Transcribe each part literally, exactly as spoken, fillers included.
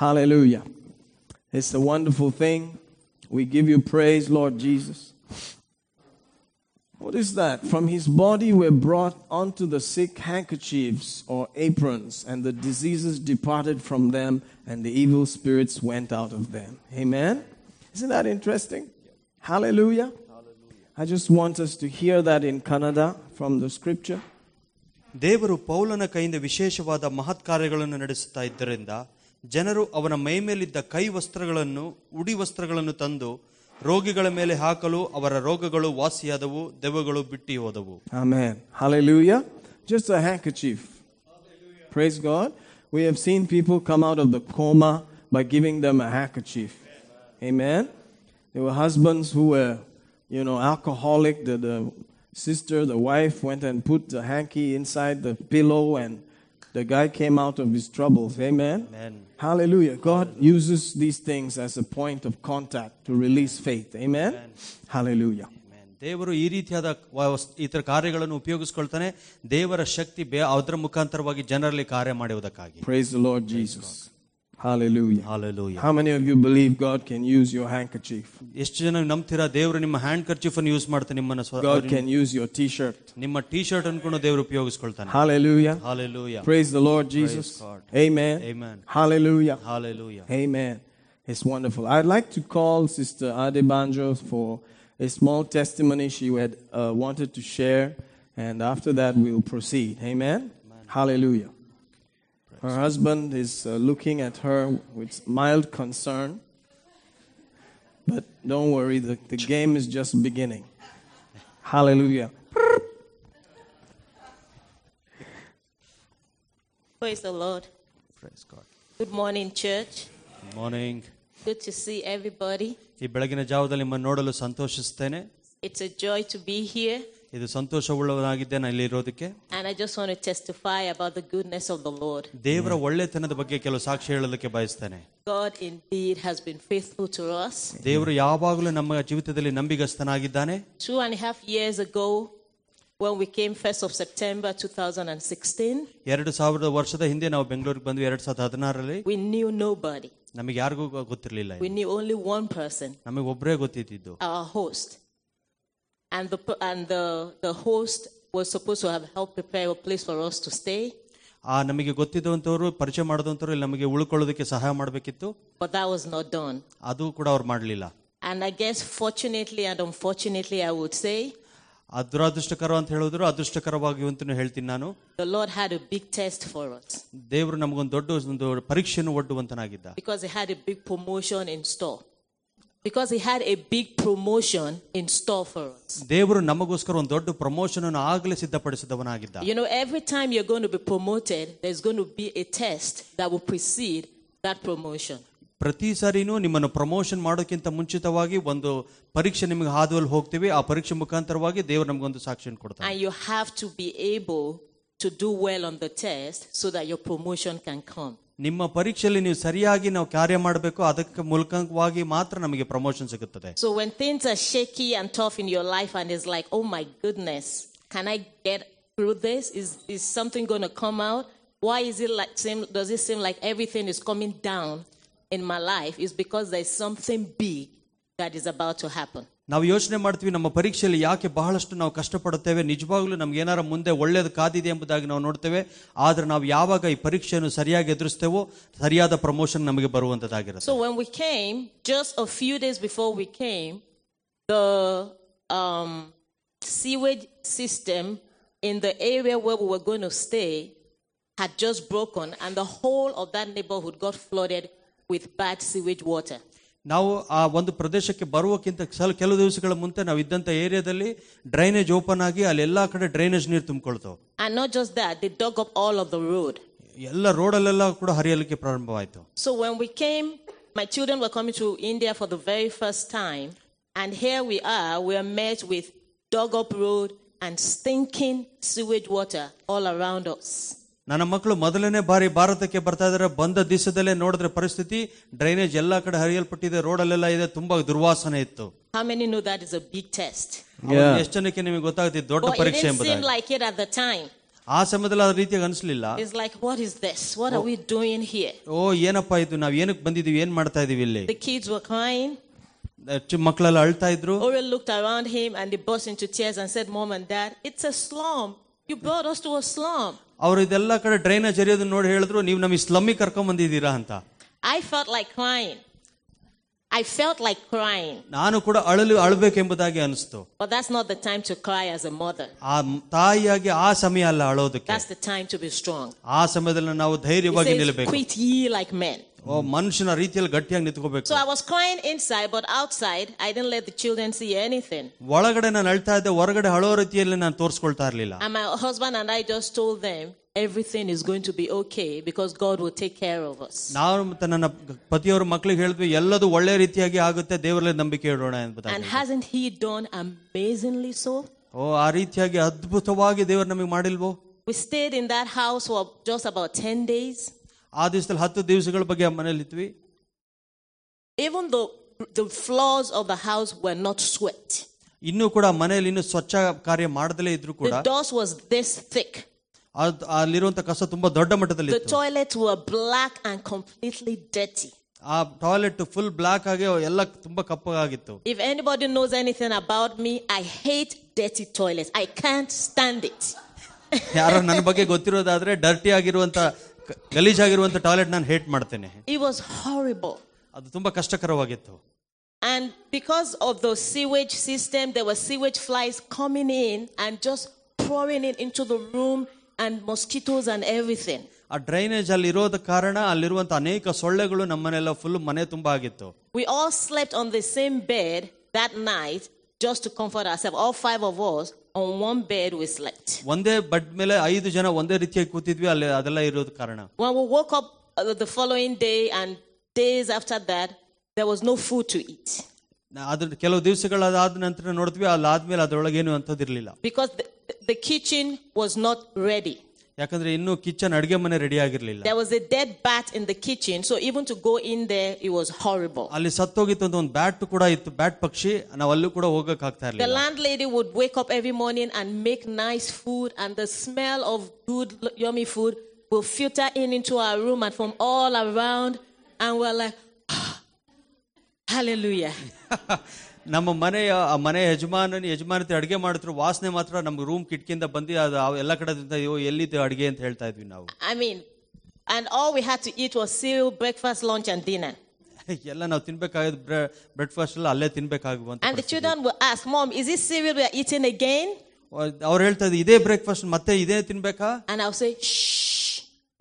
Hallelujah. It's a wonderful thing. We give you praise, Lord Jesus. What is that? From his body were brought unto the sick handkerchiefs or aprons, and the diseases departed from them, and the evil spirits went out of them. Amen? Isn't that interesting? Hallelujah. I just want us to hear that in Kannada from the scripture. ದೇವರು ಪೌಲನ ಕೈಯಿಂದ ವಿಶೇಷವಾದ ಮಹತ್ ಕಾರ್ಯಗಳನ್ನು ನಡೆಸುತ್ತಾ ಇದ್ದರಿಂದ ಜನರು ಅವನ ಮೈ ಮೇಲಿದ್ದ ಕೈ ವಸ್ತ್ರಗಳನ್ನು ಉಡಿ ವಸ್ತ್ರಗಳನ್ನು ತಂದು ರೋಗಿಗಳ ಮೇಲೆ ಹಾಕಲು ಅವರ ರೋಗಗಳು ವಾಸಿಯಾದವು, ದೆವ್ವಗಳು ಬಿಟ್ಟಿ ಹೋದವು. Amen. Hallelujah. Just a handkerchief. Hallelujah. Praise God. We have seen people come out of the coma by giving them a handkerchief. Amen. Amen. There were husbands who were, you know, alcoholic. The, the sister, the wife went and put the hanky inside the pillow, and the guy came out of his troubles. Amen. Amen. Hallelujah. God Hallelujah. uses these things as a point of contact to release faith. Amen. Amen. Hallelujah. Amen. ದೇವರು ಈ ರೀತಿಯಾದ ಇತರ ಕಾರ್ಯಗಳನ್ನು ಉಪಯೋಗಿಸಿಕೊಳ್ಳುತ್ತಾನೆ, ದೇವರ ಶಕ್ತಿ ಅದರ ಮುಖಾಂತರವಾಗಿ ಜನರಲ್ಲಿ ಕಾರ್ಯ ಮಾಡುವುದಕ್ಕಾಗಿ. Praise the Lord Jesus. Hallelujah. Hallelujah. How many of you believe God can use your handkerchief? ಎಷ್ಟು ಜನ ನಂಬ್ತೀರಾ ದೇವರು ನಿಮ್ಮ handkerchief ಅನ್ನು ಯೂಸ್ ಮಾಡ್ತಾನೆ? ನಿಮ್ಮನ್ನ God can use your t-shirt. ನಿಮ್ಮ t-shirt ಅನ್ನು ದೇವರು ಉಪಯೋಗಿಸಿಕೊಳ್ಳುತ್ತಾನೆ. Hallelujah. Hallelujah. Praise the Lord Jesus. Amen. Amen. Hallelujah. Hallelujah. Amen. It's wonderful. I'd like to call Sister Adebanjo for a small testimony she had uh, wanted to share, and after that we will proceed. Amen. Amen. Hallelujah. Her husband is uh, looking at her with mild concern. But don't worry, the, the game is just beginning. Hallelujah. Praise the Lord. Praise God. Good morning, church. Good morning. Good to see everybody. ಈ ಬೆಳಗಿನ ಜಾವದಲ್ಲಿ ನಿಮ್ಮನ್ನು ನೋಡಲು ಸಂತೋಷಿಸುತ್ತೇನೆ. It's a joy to be here. ಇದು ಸಂತೋಷವುಳ್ಳವನಾಗಿದ್ದೆ ನಾನು ಇಲ್ಲಿ ಇರೋದಕ್ಕೆ. And I just want to testify about the goodness of the Lord. ದೇವರ ಒಳ್ಳೆತನದ ಬಗ್ಗೆ ಕೆಲವು ಸಾಕ್ಷಿ ಹೇಳೋದಕ್ಕೆ ಬಯಸುತ್ತೇನೆ. God indeed has been faithful to us. ದೇವರು ಯಾವಾಗಲೂ ನಮ್ಮ ಜೀವಿತದಲ್ಲಿ ನಂಬಿಗಸ್ತನಾಗಿದ್ದಾನೆ. Two and a half years ago when we came first of September twenty sixteen, ಎರಡು ಸಾವಿರದ ವರ್ಷದ ಹಿಂದೆ ನಾವು ಬೆಂಗಳೂರಿಗೆ ಬಂದು ಎರಡು ಸಾವಿರದ ಹದಿನಾರು ರಲ್ಲಿ we knew nobody. ನಮಗೆ ಯಾರಿಗೂ ಗೊತ್ತಿರಲಿಲ್ಲ. We knew only one person. ನಮಗೆ ಒಬ್ಬರೇ ಗೊತ್ತಿತ್ತು. Our host. And the and the the host was supposed to have helped prepare a place for us to stay. ಆ ನಮಗೆ ಗೊತ್ತಿದ್ದಂತವರು ಪರಿಚಯ ಮಾಡಿದಂತವರು ನಮಗೆ ಉಳಿಕೊಳ್ಳೋದಕ್ಕೆ ಸಹಾಯ ಮಾಡಬೇಕಿತ್ತು. But that was not done. ಅದು ಕೂಡ ಅವರು ಮಾಡಲಿಲ್ಲ. And I guess fortunately and unfortunately I would say, ಅದೃಷ್ಟಕರ ಅಂತ ಹೇಳಿದ್ರು ಅದೃಷ್ಟಕರವಾಗಿ ಅಂತನು ಹೇಳ್ತೀನಿ ನಾನು. The Lord had a big test for us. ದೇವರು ನಮಗೆ ಒಂದು ದೊಡ್ಡ ಒಂದು ಪರೀಕ್ಷೆಯನ್ನು ಒಡ್ಡುವಂತನಾಗಿದ್ದ. Because he had a big promotion in store. Because he had a big promotion in store for us. ದೇವರು ನಮಗೋಸ್ಕರ ಒಂದು ದೊಡ್ಡ ಪ್ರಮೋಷನ್ ಅನ್ನು ಆಗಲೇ ಸಿದ್ಧಪಡಿಸಿದವನಾಗಿದ್ದ. You know, every time you're going to be promoted, there's going to be a test that will precede that promotion. ಪ್ರತಿ ಸಾರಿನೂ ನಿಮ್ಮನ್ನು promotion ಮಾಡೋಕ್ಕಿಂತ ಮುಂಚಿತವಾಗಿ ಒಂದು ಪರೀಕ್ಷೆ ನಿಮಗೆ ಹಾದುವಲ್ಲಿ ಹೋಗ್ತೀವಿ. ಆ ಪರೀಕ್ಷೆ ಮುಖಾಂತರವಾಗಿ ದೇವರು ನಮಗೊಂದು ಸಾಕ್ಷಿಯನ್ನು ಕೊಡ್ತಾನೆ. And you have to be able to do well on the test so that your promotion can come. ನಿಮ್ಮ ಪರೀಕ್ಷೆಯಲ್ಲಿ ನೀವು ಸರಿಯಾಗಿ ನಾವು ಕಾರ್ಯ ಮಾಡಬೇಕು, ಅದಕ್ಕೆ ಮೂಲಕವಾಗಿ ಮಾತ್ರ ನಮಗೆ ಪ್ರಮೋಷನ್ ಸಿಗುತ್ತದೆ. So when things are shaky and tough in your life and is like, oh my goodness, can I get through this? Is is something going to come out? Why is it like seem does it seem like everything is coming down in my life? It's because there's something big that is about to happen. ನಾವು ಯೋಚನೆ ಮಾಡ್ತೀವಿ ನಮ್ಮ ಪರೀಕ್ಷೆಯಲ್ಲಿ ಯಾಕೆ ಬಹಳಷ್ಟು ನಾವು ಕಷ್ಟಪಡುತ್ತೇವೆ, ನಿಜವಾಗ್ಲೂ ನಮ್ಗೆ ಏನಾರ ಮುಂದೆ ಒಳ್ಳೇದು ಕಾದಿದೆ ಎಂಬುದಾಗಿ ನಾವು ನೋಡ್ತೇವೆ. ಆದ್ರೆ ನಾವು ಯಾವಾಗ ಈ ಪರೀಕ್ಷೆಯನ್ನು ಸರಿಯಾಗಿ ಎದುರಿಸ್ತೇವೋ ಸರಿಯಾದ ಪ್ರಮೋಷನ್ ನಮಗೆ ಬರುವಂತದಾಗಿರುತ್ತೆ. So when we came, just a few days before we came, the um, sewage system in the area where we were going to stay had just broken and the whole of that neighborhood got flooded with bad sewage water. ನಾವು ಆ ಒಂದು ಪ್ರದೇಶಕ್ಕೆ ಬರುವಕ್ಕಿಂತ ಕೆಲವು ದಿವಸಗಳ ಮುಂಚೆ ನಾವು ಇದ್ದಂತ ಏರಿಯಾದಲ್ಲಿ ಡ್ರೈನೇಜ್ ಓಪನ್ ಆಗಿ ಅಲ್ಲಿ ಎಲ್ಲಾ ಕಡೆ ಡ್ರೈನೇಜ್ ನೀರು ತುಂಬಿಕೊಳ್ತಾವೆ. And not just that, they dug up all of the road. ಎಲ್ಲ ರೋಡಲ್ಲೆಲ್ಲ ಕೂಡ ಹರಿಯಲಿಕ್ಕೆ ಪ್ರಾರಂಭವಾಯಿತು. So when we came, my children were coming to India for the very first time, and here we are, we are met with dug up road and stinking sewage water all around us. ನನ್ನ ಮಕ್ಕಳು ಮೊದಲನೇ ಬಾರಿ ಭಾರತಕ್ಕೆ ಬರ್ತಾ ಇದ್ದಾರೆ, ಬಂದ ದಿವಸದಲ್ಲೇ ನೋಡಿದ್ರೆ ಪರಿಸ್ಥಿತಿ ಡ್ರೈನೇಜ್ ಎಲ್ಲಾ ಕಡೆ ಹರಿಯಲ್ಪಟ್ಟಿದೆ, ರೋಡಲ್ಲೆಲ್ಲ ಇದೆ, ತುಂಬಾ ದುರ್ವಾಸನೆ ಇತ್ತು. How many know that is a big test? ಎಷ್ಟು ಜನಕ್ಕೆ ನಿಮಗೆ ಗೊತ್ತಾಗುತ್ತೆ ದೊಡ್ಡ ಪರೀಕ್ಷೆ ಎಂಬುದು? It seemed like it at the time. ಆ ಸಮಯದಲ್ಲಿ ಆ ರೀತಿಯಾಗಿ ಅನಿಸಲಿಲ್ಲ. Is like what is this, what are we doing here, ಓ ಏನಪ್ಪಾ ಇದು, ನಾವು ಏನಕ್ಕೆ ಬಂದಿದ್ದೀವಿ, ಏನು ಮಾಡ್ತಾ ಇದೀವಿ ಇಲ್ಲಿ. ದಿ ಕಿಡ್ಸ್ ವರ್ ಕ್ರೈಯಿಂಗ್, ಮಕ್ಕಳೆಲ್ಲ ಅಳ್ತಾ ಇದ್ರು. Orel looked around him and he burst into tears and said, Mom and Dad, it's a slum. You brought us to a slum. ಅವರು ಇದೆಲ್ಲ ಕಡೆ ಡ್ರೈನ್ ಜರಿಯೋದು ನೋಡಿ ಹೇಳಿದ್ರು, ನೀವು ನಮಗೆ ಸ್ಲಮ್ಮಿಗೆ ಕರ್ಕೊಂಡ್ ಬಂದಿದ್ದೀರಾ ಅಂತ. I felt like crying. I felt like crying. ನಾನು ಕೂಡ ಅಳಲು ಅಳಬೇಕೆಂಬುದಾಗಿ ಅನಿಸ್ತು. But that's not the time to cry as a mother. ಆ ತಾಯಿಯಾಗಿ ಆ ಸಮಯ ಅಲ್ಲ ಅಳೋದಕ್ಕೆ. That's the time to be strong. ಆ ಸಮಯದಲ್ಲಿ ನಾವು ಧೈರ್ಯವಾಗಿ ನಿಲ್ಲಬೇಕು. Quit ye like men. ಓ ಮನುಷ್ಯನ ರೀತಿಯಲ್ಲಿ ಗಟ್ಟಿಯಾಗಿ ನಿಂತುಕೋಬೇಕು. So I was crying inside, but outside I didn't let the children see anything. ಒಳಗಡೆ ನಾನು ಅಳ್ತಾ ಇದ್ದೆ, ಹೊರಗಡೆ ಅಳೋ ರೀತಿಯಲ್ಲಿ ನಾನು ತೋರಿಸ್ಕೊಳ್ತಾ ಇರಲಿಲ್ಲ. And my husband and I just told them, everything is going to be okay because God will take care of us. ನಾವು ನನ್ನ ಪತಿಯವರ ಮಕ್ಕಳಿಗೆ ಹೇಳಿದ್ವಿ, ಎಲ್ಲದೂ ಒಳ್ಳೆ ರೀತಿಯಾಗಿ ಆಗುತ್ತೆ, ದೇವರಲ್ಲಿ ನಂಬಿಕೆ ಇಡೋಣ ಅಂತ. And hasn't he done amazingly so? ಓ ಆ ರೀತಿಯಾಗಿ ಅದ್ಭುತವಾಗಿ ದೇವರು ನಮಗೆ ಮಾಡಿಲ್ವೋ? We stayed in that house for just about ten days. ಆ ದಿವಸದಲ್ಲಿ ಹತ್ತು ದಿವಸಗಳ ಬಗ್ಗೆ ಮನೆಯಲ್ಲಿ ಇದ್ವಿ. Even though the floors of the house were not swept. ಇನ್ನೂ ಕೂಡ ಮನೆಯಲ್ಲಿ ಇನ್ನೂ ಸ್ವಚ್ಛ ಕಾರ್ಯ ಮಾಡದಲೇ ಇದ್ರೂ ಕೂಡ the dust was this thick. ಅಲ್ಲಿರುವಂತ ಕಸ ತುಂಬಾ ದೊಡ್ಡ ಮಟ್ಟದಲ್ಲಿ ಇತ್ತು. The toilets were black and completely dirty. ಆ ಟಾಯ್ಲೆಟ್ ಫುಲ್ ಬ್ಲಾಕ್ ಆಗಿ ಎಲ್ಲ ತುಂಬಾ ಕಪ್ಪಗಾಗಿತ್ತು. If anybody knows anything about me, I hate dirty toilets. I can't stand it. ಯಾರೋ ನನ್ನ ಬಗ್ಗೆ ಗೊತ್ತಿರೋದಾದ್ರೆ ಡರ್ಟಿ ಆಗಿರುವಂತ ಗಲೀಜಾಗಿರುವಂತ ಟಾಯ್ಲೆಟ್ ನಾನು ಹೇಟ್ ಮಾಡ್ತೇನೆ. It was horrible. ಅದು ತುಂಬಾ ಕಷ್ಟಕರವಾಗಿತ್ತು. And because of the sewage system, there were sewage flies coming in and just pouring in into the room. And mosquitoes and everything. ಆ ಡ್ರೈನೇಜ್ ಅಲ್ಲಿ ಇರೋದ ಕಾರಣ ಅಲ್ಲಿರುವಂತ ಅನೇಕ ಸೊಳ್ಳೆಗಳು ನಮ್ಮನೆಲ್ಲ ಫುಲ್ ಮನೆ ತುಂಬಾ ಆಗಿತ್ತು. We all slept on the same bed that night just to comfort ourselves. All five of us on one bed we slept. ಒಂದೇ ಬೆಡ್ ಮೇಲೆ ಐದು ಜನ ಒಂದೇ ರೀತಿಯಾಗಿ ಕೂತಿದ್ವಿ ಅಲ್ಲಿ ಅದೆಲ್ಲ ಇರೋದ ಕಾರಣ. When we woke up the following day and days after that, there was no food to eat. ಅದ್ರ ಕೆಲವು ದಿವಸಗಳಾದ ನಂತರ ನೋಡಿದ್ವಿ ಅಲ್ಲಾದ್ಮೇಲೆ ಅದರೊಳಗೆ ಏನು ಅಂತದಿರಲಿಲ್ಲ. Because the, the kitchen was not ready. ಯಾಕಂದ್ರೆ ಇನ್ನೂ ಕಿಚನ್ ಅಡಿಗೆ ಮನೆ ರೆಡಿ ಆಗಿರಲಿಲ್ಲ. There was a dead bat in the kitchen, so even to go in there it was horrible. ಅಲ್ಲಿ ಸತ್ತೋಗಿತ್ತು ಅಂತ ಒಂದು ಬ್ಯಾಟ್ ಕೂಡ ಇತ್ತು, ಬ್ಯಾಟ್ ಪಕ್ಷಿ, ನಾವು ಅಲ್ಲೂ ಕೂಡ ಹೋಗಕ್ಕೆ ಆಗ್ತಾ ಇರಲಿಲ್ಲ. The landlady would wake up every morning and make nice food, and the smell of good yummy food will filter in into our room and from all around, and we're like, hallelujah. ನಮ್ಮ ಮನೆಯ ಮನೆ ಯಜಮಾನನ ಯಜಮಾನತೆ ಅಡಿಗೆ ಮಾಡಿದ್ರು, ವಾಸನೆ ಮಾತ್ರ ನಮ್ಮ room ಕಿಟಕಿಯಿಂದ ಬಂದು ಎಲ್ಲ ಕಡೆದಿಂದ ಎಲ್ಲಿದ್ದು ಅಡಿಗೆ ಅಂತ ಹೇಳ್ತಾ ಇದ್ವಿ ನಾವು. I mean and all we had to eat was cereal, breakfast, lunch and dinner. ಎಲ್ಲ ನಾವು ತಿನ್ಬೇಕಾಗಿದ್ ಬ್ರೇಕ್ಫಾಸ್ಟ್ ಎಲ್ಲ ಅಲ್ಲೇ ತಿನ್ಬೇಕಾಗುವಂತ. And the children will ask, mom is it cereal we are eating again? ಅವ್ರು ಹೇಳ್ತಾ ಇದ್ವಿ ಇದೇ ಬ್ರೇಕ್ಫಾಸ್ಟ್ ಮತ್ತೆ ಇದೇ ತಿನ್ಬೇಕಾ? ಅಂಡ್ ಐ ವಿಲ್ ಸೇ,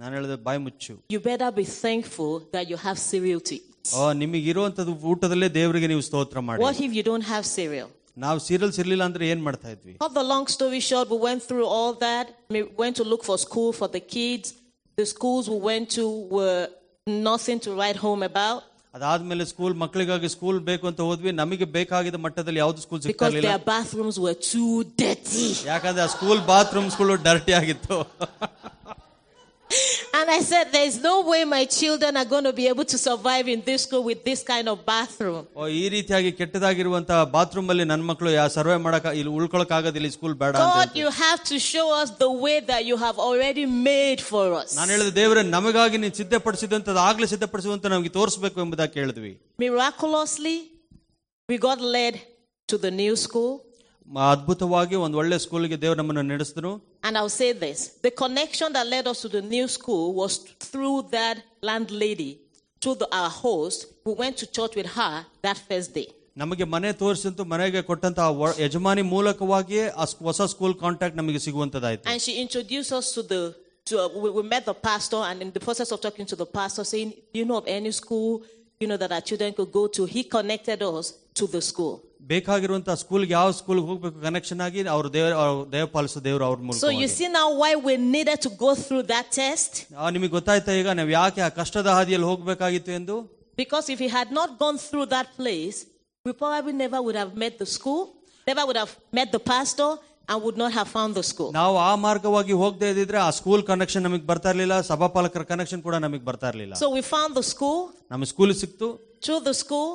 ನಾನು ಹೇಳಿದೆ ಬಾಯಿ ಮುಚ್ಚು. You better be thankful that you have cereal too. ಓ ನಿಮಗೆ ಇರುವಂತದ್ದು ಊಟದಲ್ಲೇ ದೇವರಿಗೆ ನೀವು ಸ್ತೋತ್ರ ಮಾಡಿ. What if you don't have cereal? ನಾವು ಸೀರಿಯಲ್ಸ್ ಇರಲಿಲ್ಲ ಅಂದ್ರೆ ಏನ್ ಮಾಡ್ತಾ ಇದ್ವಿ? Of the long story short, we went through all that. We went to look for school for the kids. The schools we went to were nothing to write home about. ಅದಾದ್ಮೇಲೆ school ಮಕ್ಕಳಿಗಾಗಿ school ಬೇಕು ಅಂತ ಹೋದ್ವಿ, ನಮಗೆ ಬೇಕಾಗಿದ್ದ ಮಟ್ಟದಲ್ಲಿ ಯಾವ್ದು school ಸಿಗ್ತಾ ಇರಲಿಲ್ಲ. Because their bathrooms were too dirty. ಯಾಕಂದ್ರೆ ಆ ಸ್ಕೂಲ್ ಬಾತ್ರೂಮ್ಸ್ ಗಳು ಡರ್ಟಿ ಆಗಿತ್ತು. And I said, there is no way my children are going to be able to survive in this school with this kind of bathroom. Oh, ಈ ರೀತಿಯಾಗಿ ಕೆಟ್ಟದಾಗಿರುವಂತ bathroom ಅಲ್ಲಿ ನನ್ನ ಮಕ್ಕಳು ಯಾ ಸರ್ವೇ ಮಾಡಕ ಇಲ್ಲಿ ಉಳ್ಕೊಳ್ಳಕ ಆಗೋದಿಲ್ಲ, ಸ್ಕೂಲ್ ಬೇಡ ಅಂತ. God, you have to show us the way that you have already made for us. ನಾನು ಹೇಳಿದ ದೇವರೇ ನಮಗಾಗಿ ನೀನು ಸಿದ್ಧಪಡಿಸಿದಂತದ್ದು ಆಗಲೇ ಸಿದ್ಧಪಡಿಸುವಂತ ನಮಗೆ ತೋರಿಸಬೇಕು ಎಂಬುದಾಗಿ ಕೇಳಿದ್ವಿ. Miraculously, we got led to the new school. ಅದ್ಭುತವಾಗಿ ಒಂದು ಒಳ್ಳೆ ಸ್ಕೂಲ್ಗೆ ದೇವರು ನಮ್ಮನ್ನು ನಡೆಸಿದ್ರು. And I'll say this, the connection that led us to the new school was through that landlady, through the, our host. We went to church with her that first day. ನಮಗೆ ಮನೆ ತೋರಿಸಿದಂತ ಮನೆಗೆ ಕೊಟ್ಟಂತ ಯಜಮಾನಿ ಮೂಲಕವಾಗಿ ಹೊಸ ಸ್ಕೂಲ್ ಕಾಂಟ್ಯಾಕ್ಟ್ ನಮಗೆ ಸಿಗುವಂತದಾಯಿತು. And she introduced us to the to, we, we met the pastor, and in the process of talking to the pastor saying, do you know of any school, you know, that our children could go to? He connected us to the school. ಬೇಕಾಗಿರುವಂತಹ ಸ್ಕೂಲ್ಗೆ ಯಾವ ಸ್ಕೂಲ್ಗೆ ಹೋಗಬೇಕು connection ಆಗಿ ಅವರು ದೇವರ ದೇವಪಾಲಿಸೋ ದೇವರು ಅವ್ರ ಮೂಲಕ. So you see now why we needed to go through that test. ನಿಮಗೆ ಗೊತ್ತಾಯ್ತಾ ಈಗ ನಾವು ಯಾಕೆ ಆ ಕಷ್ಟದ ಹಾದಿಯಲ್ಲಿ ಹೋಗಬೇಕಾಗಿತ್ತು ಎಂದು? Because if we had not gone through that place, we probably never would have met the school, never would have met the pastor, and would not have found the school. ನಾವು ಆ ಮಾರ್ಗವಾಗಿ ಹೋಗದೇ ಇದ್ದಿದ್ರೆ ಆ ಸ್ಕೂಲ್ ಕನೆಕ್ಷನ್ ನಮಗೆ ಬರ್ತಾ ಇರಲಿಲ್ಲ, ಸಭಾಪಾಲಕರ connection ಕೂಡ ನಮಗೆ ಬರ್ತಾ ಇರಲಿಲ್ಲ. So we found the school. ನಮ್ಮ ಸ್ಕೂಲ್ ಸಿಕ್ತು. Through the school,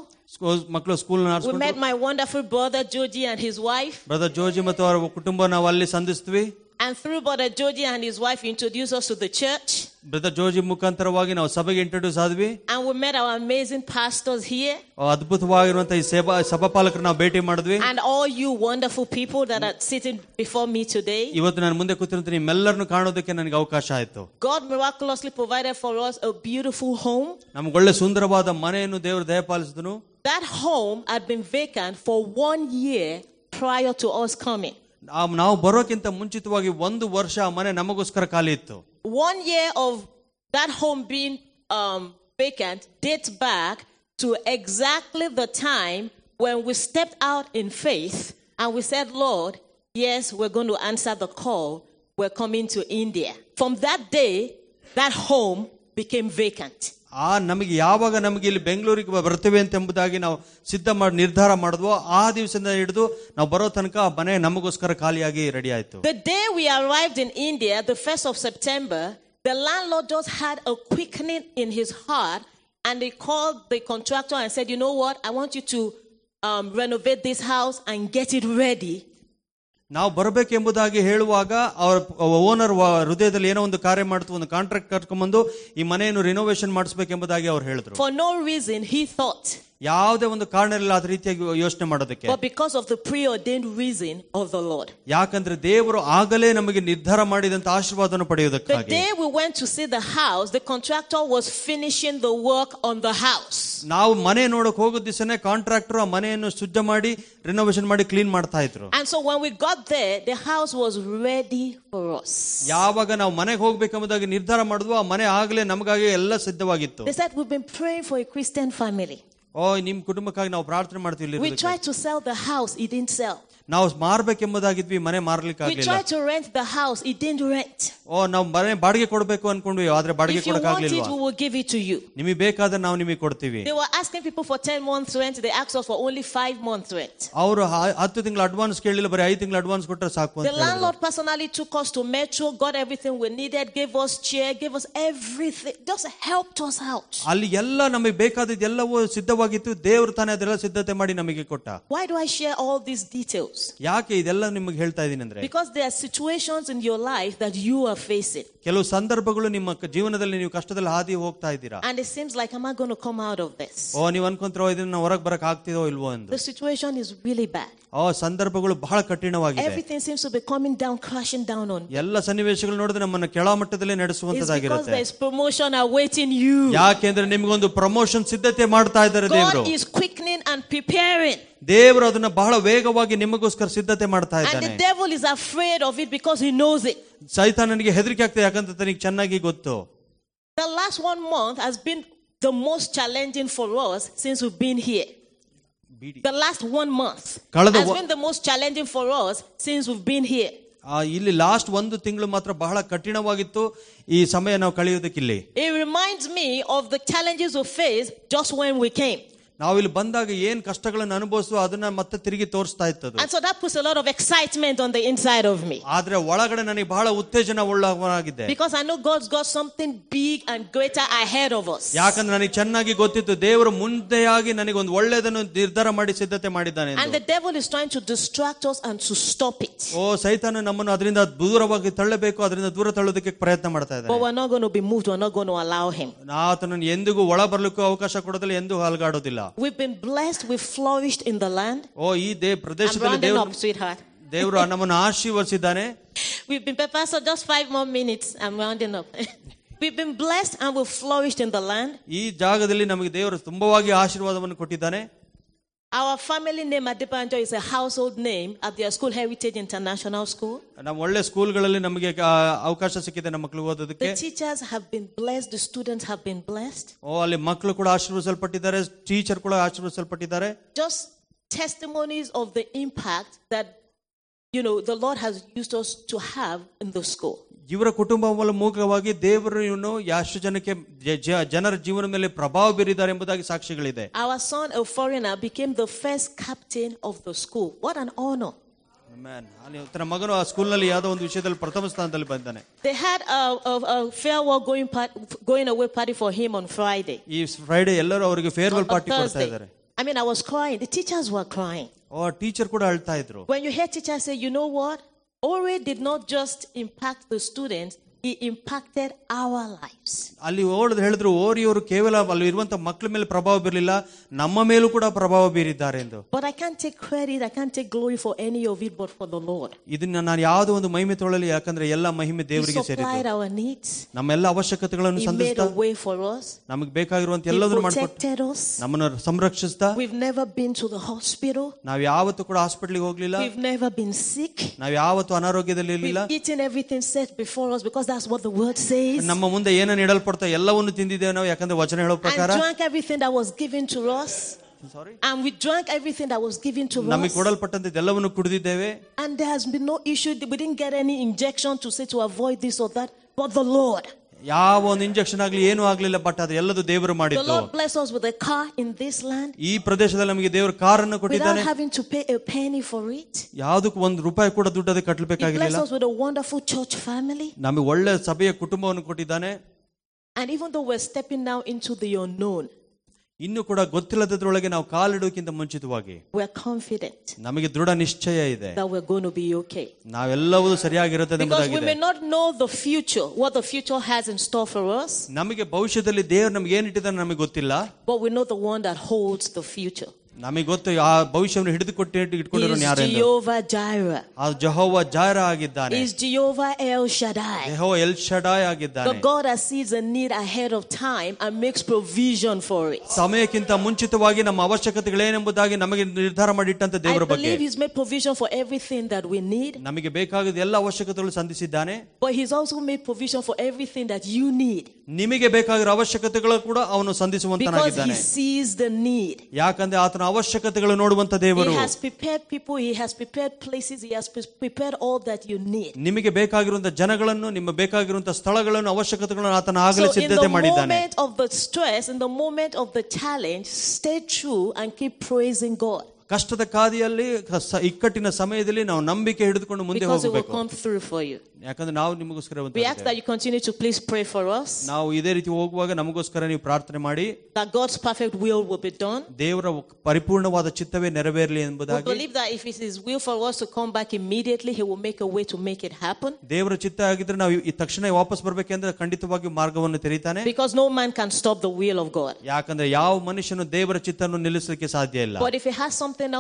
ಮಕ್ಕಳು ಸ್ಕೂಲ್ ನಡೆಸಿಕೊಂಡು. We met my wonderful brother Joji and his wife. Brother Joji ಮತ್ತು ಅವರ ಕುಟುಂಬ ನಾವು ಅಲ್ಲಿ ಸಂಧಿಸಿದ್ವಿ. And through Brother Georgie and his wife, introduced us to the church. Brother Georgie Mukantaravagi now sabage introduce advi. And we met our amazing pastors here. Adbhutavagiruvanತಹ ಸೇವಾ ಸಭಾಪಾಲಕರನ್ನ ಭೇಟಿ ಮಾಡಿದ್ವಿ. And all you wonderful people that are sitting before me today. ಇವತ್ತು ನಾನು ಮುಂದೆ ಕೂತಿರುವಂತ ನಿಮ್ಮೆಲ್ಲರನ್ನು ಕಾಣೋದಕ್ಕೆ ನನಗೆ ಅವಕಾಶ ಆಯಿತು. God miraculously provided for us a beautiful home. ನಮಗೆ ಒಳ್ಳೆ ಸುಂದರವಾದ ಮನೆಯನ್ನು ದೇವರು ದಯಪಾಲಿಸಿದನು. That home had been vacant for one year prior to us coming. ನಾವು ಬರೋಕ್ಕಿಂತ ಮುಂಚಿತವಾಗಿ ಒಂದು ವರ್ಷ ಆ ಮನೆ ನಮಗೋಸ್ಕರ ಖಾಲಿ ಇತ್ತು. One year of that home being um, vacant dates back to exactly the time when we stepped out in faith and we said, Lord, yes, we're going to answer the call. We're coming to India. From that day, that home became vacant. ಆ ನಮಗೆ ಯಾವಾಗ ನಮಗೆ ಇಲ್ಲಿ ಬೆಂಗಳೂರಿಗೆ ಬರ್ತೇವೆ ಅಂತ ಎಂಬುದಾಗಿ ನಾವು ಸಿದ್ಧ ಮಾಡಿ ನಿರ್ಧಾರ ಮಾಡಿದ್ವೋ ಆ ದಿವಸದಿಂದ ಹಿಡಿದು ನಾವು ಬರೋ ತನಕ ಆ ಮನೆ ನಮಗೋಸ್ಕರ ಖಾಲಿಯಾಗಿ ರೆಡಿ ಆಯಿತು. The day we arrived in India, the first of September, the landlord just had a quickening in his heart and he called the contractor and said, you know what, I want you to um, renovate this house and get it ready. ನಾವು ಬರಬೇಕೆಂಬುದಾಗಿ ಹೇಳುವಾಗ ಅವರ owner ಹೃದಯದಲ್ಲಿ ಏನೋ ಒಂದು ಕಾರ್ಯ ಮಾಡ್ತು, ಒಂದು contract ಕರ್ಕೊಂಡ್ಬಂದು ಈ ಮನೆಯನ್ನು ರಿನೋವೇಷನ್ ಮಾಡಿಸಬೇಕೆಂಬುದಾಗಿ ಅವ್ರು ಹೇಳಿದ್ರು. For no reason he thought. ಯಾವುದೇ ಒಂದು ಕಾರಣ ಇಲ್ಲ ಅದ ರೀತಿಯಾಗಿ ಯೋಚನೆ ಮಾಡೋದಕ್ಕೆ. But because of the preordained reason of the Lord. ಯಾಕಂದ್ರೆ ದೇವರು ಆಗಲೇ ನಮಗೆ ನಿರ್ಧಾರ ಮಾಡಿದಂತ ಆಶೀರ್ವಾದವನ್ನು ಪಡೆಯೋದಕ್ಕಾಗಿ. The day we went to see the house, the contractor was finishing the work on the house. ನಾವು ಮನೆ ನೋಡೋಕೆ ಹೋಗಿದ್ದ ದಿವಸನೇ ಕಾಂಟ್ರಾಕ್ಟರ್ ಆ ಮನೆಯನ್ನು ಶುದ್ಧ ಮಾಡಿ ರಿನೋವೇಷನ್ ಮಾಡಿ ಕ್ಲೀನ್ ಮಾಡ್ತಾ ಇದ್ರು. And so when we got there, the house was ready for us. ಯಾವಾಗ ನಾವು ಮನೆಗೆ ಹೋಗಬೇಕೆಂಬುದಾಗಿ ನಿರ್ಧಾರ ಮಾಡಿದ್ವೋ ಆ ಮನೆ ಆಗಲೇ ನಮಗಾಗಿ ಎಲ್ಲ ಸಿದ್ಧವಾಗಿತ್ತು. They said we've been praying for a Christian family. ಓ ನಿಮ್ಮ ಕುಟುಂಬಕ್ಕಾಗಿ ನಾವು ಪ್ರಾರ್ಥನೆ ಮಾಡ್ತೀವಿ. We tried to sell the house, it didn't sell. ನಾವು ಮಾರಬೇಕೆಂಬುದಾಗಿದ್ವಿ, ಮನೆ ಮಾರಲಿಕ್ಕೆ ಆಗಲಿಲ್ಲ. We tried to rent the house, it didn't rent. ಓ ನಾವು ಮನೆ ಬಾಡಿಗೆ ಕೊಡಬೇಕು ಅನ್ಕೊಂಡ್ವಿ, ಆದರೆ ಬಾಡಿಗೆ ಕೊಡಕಾಗಲಿಲ್ಲ. If you want it, we will give it to you. ನಿಮಗೆ ಬೇಕಾದರೆ ನಾವು ನಿಮಗೆ ಕೊಡ್ತೀವಿ. They were asking people for ten months rent, they asked us for only five months rent. ಅವರು ಹತ್ತು ತಿಂಗಳ ಅಡ್ವಾನ್ಸ್ ಕೇಳಲಿಲ್ಲ, ಬರೀ ಐದು ತಿಂಗಳ ಅಡ್ವಾನ್ಸ್ ಕೊಟ್ಟರೆ ಸಾಕು ಅಂತ. The landlord personally took us to metro, got everything we needed, gave us chair, gave us everything, just helped us out. ಅಲ್ಲಿ ಎಲ್ಲ ನಮಗೆ ಬೇಕಾದದ್ದು ಎಲ್ಲವೂ ಸಿದ್ಧ ದೇವರು ತಾನೇ ಅದೆಲ್ಲ ಸಿದ್ಧತೆ ಮಾಡಿ ನಮಗೆ ಕೊಟ್ಟ. Why do I share all these details? ಯಾಕೆ ಇದೆಲ್ಲ ನಿಮಗೆ ಹೇಳ್ತಾ ಇದ್ದೀನಿ ಅಂದ್ರೆ, because there are situations in your life that you are facing. ಕೆಲವು ಸಂದರ್ಭಗಳು ನಿಮ್ಮ ಜೀವನದಲ್ಲಿ ನೀವು ಕಷ್ಟದಲ್ಲಿ ಹಾದಿ ಹೋಗ್ತಾ ಇದ್ದೀರಾ. And it seems like am I going to come out of this? ಓ ನೀವು ಅನ್ಕೊಂತೀರೋ ಇದನ್ನ ಹೊರಗೆ ಬರಕ ಆಗ್ತಿದೋ ಇಲ್ವೋ ಅಂತ. The situation is really bad. ಆ ಸಂದರ್ಭಗಳು ಬಹಳ ಕಠಿಣವಾಗಿದೆ. Everything seems to be coming down, crashing down on. ಎಲ್ಲ ಸನ್ನಿವೇಶಗಳು ನೋಡಿದ್ರೆ ನಮ್ಮನ್ನ ಕೆಳಮಟ್ಟದಲ್ಲಿ ನಡೆಸುವಂತದಾಗಿರುತ್ತೆ. Because there is promotion awaiting you. ಯಾಕೆಂದ್ರೆ ನಿಮಗೆ ಒಂದು ಪ್ರಮೋಷನ್ ಸಿದ್ಧತೆ ಮಾಡ್ತಾ ಇದ್ದಾರೆ ದೇವರು. God is quickening and preparing. ದೇವರು ಅದನ್ನ ಬಹಳ ವೇಗವಾಗಿ ನಿಮಗೋಸ್ಕರ ಸಿದ್ಧತೆ ಮಾಡ್ತಾ ಇದ್ದಾನೆ. And the devil is afraid of it because he knows it. ಸೈತಾನನಿಗೆ ಹೆದರಿಕೆ ಆಗ್ತದೆ ಯಾಕಂತ ತನಗೆ ಚೆನ್ನಾಗಿ ಗೊತ್ತು. The last one month has been the most challenging for us since we've been here. The last one month has been the most challenging for us since we've been here. ಇಲ್ಲಿ last ಒಂದು ತಿಂಗಳು ಮಾತ್ರ ಬಹಳ ಕಠಿಣವಾಗಿತ್ತು ಈ ಸಮಯ ನಾವು ಕಳೆಯೋದಕ್ಕಿಲ್ಲಿ. It reminds me of the challenges we faced just when we came. ನಾವು ಇಲ್ಲಿ ಬಂದಾಗ ಏನ್ ಕಷ್ಟಗಳನ್ನು ಅನುಭವಿಸೋ ಅದನ್ನ ಮತ್ತೆ ತಿರುಗಿ ತೋರಿಸ್ತಾ ಇತ್ತು. And so that puts a lot of excitement on the inside of me. ಆದ್ರೆ ಒಳಗಡೆ ನನಗೆ ಬಹಳ ಉತ್ತೇಜನ ಉಳ್ಳವನಾಗಿದ್ದೆ. Because I know God's got something big and greater ahead of us. ಯಾಕಂದ್ರೆ ನನಗೆ ಚೆನ್ನಾಗಿ ಗೊತ್ತಿತ್ತು ದೇವರು ಮುಂದೆಯಾಗಿ ನನಗೆ ಒಂದು ಒಳ್ಳೆಯದನ್ನು ನಿರ್ಧಾರ ಮಾಡಿ ಸಿದ್ಧತೆ ಮಾಡಿದ್ದಾನೆ ಅಂತ. And the devil is trying to distract us and to stop it. ಓ ಸೈತಾನ ನಮ್ಮನ್ನು ಅದರಿಂದ ದೂರವಾಗಿ ತಳ್ಳಬೇಕು, ಅದರಿಂದ ದೂರ ತಳ್ಳೋದಕ್ಕೆ ಪ್ರಯತ್ನ ಮಾಡ್ತಾ ಇದ್ದಾನೆ. But we're not going to be moved, we're not going to allow him. ಆತನನ್ನು ಎಂದಿಗೂ ಒಳ ಬರಲಿಕ್ಕೆ ಅವಕಾಶ ಕೊಡೋದಿಲ್ಲ, ಎಂದೂ ಹಾಲ್ಗಾಡೋದಿಲ್ಲ. We've been blessed, we've flourished in the land. Oh, ee de pradeshadalli devaru sweetheart. Devaru namanna aashirvadisidane. We've been prepared, so just five more minutes. I'm rounding up. We've been blessed and we've flourished in the land. Ee jagadalli namage devaru tumbavagi aashirvadavannu kottidane. Our family name Adebanjo is a household name at their school, Heritage International School. ನಮ್ಮ ಒಳ್ಳೆ ಸ್ಕೂಲ್ಗಳಲ್ಲಿ ನಮಗೆ ಅವಕಾಶ ಸಿಕ್ಕಿದೆ ನಮ್ಮ ಮಕ್ಕಳು ಓದೋದಕ್ಕೆ. The teachers have been blessed, the students have been blessed. ಓ ಅಲ್ಲಿ ಮಕ್ಕಳು ಕೂಡ ಆಶೀರ್ವದಿಸಲ್ಪಟ್ಟಿದ್ದಾರೆ, ಟೀಚರ್ ಕೂಡ ಆಶೀರ್ವದಿಸಲ್ಪಟ್ಟಿದ್ದಾರೆ. Just testimonies of the impact that you know the Lord has used us to have in the school. ಇವರ ಕುಟುಂಬದ ಮೂಲಕವಾಗಿ ದೇವರು ಇವನು ಎಷ್ಟು ಜನಕ್ಕೆ ಜನರ ಜೀವನ ಮೇಲೆ ಪ್ರಭಾವ ಬೀರಿದ್ದಾರೆ ಎಂಬುದಾಗಿ ಸಾಕ್ಷಿಗಳಿದೆ. Our son, a foreigner, became the first captain of the school. What an honor. Amen. ತನ್ನ ಮಗನು ಆ ಸ್ಕೂಲ್ನಲ್ಲಿ ಯಾವುದೋ ಒಂದು ವಿಷಯದಲ್ಲಿ ಪ್ರಥಮ ಸ್ಥಾನದಲ್ಲಿ ಬಂದಾನೆ. They had a, a, a farewell going, part, going away party for him on Friday. ಈ ಫ್ರೈಡೆ ಎಲ್ಲರೂ ಅವರಿಗೆ ಫೇರ್ವೆಲ್ ಪಾರ್ಟಿ ಕೊಡ್ತಾ ಇದ್ದಾರೆ. I mean, I was crying. The teachers were crying. ಓ ಟೀಚರ್ ಕೂಡ ಅಳ್ತಾ ಇದ್ರು. When you hear teachers say, you know what? Ore did not just impact the students, he impacted our lives. ಅಲ್ಲಿ ಓಡದ ಹೇಳಿದ್ರು ಓರಿಯವರು ಕೇವಲ ಅಲ್ಲಿ ಇರುವಂತ ಮಕ್ಕಳ ಮೇಲೆ ಪ್ರಭಾವ ಬೀರಲಿಲ್ಲ, ನಮ್ಮ ಮೇಲೂ ಕೂಡ ಪ್ರಭಾವ ಬೀರಿದ್ದಾರೆ ಎಂದು. But I can't take credit, I can't take glory for any of it but for the Lord. ಇದನ್ನ ನಾನು ಯಾವುದೋ ಒಂದು ಮಹಿಮೆ ತೊಳಲಿ, ಯಾಕಂದ್ರೆ ಎಲ್ಲ ಮಹಿಮೆ ದೇವರಿಗೆ ಸೇರಿದೆ. He supplied our needs. ನಮ್ಮೆಲ್ಲ ಅವಶ್ಯಕತೆಗಳನ್ನು ಸಂಧಿಸ್ತಾ He made a way for us. ನಮಗೆ ಬೇಕಾಗಿರುವಂತ ಎಲ್ಲದನ್ನು ಮಾಡಿಕೊಟ್ಟನು. ನಮ್ಮನ್ನು ಸಂರಕ್ಷಿಸ್ತಾ. We've never been to the hospital. ನಾವು ಯಾವತ್ತೂ ಕೂಡ ಹಾಸ್ಪಿಟಲಿಗೆ ಹೋಗಲಿಲ್ಲ. We've never been sick. ನಾವು ಯಾವತ್ತೂ ಅನಾರೋಗ್ಯದಲ್ಲಿ ಇರಲಿಲ್ಲ. We've eaten everything set before us because that's what the word says. ನಮ್ಮ ಮುಂದೆ ಏನನ್ನ ಇಡಲ್ಪಡುತ್ತಾ ಎಲ್ಲವನ್ನೂ ತಿಂದಿದ್ದೇವೆ ನಾವು, ಯಾಕಂದ್ರೆ ವಚನ ಹೇಳೋ ಪ್ರಕಾರ. And drank everything that was given to us. Sorry. And we drank everything that was given to us. ನಮಗೆ ಕೊಡಲ್ಪಟ್ಟಂತೆ ಎಲ್ಲವನ್ನೂ ಕುಡಿದಿದ್ದೇವೆ. And there has been no issue, we didn't get any injection to say to avoid this or that, but the Lord. ಯಾವ ಒಂದು injection ಆಗಲಿ ಏನೂ ಆಗಲಿಲ್ಲ, but ಅದು ಎಲ್ಲದೂ ದೇವರು ಮಾಡಿದ್ದು. The Lord bless us with a car in this land. ಈ ಪ್ರದೇಶದಲ್ಲಿ ನಮಗೆ ದೇವರು ಕಾರನ್ನು ಕೊಟ್ಟಿದ್ದಾನೆ. Without having to pay a penny for it. ಯಾವುದಕ್ಕೆ ಒಂದು ರೂಪಾಯಿ ಕೂಡ ದುಡ್ಡು ಅದಕ್ಕೆ ಕಟ್ಟಬೇಕಾಗಿಲ್ಲ. He bless us with a wonderful church family. ನಮಗೆ ಒಳ್ಳೆ ಸಭೆಯ ಕುಟುಂಬವನ್ನು ಕೊಟ್ಟಿದ್ದಾನೆ. And even though we're stepping now into the unknown. ಇನ್ನು ಕೂಡ ಗೊತ್ತಿಲ್ಲದೊಳಗೆ ನಾವು ಕಾಲಿಡುವುದಕ್ಕಿಂತ ಮುಂಚಿತವಾಗಿ ನಮಗೆ ದೃಢ ನಿಶ್ಚಯ ಇದೆ, ನಾವೆಲ್ಲವೂ ಸರಿಯಾಗಿರುತ್ತದೆ ಎಂಬುದಾಗಿದೆ. ನಮಗೆ ಭವಿಷ್ಯದಲ್ಲಿ ದೇವರು ನಮಗೆ ಏನು ಇಟ್ಟಿದ್ದಾನೆ ನಮಗೆ ಗೊತ್ತಿಲ್ಲ, ನಮಗೆ ಗೊತ್ತು ಆ ಭವಿಷ್ಯವನ್ನು ಹಿಡಿದುಕೊಟ್ಟು ಇಟ್ಕೊಂಡಿರೋ ಯಾರು ಎಂದು. ಯೆಹೋವಾ ಜೈರಾ, ಆ ಯೆಹೋವಾ ಜೈರಾ ಆಗಿದ್ದಾನೆ. Is Jehovah El Shaddai, Jehovah El Shaddai ಆಗಿದ್ದಾನೆ. The God that sees a need ahead of time and makes provision for it. ಸಮಯಕ್ಕಿಂತ ಮುಂಚಿತವಾಗಿ ನಮ್ಮ ಅವಶ್ಯಕತೆಗಳೇನೆಂಬುದಾಗಿ ನಮಗೆ ನಿರ್ಧಾರ ಮಾಡಿಟ್ಟಂತ ದೇವರ ಬಗ್ಗೆ. I believe he's made provision for everything that we need. ನಮಗೆ ಬೇಕಾದ ಎಲ್ಲ ಅವಶ್ಯಕತೆಗಳನ್ನು ಸಂಧಿಸಿದ್ದಾನೆ. But he's also made provision for everything that you need. ನಿಮಗೆ ಬೇಕಾಗಿರೋ ಅವಶ್ಯಕತೆಗಳು ಕೂಡ ಅವನು ಸಂಧಿಸುವಂತನಾಗಿದ್ದಾನೆ. Because he sees the need. ಯಾಕಂದ್ರೆ ಆತನ ಅವಶ್ಯಕತೆಗಳನ್ನು ನೋಡುವಂತ ದೇವರು. He has prepared people, he has prepared places, he has prepared all that you need. ನಿಮಗೆ ಬೇಕಾಗಿರುವಂತ ಜನಗಳನ್ನು, ನಿಮ್ಮ ಬೇಕಾಗಿರುವಂತ ಸ್ಥಳಗಳನ್ನು, ಅವಶ್ಯಕತೆಗಳನ್ನು ಆತನ ಆಗಲೇ ಸಿದ್ಧತೆ ಮಾಡಿದ್ದಾನೆ. So in the moment of the stress, in the moment of the challenge, stay true and keep praising God. ಕಷ್ಟದ ಕಾದಿಯಲ್ಲಿ, ಇಕ್ಕಟ್ಟಿನ ಸಮಯದಲ್ಲಿ ನಾವು ನಂಬಿಕೆ ಹಿಡಿದುಕೊಂಡು ಮುಂದೆ ಹೋಗಬೇಕು. ಯಾಕಂದ್ರೆ ನಾವು ನಿಮಗೋಸ್ಕರ ನಾವು ಇದೇ ರೀತಿ ಹೋಗುವಾಗ ನಮಗೋಸ್ಕರ ನೀವು ಪ್ರಾರ್ಥನೆ ಮಾಡಿ, ದೇವರ ಪರಿಪೂರ್ಣವಾದ ಚಿತ್ತವೇ ನೆರವೇರಲಿ ಎಂಬುದಾಗಿ. ದೇವರ ಚಿತ್ತ ಆಗಿದ್ರೆ ನಾವು ಈ ತಕ್ಷಣ ವಾಪಸ್ ಬರಬೇಕೆಂದ್ರೆ ಖಂಡಿತವಾಗಿ ಮಾರ್ಗವನ್ನು ತೆರೀತಾನೆ. ಯಾಕಂದ್ರೆ ಯಾವ ಮನುಷ್ಯನು ದೇವರ ಚಿತ್ತವನ್ನು ನಿಲ್ಲಿಸಲಿಕ್ಕೆ ಸಾಧ್ಯ ಇಲ್ಲ.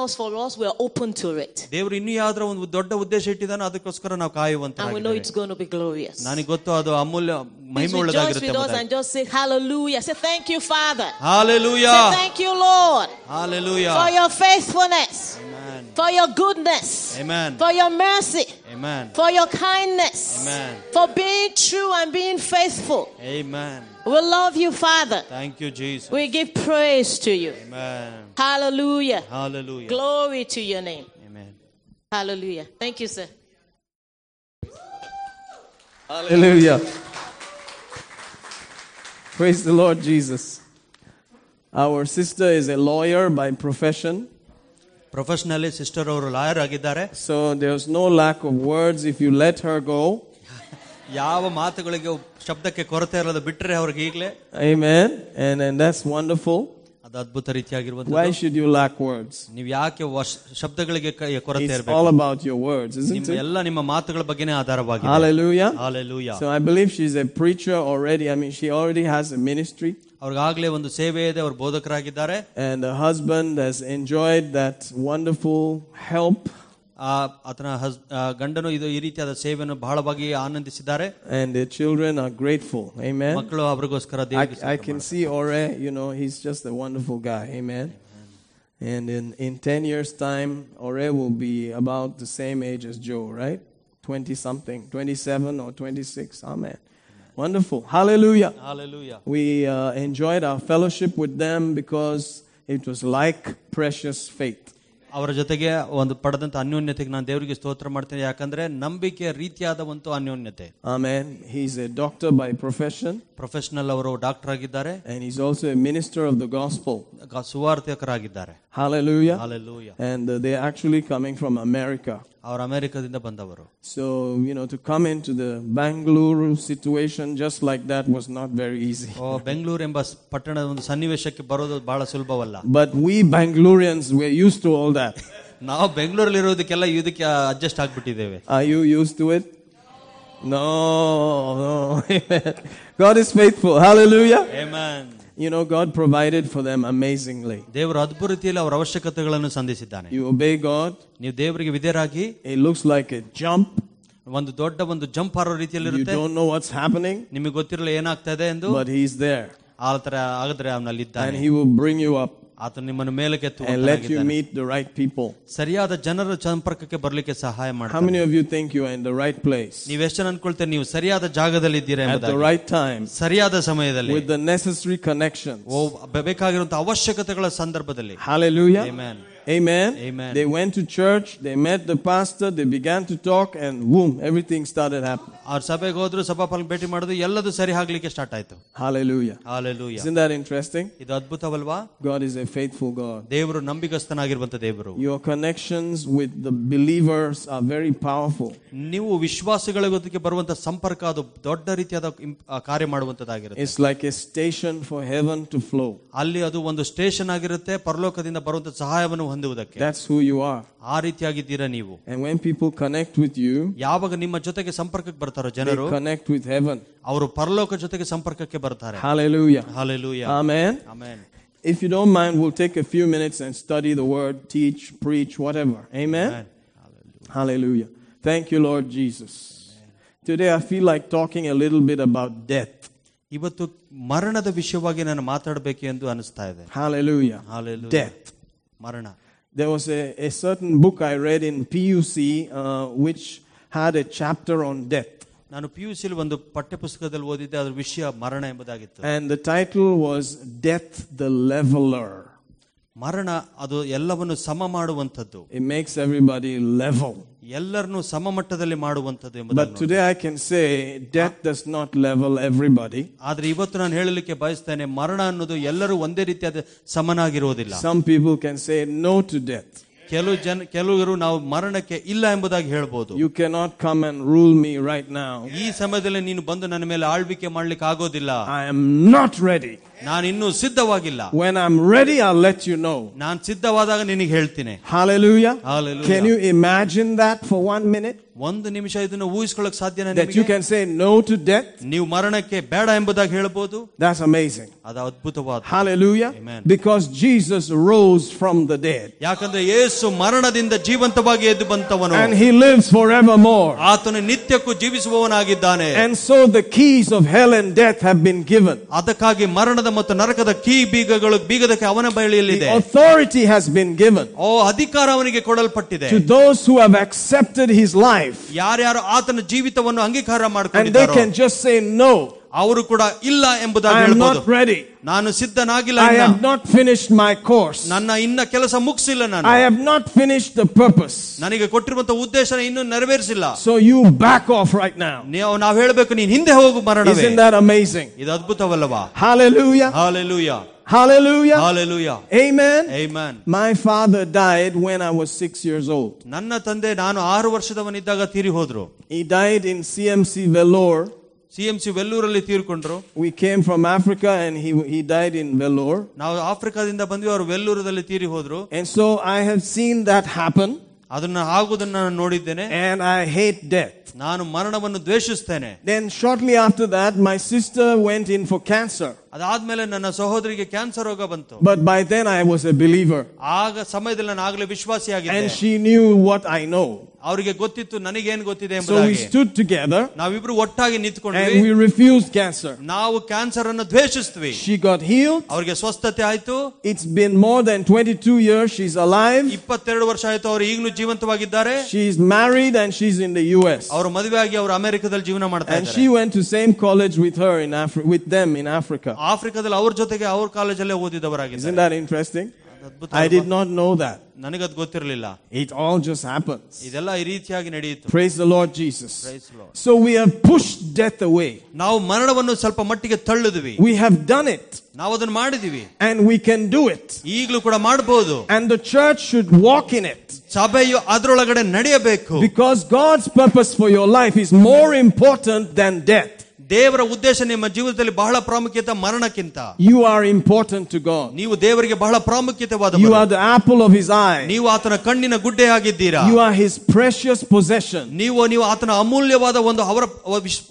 else for us we are open to it. ದೇವರು ಇನ್ನು ಯಾದ್ರ ಒಂದು ದೊಡ್ಡ ಉದ್ದೇಶ ಇಟ್ಟಿದ್ದಾನೆ, ಅದಕ್ಕೋಸ್ಕರ ನಾವು ಕಾಯುವಂತಾಗಿದೆ. I know it's going to be glorious. ನನಗೆ ಗೊತ್ತು ಅದು ಅಮೂಲ್ಯ ಮಹಿಮೆ ಉಳ್ಳದಾಗಿರುತ್ತೆ. With us and just say hallelujah, say thank you Father, hallelujah, say thank you Lord, hallelujah, for your faithfulness, amen, for your goodness, amen, for your mercy, amen, for your kindness, amen, for being true and being faithful, amen. We love you Father, thank you Jesus, we give praise to you, amen. Hallelujah, hallelujah, glory to your name, amen, hallelujah. Thank you sir, hallelujah. Praise the Lord Jesus. Our sister is a lawyer by profession. Professionally sister avaru lawyer agiddare. So there's no lack of words if you let her go. ಯಾವ ಮಾತುಗಳಿಗೆ ಶಬ್ದಕ್ಕೆ ಕೊರತೆ ಇರಲ್ಲ ಬಿಟ್ರೆ ಅವರಿಗೆ ಈಗಲೇ. Amen, and and that's wonderful. ಅದ್ಭುತ ರೀತಿಯಾಗಿರುವಂತದ್ದು. Why should you lack words? ನೀವು ಯಾಕೆ ಶಬ್ದಗಳಿಗೆ ಕೊರತೆ ಇರಬೇಕು? It's all about your words, isn't it? ಎಲ್ಲ ನಿಮ್ಮ ಮಾತುಗಳ ಬಗ್ಗೆನೇ ಆಧಾರವಾಗಿದೆ. Hallelujah. Hallelujah. So I believe she is a preacher already. I mean she already has a ministry. ಅವರಿಗಾಗಲೇ ಒಂದು ಸೇವೆ ಇದೆ, ಅವರು ಬೋಧಕರಾಗಿದ್ದಾರೆ. And her husband has enjoyed that wonderful help. ಆತನ ಗಂಡನು ಇದು ಈ ರೀತಿಯಾದ ಸೇವೆಯನ್ನು ಬಹಳವಾಗಿ ಆನಂದಿಸಿದ್ದಾರೆ. And the children are grateful. Amen. ಮಕ್ಕಳು ಅವರಿಗೋಸ್ಕರ ದೇವರಿಗೆ I can see Ore, you know, he's just a wonderful guy. Amen. And in in ten years time Ore will be about the same age as Joe, right? twenty something, twenty-seven or twenty-six. Amen. Wonderful. Hallelujah. Hallelujah. We uh, enjoyed our fellowship with them because it was like precious faith. ಅವರ ಜೊತೆಗೆ ಒಂದು ಪಡೆದಂತ ಅನ್ಯೋನ್ಯತೆಗೆ ನಾನು ದೇವರಿಗೆ ಸ್ತೋತ್ರ ಮಾಡ್ತೇನೆ, ಯಾಕಂದ್ರೆ ನಂಬಿಕೆಯ ರೀತಿಯಾದ ಒಂದು ಅನ್ಯೋನ್ಯತೆ. Amen. He is a doctor by profession. Professional ಅವರು ಡಾಕ್ಟರ್ ಆಗಿದ್ದಾರೆ. And is also a minister of the gospel. ಸುವಾರ್ತಿಕರಾಗಿದ್ದಾರೆ. Hallelujah. Hallelujah. And uh, they actually coming from America. Our America dinda bandavaru. So, you know, to come into the Bangalore situation just like that was not very easy. Oh, Bangalore emba ಪಟ್ಟಣದ ಒಂದು ಸನ್ನಿವೇಶಕ್ಕೆ ಬರೋದು ಬಹಳ ಸುಲಭವಲ್ಲ. But we Bangaloreans were used to all that. ನಾವು ಬೆಂಗಳೂರಲ್ಲಿ ಇರೋದಕ್ಕೆಲ್ಲ ಇದಕ್ಕೆ ಅಡ್ಜಸ್ಟ್ ಆಗ್ಬಿಟ್ಟಿದ್ದೇವೆ. Are you used to it? No no. God is faithful. Hallelujah. Amen. You know, God provided for them amazingly. ದೇವರು ಅದ್ಭುತ ರೀತಿಯಲ್ಲಿ ಅವರ ಅವಶ್ಯಕತೆಗಳನ್ನು ಸಂಧಿಸಿದ್ದಾನೆ. You obey God. ನೀವು ದೇವರಿಗೆ ವಿಧೇಯರಾಗಿ. It looks like a jump. ಒಂದು ದೊಡ್ಡ ಒಂದು ಜಂಪ್ ಆರೋ ರೀತಿಯಲ್ಲಿ ಇರುತ್ತೆ. You don't know what's happening. ನಿಮಗೆ ಗೊತ್ತಿರಲ್ಲ ಏನಾಗ್ತಾ ಇದೆ ಎಂದು. But he is there. ಆತರ ಆಗದ್ರೆ ಅವನಲ್ಲಿ ಇದ್ದಾನೆ. And he will bring you up. ಆತನು ನಿಮ್ಮನ್ನು ಮೇಲಕ್ಕೆ ಎತ್ತುತ್ತಾನೆ. And let you meet the right people. ಸರಿಯಾದ ಜನರ ಸಂಪರ್ಕಕ್ಕೆ ಬರಲಿಕ್ಕೆ ಸಹಾಯ ಮಾಡುತ್ತಾನೆ. How many of you think you are in the right place? ನೀವು ಎಷ್ಟು ಅನ್ಕೊಳ್ತೀರಾ ನೀವು ಸರಿಯಾದ ಜಾಗದಲ್ಲಿ ಇದ್ದೀರಾ ಎಂಬುದಾಗಿ. At the right time. ಸರಿಯಾದ ಸಮಯದಲ್ಲಿ. With the necessary connections. ಓ ಬೇಕಾಗಿರುವಂತ ಅವಶ್ಯಕತೆಗಳ ಸಂದರ್ಭದಲ್ಲಿ. Hallelujah. Amen. Amen. Amen. They went to church, they met the pastor, they began to talk, and boom, everything started happening. Our sabege hodru sabha palg beti madudu elladu sari haaglike start aitu. Hallelujah. Hallelujah. Isn't that interesting? Idu adbhutavalva? God is a faithful God. Devaru nambigasthanagiruvanta devaru. Your connections with the believers are very powerful. Nivu vishwasigal gottike baruvanta samparka adu dodda reetiyada karya maduvantadagirutte. It's like a station for heaven to flow. Alli adu ondu station agirutte paralokadinda baruvanta sahayavannu. That's who you are. ಆ ರೀತಿಯಾಗಿದ್ದೀರಾ ನೀವು. And when people connect with you, ಯಾವಾಗ ನಿಮ್ಮ ಜೊತೆಗೆ ಸಂಪರ್ಕಕ್ಕೆ ಬರ್ತಾರೋ ಜನರು, they connect with heaven. ಅವರು ಪರಲೋಕ ಜೊತೆಗೆ ಸಂಪರ್ಕಕ್ಕೆ ಬರ್ತಾರೆ. Hallelujah. Hallelujah. Amen. Amen. If you don't mind, we'll take a few minutes and study the word, teach, preach, whatever. Amen. Amen. Hallelujah. Hallelujah. Thank you, Lord Jesus. Amen. Today I feel like talking a little bit about death. ಇವತ್ತು ಮರಣದ ವಿಷಯವಾಗಿ ನಾನು ಮಾತಾಡಬೇಕು ಎಂದು ಅನಿಸ್ತಾ ಇದೆ. Hallelujah. Hallelujah. Death. ಮರಣ. There was a, a certain book I read in P U C uh, which had a chapter on death. ನಾನು P U C ಲಿ ಒಂದು ಪಠ್ಯಪುಸ್ತಕದಲ್ಲಿ ಓದಿದ್ದೆ, ಅದರ ವಿಷಯ ಮರಣ ಎಂಬುದಾಗಿತ್ತು. And the title was Death the Leveler. ಮರಣ ಅದು ಎಲ್ಲವನ್ನೂ ಸಮ ಮಾಡುವಂತದ್ದು. It makes everybody level. ಎಲ್ಲರನ್ನೂ ಸಮಮಟ್ಟದಲ್ಲಿ ಮಾಡುವಂತದ್ದು ಎಂಬುದಾಗಿ. But today I can say death does not level everybody. ಆದರೆ ಇವತ್ತು ನಾನು ಹೇಳಲಿಕ್ಕೆ ಬಯಸುತ್ತೇನೆ, ಮರಣ ಅನ್ನೋದು ಎಲ್ಲರೂ ಒಂದೇ ರೀತಿಯಾದ ಸಮನಾಗಿರೋದಿಲ್ಲ. Some people can say no to death. ಕೆಲವು ಜನ ಕೆಲವರು ನಾವು ಮರಣಕ್ಕೆ ಇಲ್ಲ ಎಂಬುದಾಗಿ ಹೇಳಬಹುದು. You cannot come and rule me right now. ಈ ಸಮಯದಲ್ಲಿ ನೀನು ಬಂದು ನನ್ನ ಮೇಲೆ ಆಳ್ವಿಕೆ ಮಾಡಲಿಕ್ಕೆ ಆಗೋದಿಲ್ಲ. I am not ready. ನಾನು ಇನ್ನೂ ಸಿದ್ಧವಾಗಿಲ್ಲ. When I'm ready I'll let you know. ನಾನು ಸಿದ್ಧವಾದಾಗ ನಿನಗೆ ಹೇಳ್ತೀನಿ. Hallelujah. Hallelujah. Can you imagine that for one minute? ಒಂದು ನಿಮಿಷ ಇದನ್ನು ಊಹಿಸಿಕೊಳ್ಳಕ್ಕೆ ಸಾಧ್ಯನೇ ನಿಮಗೆ. That you can say no to death. ನೀವು ಮರಣಕ್ಕೆ ಬೇಡ ಎಂಬುದಾಗಿ ಹೇಳಬಹುದು. That's amazing. ಅದು ಅದ್ಭುತವಾದ. Hallelujah. Amen. Because Jesus rose from the dead. ಯಾಕಂದ್ರೆ ಯೇಸು ಮರಣದಿಂದ ಜೀವಂತವಾಗಿ ಎದ್ದು ಬಂದವನು. And he lives forevermore. ಆತನು ನಿತ್ಯಕ್ಕೂ ಜೀವಿಸುವವನಾಗಿದ್ದಾನೆ. And so the keys of hell and death have been given. ಅದಕ್ಕಾಗಿ ಮರಣದ ಮತ್ತು ನರಕದ ಕೀ ಬೀಗಗಳು ಬೀಗದಕ್ಕೆ ಅವನ ಬಳಿಯಲ್ಲಿದೆ. The authority has been given. ಓ ಅಧಿಕಾರ ಅವನಿಗೆ ಕೊಡಲ್ಪಟ್ಟಿದೆ. To those who have accepted his life. ಯಾರ್ಯಾರು ಆತನ ಜೀವಿತವನ್ನು ಅಂಗೀಕಾರ ಮಾಡಿಕೊಂಡಿದ್ದಾರೋ, and they can just say no. ಅವರು ಕೂಡ ಇಲ್ಲ ಎಂಬುದಾಗಿ ಹೇಳಬಹುದು. ನಾನು ಸಿದ್ಧನಾಗಿಲ್ಲ. I have not finished my course. ನನ್ನ ಇನ್ನ ಕೆಲಸ ಮುಗಿಸಿಲ್ಲ ನಾನು. I have not finished the purpose. ನನಗೆ ಕೊಟ್ಟಿರುವಂತ ಉದ್ದೇಶನ ಇನ್ನೂ ನೆರವೇರಿಸಿಲ್ಲ. So you back off right now. ನಾವು ಹೇಳಬೇಕು, ನೀನು ಹಿಂದೆ ಹೋಗು ಮರಣವೇ. Isn't that amazing? ಇದು ಅದ್ಭುತವಲ್ಲವಾ? Hallelujah. Hallelujah. Hallelujah. Hallelujah. Amen. Amen. My father died when I was six years old. ನನ್ನ ತಂದೆ ನಾನು ಆರು ವರ್ಷದವನಿದ್ದಾಗ ತೀರಿ ಹೋದರು. He died in C M C Vellore. C M C Vellore ಅಲ್ಲಿ ತೀರಿಕೊಂಡ್ರು. We came from Africa and he he died in Vellore. ನಾವು ಆಫ್ರಿಕಾದಿಂದ ಬಂದ್ವಿ, ಅವರು ವೆಲ್ಲೂರದಲ್ಲಿ ತೀರಿ ಹೋದರು. And so I have seen that happen. ಅದನ್ನ ಆಗುವುದನ್ನ ನಾನು ನೋಡಿದ್ದೇನೆ. And I hate death. ನಾನು ಮರಣವನ್ನು ದ್ವೇಷಿಸುತ್ತೇನೆ. Then shortly after that my sister went in for cancer. ಅದಾದ್ಮೇಲೆ ನನ್ನ ಸಹೋದರಿಗೆ ಕ್ಯಾನ್ಸರ್ ರೋಗ ಬಂತು. But by then I was a believer. ಆಗ ಸಮಯದಲ್ಲಿ ನಾನು ಆಗಲೇ ವಿಶ್ವಾಸಿಯಾಗಿದ್ದೆ. And she knew what I know. ಅವರಿಗೆ ಗೊತ್ತಿತ್ತು ನನಗೆ ಏನು ಗೊತ್ತಿದೆ ಎಂಬುದಾಗಿ. So we stood together. ನಾವಿಬ್ರು ಒಟ್ಟಾಗಿ ನಿಂತುಕೊಂಡ್ವಿ. And we refused cancer. ನಾವು ಕ್ಯಾನ್ಸರ್ ಅನ್ನು ದ್ವೇಷಿಸುತ್ತೇವೆ. She got healed. ಅವರಿಗೆ ಸ್ವಸ್ಥತೆ ಆಯಿತು. It's been more than twenty-two years she's alive. ಇಪ್ಪತ್ತೆರಡು ವರ್ಷ ಆಯಿತು ಅವರು ಈಗಲೂ ಜೀವಂತವಾಗಿದ್ದಾರೆ. She is married and she's in the U S. ಅವರು ಮದುವೆಯಾಗಿ ಅವರು ಅಮೆರಿಕದಲ್ಲಿ ಜೀವನ ಮಾಡ್ತಾ ಇದ್ದಾರೆ. And she went to same college with her in Africa, with them in Africa. ಆಫ್ರಿಕಾದಲ್ಲಿ ಅವರ ಜೊತೆಗೆ ಅವರ ಕಾಲೇಜಲ್ಲೇ ಓದಿದವರಾಗಿದ್ದಾರೆ. Isn't that interesting? I did not know that. ನನಗೆ ಅದು ಗೊತ್ತಿರಲಿಲ್ಲ. It all just happens. ಇದೆಲ್ಲ ಈ ರೀತಿಯಾಗಿ ನಡೆಯಿತು. Praise the Lord Jesus. Praise the Lord. So we have pushed death away. ನಾವು ಮರಣವನ್ನು ಸ್ವಲ್ಪ ಮಟ್ಟಿಗೆ ತಳ್ಳಿದ್ವಿ. We have done it. ನಾವು ಅದನ್ನು ಮಾಡಿದ್ವಿ. And we can do it. ಈಗಲೂ ಕೂಡ ಮಾಡಬಹುದು. And the church should walk in it. ಸಭೆಯು ಅದರೊಳಗಡೆ ನಡೆಯಬೇಕು. Because God's purpose for your life is more important than death. ದೇವರ ಉದ್ದೇಶ ನಿಮ್ಮ ಜೀವಿತದಲ್ಲಿ ಬಹಳ ಪ್ರಾಮುಖ್ಯತೆ ಮರಣಕ್ಕಿಂತ. You are important to God. ನೀವು ದೇವರಿಗೆ ಬಹಳ ಪ್ರಾಮುಖ್ಯತೆವಾದವರು. You are the apple of his eye. ನೀವು ಆತನ ಕಣ್ಣಿನ ಗುಡ್ಡೆಯಾಗಿದ್ದೀರಾ. You are his precious possession. ನೀವು ನೀವು ಆತನ ಅಮೂಲ್ಯವಾದ ಒಂದು ಅವರ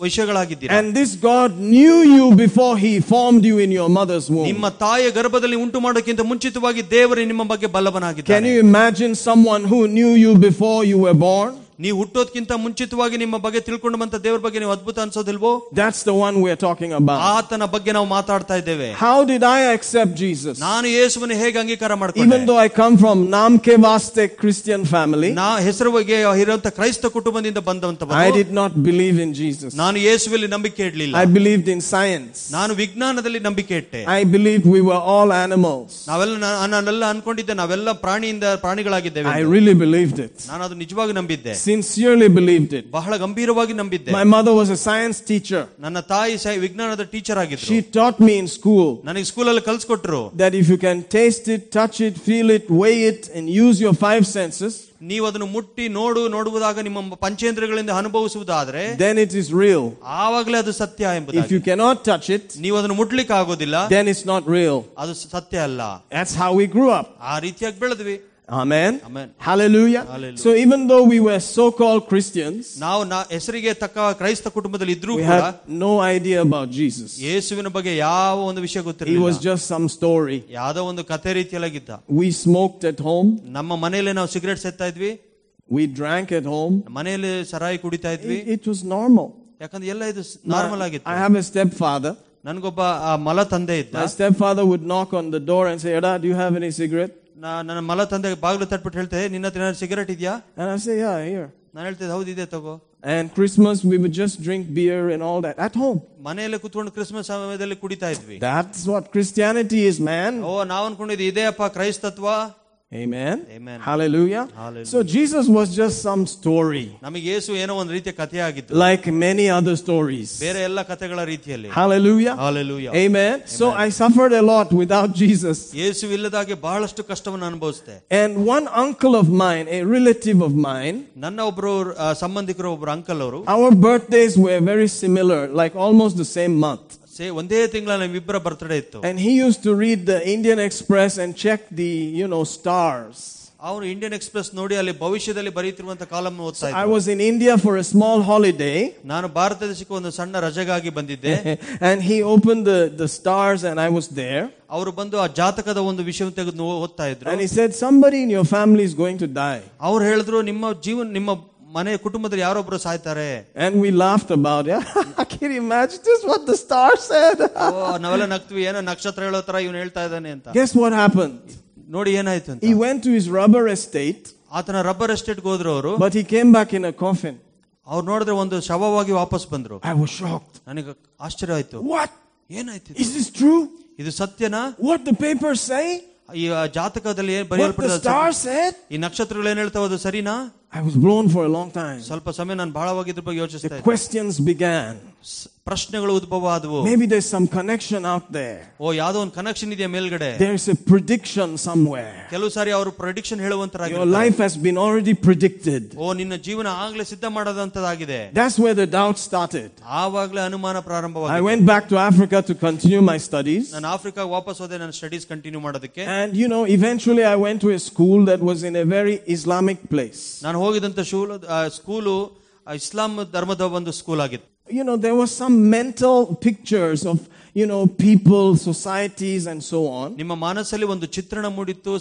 ವಿಷಯಗಳಾಗಿದ್ದೀರಾ. And this God knew you before he formed you in your mother's womb. ನಿಮ್ಮ ತಾಯಿಯ ಗರ್ಭದಲ್ಲಿ ಉಂಟುಮಾಡೋಕ್ಕಿಂತ ಮುಂಚಿತವಾಗಿ ದೇವರು ನಿಮ್ಮ ಬಗ್ಗೆ ಬಲ್ಲವನಾಗಿದ್ದಾನೆ. Can you imagine someone who knew you before you were born? ನೀವು ಹುಟ್ಟೋದಕ್ಕಿಂತ ಮುಂಚಿತವಾಗಿ ನಿಮ್ಮ ಬಗ್ಗೆ ತಿಳ್ಕೊಂಡು ಬಂತ ದೇವರ ಬಗ್ಗೆ ನೀವು ಅದ್ಭುತ ಅನ್ಸೋದಿಲ್ವೋ? That's the one we are talking about. ಆತನ ಬಗ್ಗೆ ನಾವು ಮಾತಾಡ್ತಾ ಇದ್ದೇವೆ. How did I accept Jesus? ನಾನು ಯೇಸುವನ್ನು ಹೇಗೆ ಅಂಗೀಕಾರ ಮಾಡಿಕೊಂಡೆ? Even though I come from naam ke vaste Christian family. ನಾನು ಹೆಸರುವಾಗಿ ಇರುವಂತ ಕ್ರೈಸ್ತ ಕುಟುಂಬದಿಂದ ಬಂದಂತವನು. I did not believe in Jesus. ನಾನು ಯೇಸುವಿನಲ್ಲಿ ನಂಬಿಕೆ ಇಡಲಿಲ್ಲ. I believed in science. ನಾನು ವಿಜ್ಞಾನದಲ್ಲಿ ನಂಬಿಕೆ ಇಟ್ಟೆ. I believed we were all animals. ನಾವೆಲ್ಲ ನಾನೆಲ್ಲ ಅನ್ಕೊಂಡಿದ್ದೆ ನಾವೆಲ್ಲ ಪ್ರಾಣಿಯಿಂದ ಪ್ರಾಣಿಗಳಾಗಿದ್ದೇವೆ. I really believed it. ನಾನು ಅದು ನಿಜವಾಗಿ ನಂಬಿದ್ದೆ. Sincerely believed it. ಬಹಳ ಗಂಭೀರವಾಗಿ ನಂಬಿದ್ದೆ. My mother was a science teacher. ನನ್ನ ತಾಯಿ ವಿಜ್ಞಾನದ ಟೀಚರ್ ಆಗಿದ್ರು. She taught me in school. ನನಗೆ ಸ್ಕೂಲಲ್ಲಿ ಕಲಿಸಿಕೊಟ್ಟರು. That if you can taste it, touch it, feel it, weigh it and use your five senses. ನೀವು ಅದನ್ನು ಮುಟ್ಟಿ ನೋಡು ನೋಡುವುದಾಗ ನಿಮ್ಮ ಪಂಚೇಂದ್ರಿಯಗಳಿಂದ ಅನುಭವಿಸುವುದಾದ್ರೆ then it is real. ಆವಾಗಲೇ ಅದು ಸತ್ಯ ಎಂಬುದಾಗಿ. If you cannot touch it, ನೀವು ಅದನ್ನು ಮುಟ್ಲಿಕ್ಕೆ ಆಗೋದಿಲ್ಲ, then it's not real. ಅದು ಸತ್ಯ ಅಲ್ಲ. That's how we grew up. ಆ ರೀತಿಯಾಗಿ ಬೆಳೆದ್ವಿ. Amen. Amen. Hallelujah. Hallelujah. So even though we were so-called Christians, now na esrige takka Christ kutumbadalli idru kuda, we had no idea about Jesus. Yesuvina bage yava ondu vishaya gottirilla. It was just some story. Yada ondu kathe reetiyalagidda. We smoked at home. Namma maneyale ನಾವು cigarette ಸೇತಾ ಇದ್ವಿ. We drank at home. ಮನೆಯಲ್ಲಿ ಸರಾಯಿ ಕುಡಿತಾ ಇದ್ವಿ. It was normal. ಯಾಕಂದ್ರೆ ಎಲ್ಲ ಇದು normal ಆಗಿತ್ತು. I have a stepfather. ನನಗೊಬ್ಬ ಮಲ ತಂದೆ ಇದ್ದ. My stepfather would knock on the door and say, "Ada, do you have any cigarette?" ನನ್ನ ಮಲ ತಂದೆ ಬಾಗಿಲು ತಟ್ಬಿಟ್ಟು ಹೇಳ್ತೆ, ನಿನ್ನ ಹತ್ರ ಸಿಗರೇಟ್ ಇದೆಯಾ? ನಾನು ಹೇಳ್ತೇನೆ, ಹೌದಿದೆ ತಗೋ. And Christmas we would just drink beer and all that at home. ಮನೆಯಲ್ಲಿ ಕೂತ್ಕೊಂಡು ಕ್ರಿಸ್ಮಸ್ ಸಮಯದಲ್ಲಿ ಕುಡಿತಾ ಇದ್ವಿ. That's what Christianity is, man. ಓ, ನಾವು ಅನ್ಕೊಂಡಿದ್ದೆ ಇದೆಯಪ್ಪ ಕ್ರೈಸ್ತತ್ವ. Amen. Amen. Hallelujah. Hallelujah. So Jesus was just some story. ನಮಗೆ ಯೇಸು ಏನೋ ಒಂದು ರೀತಿಯ ಕಥೆಯಾಗಿತ್ತು. Like many other stories. ಬೇರೆ ಎಲ್ಲ ಕಥೆಗಳ ರೀತಿಯಲ್ಲಿ. Hallelujah. Hallelujah. Amen. Amen. So I suffered a lot without Jesus. ಯೇಸು ಇಲ್ಲದಾಗೆ ಬಹಳಷ್ಟು ಕಷ್ಟವನ್ನು ಅನುಭವಿಸಿದೆ. And one uncle of mine, a relative of mine, ನನ್ನ ಒಬ್ಬರು ಸಂಬಂಧಿಕರು ಒಬ್ಬರು ಅಂಕಲ್ ಅವರು. Our birthdays were very similar, like almost the same month. ಸೇ ಒಂದೇ ತಿಂಗಳ ನಮ್ಮಿಬ್ಬರ ಬರ್ತ್ಡೇ ಇತ್ತು. And he used to read the Indian Express and check the, you know, stars. ಅವನು ಇಂಡಿಯನ್ ಎಕ್ಸ್‌ಪ್ರೆಸ್ ನೋಡಿ ಅಲ್ಲಿ ಭವಿಷ್ಯದಲ್ಲಿ ಬರೆಯುತ್ತಿರುವಂತ ಕಾಲಮ್ ಓದ್ತಾ ಇದ್ದೆ. I was in India for a small holiday. ನಾನು ಭಾರತ ದೇಶಕ್ಕೆ ಒಂದು ಸಣ್ಣ ರಜೆಗಾಗಿ ಬಂದಿದ್ದೆ. And he opened the the stars and I was there. ಅವರು ಬಂದು ಆ ಜಾತಕದ ಒಂದು ವಿಷಯ ತೆಗೆದು ಓದ್ತಾ ಇದ್ರು. And he said, somebody in your family is going to die. ಅವರು ಹೇಳಿದ್ರು, ನಿಮ್ಮ ಜೀವನ ನಿಮ್ಮ ಮನೆ ಕುಟುಂಬದಲ್ಲಿ ಯಾರೊಬ್ರು ಸಾಯ್ತಾರೆ. And we laughed about it. Can you imagine this what the star said? ಓ, ನಾವೆಲ್ಲ ನಗ್ತೀವಿ, ಏನೋ ನಕ್ಷತ್ರ ಹೇಳೋ ತರ ಇವನು ಹೇಳ್ತಾ ಇದ್ದಾನೆ ಅಂತ. Guess what happened? ನೋಡಿ ಏನಾಯ್ತು ಅಂತ. He went to his rubber estate. ಆತನ ರಬ್ಬರ್ ಎಸ್ಟೇಟ್ಗೆ ಹೋದ್ರು ಅವರು. But he came back in a coffin. ಅವ್ರು ನೋಡಿದ್ರೆ ಒಂದು ಶವವಾಗಿ ವಾಪಸ್ ಬಂದ್ರು. I was shocked. ನನಗೆ ಆಶ್ಚರ್ಯ ಆಯ್ತು. What? ಏನಾಯ್ತು? Is this true? ಇದು ಸತ್ಯನಾ? What the papers say? ಈ ಜಾತಕದಲ್ಲಿ ಏನು ಬರೆಯಲ್ಪಟ್ಟಿದೆ? What the star said? ಈ ನಕ್ಷತ್ರಗಳು ಏನು ಹೇಳ್ತಾವೆ ಅದು ಸರಿನಾ? I was blown for a long time. ಸ್ವಲ್ಪ ಸಮಯ ನಾನು ಬಹಳವಾಗಿ ಇದರ ಬಗ್ಗೆ ಯೋಚಿಸುತ್ತಾ ಇದ್ದೆ. The questions began. ಪ್ರಶ್ನೆಗಳು ಉದ್ಭವ ಆದವು. Maybe there's some connection out there. ಓ, ಯಾವುದೋ ಒಂದು ಕನೆಕ್ಷನ್ ಇದೆ ಮೇಲ್ಗಡೆ. There's a prediction somewhere. ಕೆಲವು ಸಾರಿ ಅವರು prediction ಹೇಳುವಂತರಾಗಿದ್ದಾರೆ. Your life has been already predicted. ಓ, ನಿನ್ನ ಜೀವನ ಆಗಲೇ ಸಿದ್ಧ ಮಾಡದಂತದಾಗಿದೆ. That's where the doubt started. ಆವಾಗಲೇ ಅನುಮಾನ ಪ್ರಾರಂಭವಾಯಿತು. I went back to Africa to continue my studies. ನಾನು ಆಫ್ರಿಕಾಗೆ ವಾಪಸ್ ಹೋದೆ ನನ್ನ ಸ್ಟಡೀಸ್ ಕಂಟಿನ್ಯೂ ಮಾಡೋದಕ್ಕೆ. And you know, eventually I went to a school that was in a very Islamic place. ನಾನು ಹೋಗಿದಂತ school ಇಸ್ಲಾಂ ಧರ್ಮದ ಒಂದು ಸ್ಕೂಲ್ ಆಗಿತ್ತು. You know, there were some mental pictures of, you know, people, societies and so on. ನಿಮ್ಮ ಮನಸ್ಸಲ್ಲಿ ಒಂದು ಚಿತ್ರಣ ಮೂಡಿತ್ತು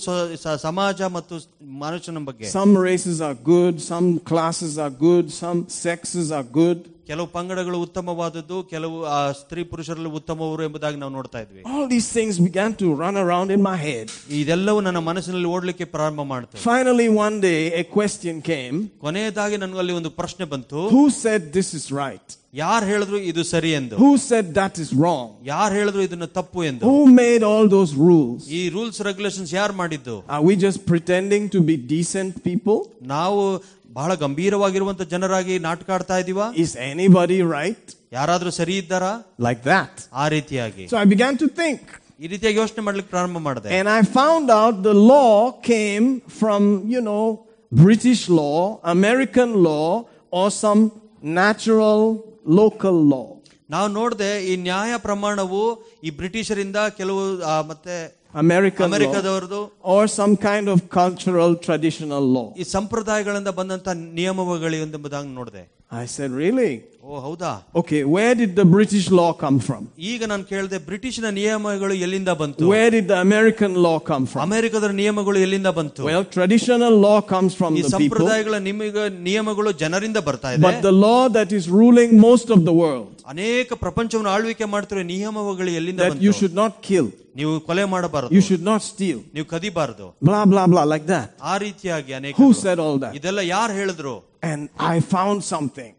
ಸಮಾಜ ಮತ್ತು ಮನುಷ್ಯನ ಬಗ್ಗೆ. Some races are good, some classes are good, some sexes are good. ಕೆಲವು ಪಂಗಡಗಳು ಉತ್ತಮವಾದದ್ದು, ಕೆಲವು ಸ್ತ್ರೀ ಪುರುಷರಲ್ಲಿ ಉತ್ತಮವರು ಎಂಬುದಾಗಿ ನಾವು ನೋಡ್ತಾ ಇದ್ವಿ. All these things began to run around in my head. ಇದೆಲ್ಲವೂ ನನ್ನ ಮನಸ್ಸಿನಲ್ಲಿ ಓಡಲಿಕ್ಕೆ ಪ್ರಾರಂಭ ಮಾಡ್ತು. Finally one day a question came. ಕೊನೆಯದಾಗಿ ನನಗೆ ಒಂದು ಪ್ರಶ್ನೆ ಬಂತು. Who said this is right? ಯಾರು ಹೇಳಿದ್ರು ಇದು ಸರಿ ಎಂದು? Who said that is wrong? ಯಾರು ಹೇಳಿದ್ರು ಇದನ್ನ ತಪ್ಪು ಎಂದು? Who made all those rules? ಈ ರೂಲ್ಸ್ ರೆಗ್ಯುಲೇಷನ್ಸ್ ಯಾರು ಮಾಡಿದ್ದು? Are we just pretending to be decent people? ನಾವು ಬಹಳ ಗಂಭೀರವಾಗಿರುವಂತ ಜನರಾಗಿ ನಾಟಕ ಆಡ್ತಾ ಇದೀವಾ? Is anybody right? ಯಾರಾದ್ರೂ ಸರಿ ಇದ್ದಾರಾ? Like that. ಆ ರೀತಿಯಾಗಿ. So I began to think. ಈ ರೀತಿಯಾಗಿ ಯೋಚನೆ ಮಾಡ್ಲಿಕ್ಕೆ ಪ್ರಾರಂಭ ಮಾಡಿದೆ. And I found out the law came from, you know, British law, American law or some natural local law. ನಾವು ನೋಡಿದೆ ಈ ನ್ಯಾಯ ಪ್ರಮಾಣವು ಈ ಬ್ರಿಟಿಷರಿಂದ ಕೆಲವು ಮತ್ತೆ ಅಮೆರಿಕದವರದು R some kind of cultural traditional law ಈ ಸಂಪ್ರದಾಯಗಳಿಂದ ಬಂದಂತ ನಿಯಮಗಳಿಂದ ನೋಡಿದೆ. I said, really? Oh, howda. Okay, where did the British law come from? Eega nan kelide British na niyamagalu ellinda bantu? Where did the American law come from? Amerikada niyamagalu ellinda bantu? Well, traditional law comes from the people. Ee sampradayagala niyamagalu janarinda barta ide. But the law that is ruling most of the world. Aneeka prapanchavannu aalvike martire niyamagalu ellinda bantu? That you should not kill. ನೀವು ಕೊಲೆ ಮಾಡಬಾರದು. You should not steal. ನೀವು ಕದಿಬಾರದು. Blah blah blah like that. ಆ ರೀತಿಯಾಗಿ ಅನೇಕ. Who said all that? ಇದೆಲ್ಲ ಯಾರು ಹೇಳಿದ್ರು? And I found something.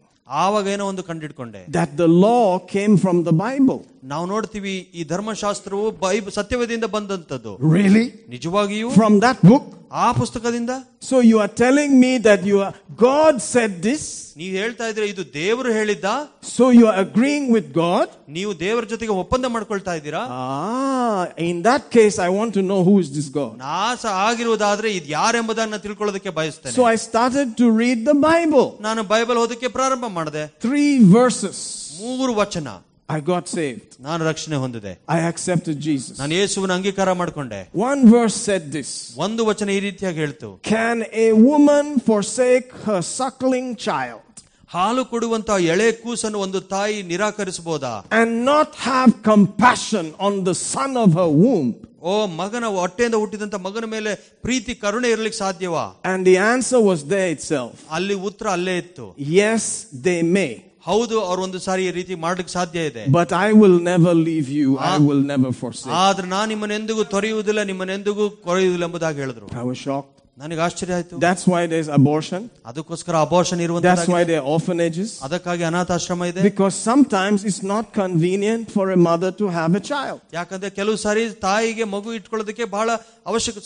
ಆವಾಗ ಏನೋ ಒಂದು ಕಂಡಿಡ್ಕೊಂಡೆ. That the law came from the Bible. ನಾವು ನೋಡ್ತೀವಿ ಈ ಧರ್ಮಶಾಸ್ತ್ರವು ಬೈಬಲ್ ಸತ್ಯವೇದದಿಂದ ಬಂದಂತದ್ದು. Really? ನಿಜವಾಗಿಯೂ? From that book? ಆ ಪುಸ್ತಕದಿಂದ? So you are telling me that you are God said this? ನೀವು ಹೇಳ್ತಾ ಇದ್ರೆ ಇದು ದೇವರು ಹೇಳಿದ್ದ? So you are agreeing with God? ನೀವು ದೇವರ ಜೊತೆಗೆ ಒಪ್ಪಂದ ಮಾಡ್ಕೊಳ್ತಾ ಇದ್ದೀರಾ? Ah, in that case I want to know who is this God. ನಾಸ ಆಗಿರುವುದಾದ್ರೆ ಇದು ಯಾರು ಎಂಬುದನ್ನ ತಿಳ್ಕೊಳ್ಳೋದಕ್ಕೆ ಬಯಸುತ್ತೇನೆ. So I started to read the Bible. ನಾನು ಬೈಬಲ್ ಓದೋಕೆ ಪ್ರಾರಂಭ ಮಾಡಿದೆ. Three verses. ಮೂರು ವಚನ. I got saved. ನಾನು ರಕ್ಷಣೆ ಹೊಂದಿದೆ. I accepted Jesus. ನಾನು ಯೇಸುವನ್ನು ಅಂಗೀಕಾರ ಮಾಡಿಕೊಂಡೆ. One verse said this. ಒಂದು ವಚನ ಈ ರೀತಿಯಾಗಿ ಹೇಳ್ತು. Can a woman forsake her suckling child? ಹಾಲು ಕೊಡುವಂತ ಎಳೆ ಕೂಸನ್ನು ಒಂದು ತಾಯಿ ನಿರಾಕರಿಸಬಹುದಾ? And not have compassion on the son of her womb. ಓ ಮಗನ ಹೊಟ್ಟೆಯಿಂದ ಹುಟ್ಟಿದಂತ ಮಗನ ಮೇಲೆ ಪ್ರೀತಿ ಕರುಣೆ ಇರಲಿಕ್ಕೆ ಸಾಧ್ಯವಾ? And the answer was there itself. ಅಲ್ಲಿ ಉತ್ತರ ಅಲ್ಲೇ ಇತ್ತು. Yes, they may. ಹೌದು, ಅವರು ಒಂದು ಸಾರಿ ಈ ರೀತಿ ಮಾಡಲಿಕ್ಕೆ ಸಾಧ್ಯ ಇದೆ. But I will never leave you. I will never forsake. ಆದ್ರೆ ನಾನು ನಿಮ್ಮನ್ನೆಂದಿಗೂ ತೊರೆಯುವುದಿಲ್ಲ, ನಿಮ್ಮನ್ನೆಂದಿಗೂ ಕೊರೆಯುವುದಿಲ್ಲ ಎಂಬುದಾಗಿ ಹೇಳಿದ್ರು. I was shocked. ನನಗೆ ಆಶ್ಚರ್ಯ ಆಯ್ತು. That's why there is abortion. ಅದಕ್ಕೋಸ್ಕರ abortion ಇರುವಂತ. That's why there are orphanages. ಅದಕ್ಕಾಗಿ ಅನಾಥಾಶ್ರಮ ಇದೆ. Because sometimes it's not convenient for a mother to have a child. ಯಾಕಂದ್ರೆ ಕೆಲವು ಸಾರಿ ತಾಯಿಗೆ ಮಗು ಇಟ್ಕೊಳ್ಳೋದಕ್ಕೆ ಬಹಳ ಅವಶ್ಯಕ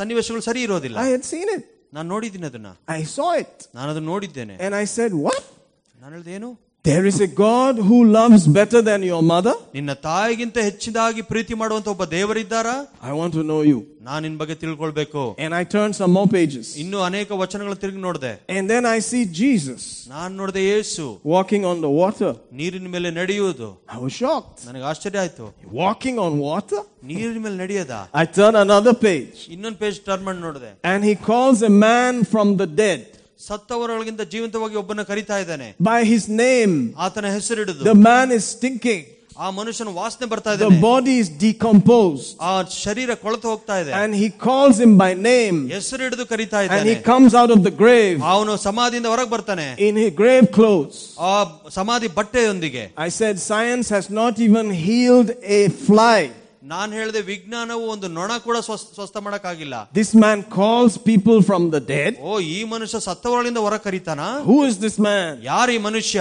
ಸನ್ನಿವೇಶಗಳು ಸರಿ ಇರೋದಿಲ್ಲ. I had seen it. ನಾನು ನೋಡಿದ್ದೀನಿ ಅದನ್ನ. I saw it. ನಾನು ಅದನ್ನ ನೋಡಿದ್ದೇನೆ. And I said, what? ನಾನು ಹೇಳಿದೆ ಏನು? There is a God who loves better than your mother. ನಿನ್ನ ತಾಯಿಗಿಂತ ಹೆಚ್ಚಿನದಾಗಿ ಪ್ರೀತಿ ಮಾಡುವಂತ ಒಬ್ಬ ದೇವರಿದ್ದಾರಾ? I want to know you. ನಾನು ನಿನ್ನ ಬಗ್ಗೆ ತಿಳ್ಕೊಳ್ಬೇಕು. And I turned some more pages. ಇನ್ನು ಅನೇಕ ವಚನಗಳನ್ನು ತಿರುಗಿ ನೋಡಿದೆ. And then I see Jesus. ನಾನು ನೋಡಿದೆ ಯೇಸು. Walking on the water. ನೀರಿನ ಮೇಲೆ ನಡೆಯುವುದು. I was shocked. ನನಗೆ ಆಶ್ಚರ್ಯ ಆಯ್ತು. Walking on water? ನೀರಿನ ಮೇಲೆ ನಡೆಯದ? I turned another page. ಇನ್ನೊಂದು ಪೇಜ್ ಟರ್ನ್ ಮಾಡಿ ನೋಡಿದೆ. And he calls a man from the dead. ಸತ್ತವರೊಳಗಿಂದ ಜೀವಂತವಾಗಿ ಒಬ್ಬನ ಕರೀತಾ ಇದ್ದಾನೆ. By his name. ಆತನ ಹೆಸರಿಡಿದು. The man is stinking. ಆ ಮನುಷ್ಯನ ವಾಸನೆ ಬರ್ತಾ ಇದೆ. The body is decomposed. ಆ ಶರೀರ ಕೊಳೆತು ಹೋಗ್ತಾ ಇದೆ. And he calls him by name. ಹೆಸರಿಡಿದು ಕರೀತಾ ಇದ್ದಾನೆ. And he comes out of the grave. ಅವನು ಸಮಾಧಿಯಿಂದ ಹೊರಗೆ ಬರ್ತಾನೆ. In his grave clothes. ಆ ಸಮಾಧಿ ಬಟ್ಟೆಯೊಂದಿಗೆ. I said science has not even healed a fly. ನಾನು ಹೇಳಿದೆ ವಿಜ್ಞಾನವು ಒಂದು ನೊಣ ಕೂಡ ಸ್ವಸ್ಥ ಮಾಡಕ್ಕಾಗಿಲ್ಲ. This man calls people from the dead. ಓ ಈ ಮನುಷ್ಯ ಸತ್ತವರೊಳಗಿಂದ ಹೊರ ಕರೀತಾನ? Who is this man? ಯಾರು ಈ ಮನುಷ್ಯ?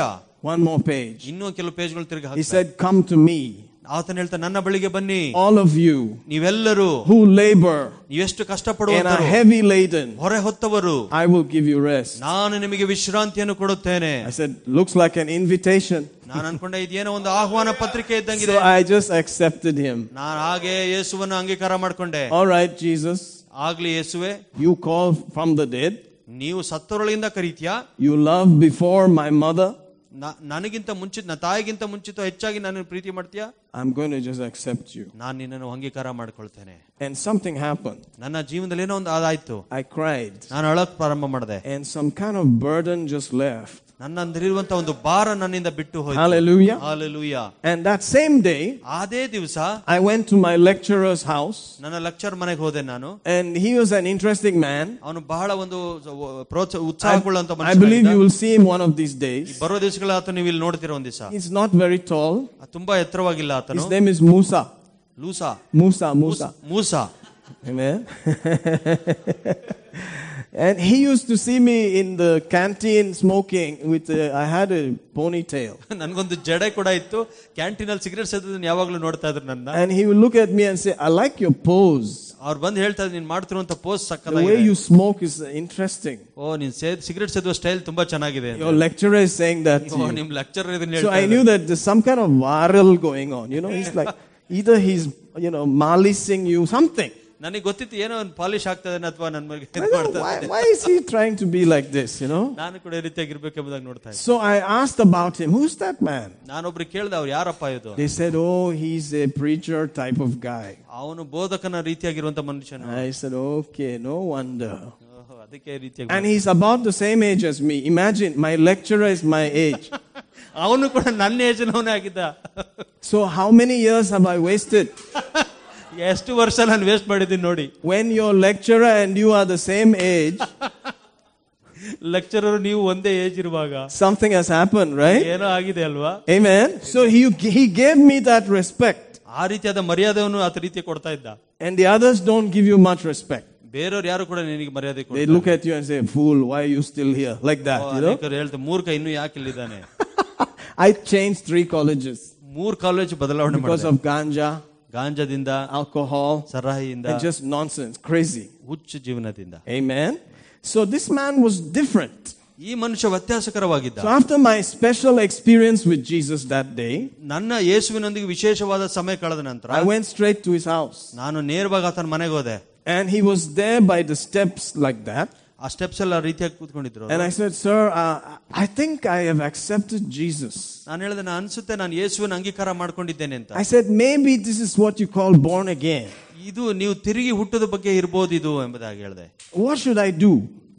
One more page. ಇನ್ನೂ ಕೆಲವು ಪೇಜ್ಗಳು ತಿರುಗಿ ಹಾಕಿ. He said, come to me. ಆತನ ಹೇಳ್ತಾ ನನ್ನ ಬಳಿಗೆ ಬನ್ನಿ. All of you. ನೀವೆಲ್ಲರೂ. Who labor. ಎಷ್ಟು ಕಷ್ಟಪಡುವಂತರು. And are heavy laden. ಹೊರೆ ಹೊತ್ತವರು. I will give you rest. ನಾನು ನಿಮಗೆ ವಿಶ್ರಾಂತಿಯನ್ನು ಕೊಡುತ್ತೇನೆ. I said, looks like an invitation. ನಾನು ಅನ್ಕೊಂಡೆ ಇದೇನೋ ಒಂದು ಆಹ್ವಾನ ಪತ್ರಿಕೆ ಇದ್ದಂಗಿದೆ. So I just accepted him. ನಾನು ಹಾಗೆ ಯೇಸುವನ್ನು ಅಂಗೀಕಾರ ಮಾಡಿಕೊಂಡೆ. All right, Jesus. ಆಗಲಿ ಯೇಸುವೆ. You call from the dead. ನೀವು ಸತ್ತವರೊಳಗಿಂದ ಕರೀತ್ಯಾ? You love before my mother. ನನಗಿಂತ ಮುಂಚಿತ ನನ್ನ ತಾಯಿಗಿಂತ ಮುಂಚಿತ ಹೆಚ್ಚಾಗಿ ನನ್ನನ್ನು ಪ್ರೀತಿ ಮಾಡ್ತೀಯಾ? I am going to just accept you. ನಾನು ನಿನ್ನನ್ನು ಅಂಗೀಕಾರ ಮಾಡ್ಕೊಳ್ತೇನೆ. And something happened. ನನ್ನ ಜೀವನದಲ್ಲಿ ಏನೋ ಒಂದು ಆದಾಯಿತು. I cried. ನಾನು ಅಳೋಕೆ ಪ್ರಾರಂಭ ಮಾಡಿದೆ. And some kind of burden just left. ನನ್ನಂದಿರುವಂತ ಒಂದು ಭಾರ ನನ್ನಿಂದ ಬಿಟ್ಟು ಹೋಯಿತು. Hallelujah. Hallelujah. And that same day, ಅದೇ ದಿವಸ, I went to my lecturer's house. ನನ್ನ ಲೆಕ್ಚರ್ ಮನೆಗೆ ಹೋದೆ ನಾನು. And he was an interesting man. ಅವನು ಬಹಳ ಒಂದು ಉತ್ಸಾಹಗೊಳ್ಳುವಂತ ಮನುಷ್ಯ. I believe you will see him one of these days. ಬರೋ ದಿವಸಗಳಲ್ಲಿ ಆತನು ನೀವು ಇಲ್ಲಿ ನೋಡ್ತಿರೋ ಒಂದು ದಿವಸ. He's not very tall. ತುಂಬಾ ಎತ್ತರವಾಗಿಲ್ಲ ಆತನು. His name is Musa. Lusa. Musa, Musa. Musa. Amen. And he used to see me in the canteen smoking with a, I had a ponytail. ನನಗೊಂದು ಜಡೆ ಕೂಡ ಇತ್ತು. ಕ್ಯಾಂಟೀನ್ ಅಲ್ಲಿ ಸಿಗರೇಟ್ ಸೇದೋದನ್ನ ಯಾವಾಗಲೂ ನೋಡ್ತಾ ಇದ್ರು ನನ್ನ. And he would look at me and say, I like your pose. ಅವರು ಬಂದು ಹೇಳ್ತಾ ಇದ್ರು ನೀನು ಮಾಡ್ತಿರುವಂತ pose ಸಕ್ಕತ್ತಾಗಿದೆ. The way you smoke is interesting. ಓ ನೀನು ಸಿಗರೇಟ್ ಸೇದೋ ಸ್ಟೈಲ್ ತುಂಬಾ ಚೆನ್ನಾಗಿದೆ. Your lecturer is saying that. ಓ ನಿಮ್ಮ ಲೆಕ್ಚರರ್ ಇದನ್ನ ಹೇಳ್ತಾರೆ. So I knew that there's some kind of viral going on. You know, he's like either he's, you know, malicing you something. ನನಗೆ ಗೊತ್ತಿತ್ತು ಏನೋ ಒಂದು ಪಾಲಿಶ್ ಆಗ್ತದೆ ಅಥವಾ ನನ್ನ ಮಗನಿಗೆ why is he trying to be like this, you know? ನಾನು ಕೂಡ ಈ ರೀತಿಯಾಗಿ ಇರಬೇಕು ಎಂಬುದಾಗಿ ನೋಡ್ತಾ ಇದ್ದೆ. So I asked about him, who's that man? ನಾನು ಒಬ್ರು ಕೇಳಿದೆ ಅವರು ಯಾರಪ್ಪ ಇದು? They said, oh, he's a preacher type of guy. ಅವನು ಬೋಧಕನ ರೀತಿಯಾಗಿರುವಂತ ಮನುಷ್ಯನು. I said, okay, no wonder. ಅದಕ್ಕೆ ಈ ರೀತಿಯಾಗಿ. And he's about the same age as me. Imagine, my lecturer is my age. ಅವನು ಕೂಡ ನನ್ನ ಏಜ್ ನವನೇ ಆಗಿದ್ದ. So how many years have I wasted? ಎಷ್ಟು ವರ್ಷ ನಾನು ವೇಸ್ಟ್ ಮಾಡಿದ್ದೀನಿ ನೋಡಿ. When your lecturer and you are the same age, lecturer ನೀವು ಒಂದೇ ಏಜ್ ಇರುವಾಗ, something has happened, right? ಏನೋ ಆಗಿದೆ ಅಲ್ವಾ? Amen. So he he gave me that respect. ಆ ರೀತಿಯಾದ ಮರ್ಯಾದೆಯನ್ನು ಆ ರೀತಿ ಕೊಡ್ತಾ ಇದ್ದ. And the others don't give you much respect. ಬೇರೆಯವರು ಯಾರು ಕೂಡ ನಿನಗೆ ಮರ್ಯಾದೆ ಕೊಡ್ತಾರೆ. They look at you and say, fool, why are you still here? Like that, you know. ಅವರು ಹೇಳ್ತಾರೆ ಮೂರ್ಖ ಇನ್ನು ಯಾಕೆ ಇಲ್ಲಿ ಇದ್ದಾನೆ? I changed three colleges. ಮೂರು ಕಾಲೇಜ್ ಬದಲಾವಣೆ ಮಾಡಿದೆ. Because of ganja. ಗಾಂಜಾದಿಂದ, alcohol, ಸರಾಯಿಯಿಂದ, and just nonsense, crazy, ಹುಚ್ಚು ಜೀವನದಿಂದ. Amen. So this man was different. ಈ ಮನುಷ್ಯ ವ್ಯತ್ಯಾಸಕರವಾಗಿದ್ದ. So after my special experience with Jesus that day, ನನ್ನ ಯೇಸುವಿನೊಂದಿಗೆ ವಿಶೇಷವಾದ ಸಮಯ ಕಳೆದ ನಂತರ, I went straight to his house. ನಾನು ನೇರವಾಗಿ ಆತನ ಮನೆಗೆ ಹೋದೆ. And he was there by the steps like that. ಆ ಸ್ಟೆಪ್ಸ್ ಎಲ್ಲ ರೀತಿಯಾಗಿ ಕೂತ್ಕೊಂಡಿದ್ರು. And I said, sir, uh, I think I have accepted Jesus. ನಾನು ಹೇಳಿದೆ ನಾನು ಅನ್ಸುತ್ತೆ ನಾನು ಯೇಸುವನ್ನು ಅಂಗೀಕಾರ ಮಾಡ್ಕೊಂಡಿದ್ದೇನೆ ಅಂತ. I said, maybe this is what you call born again. ಇದು ನೀವು ತಿರುಗಿ ಹುಟ್ಟದ ಬಗ್ಗೆ ಇರಬಹುದು ಇದು ಎಂಬುದಾಗಿ ಹೇಳಿದೆ. What should I do?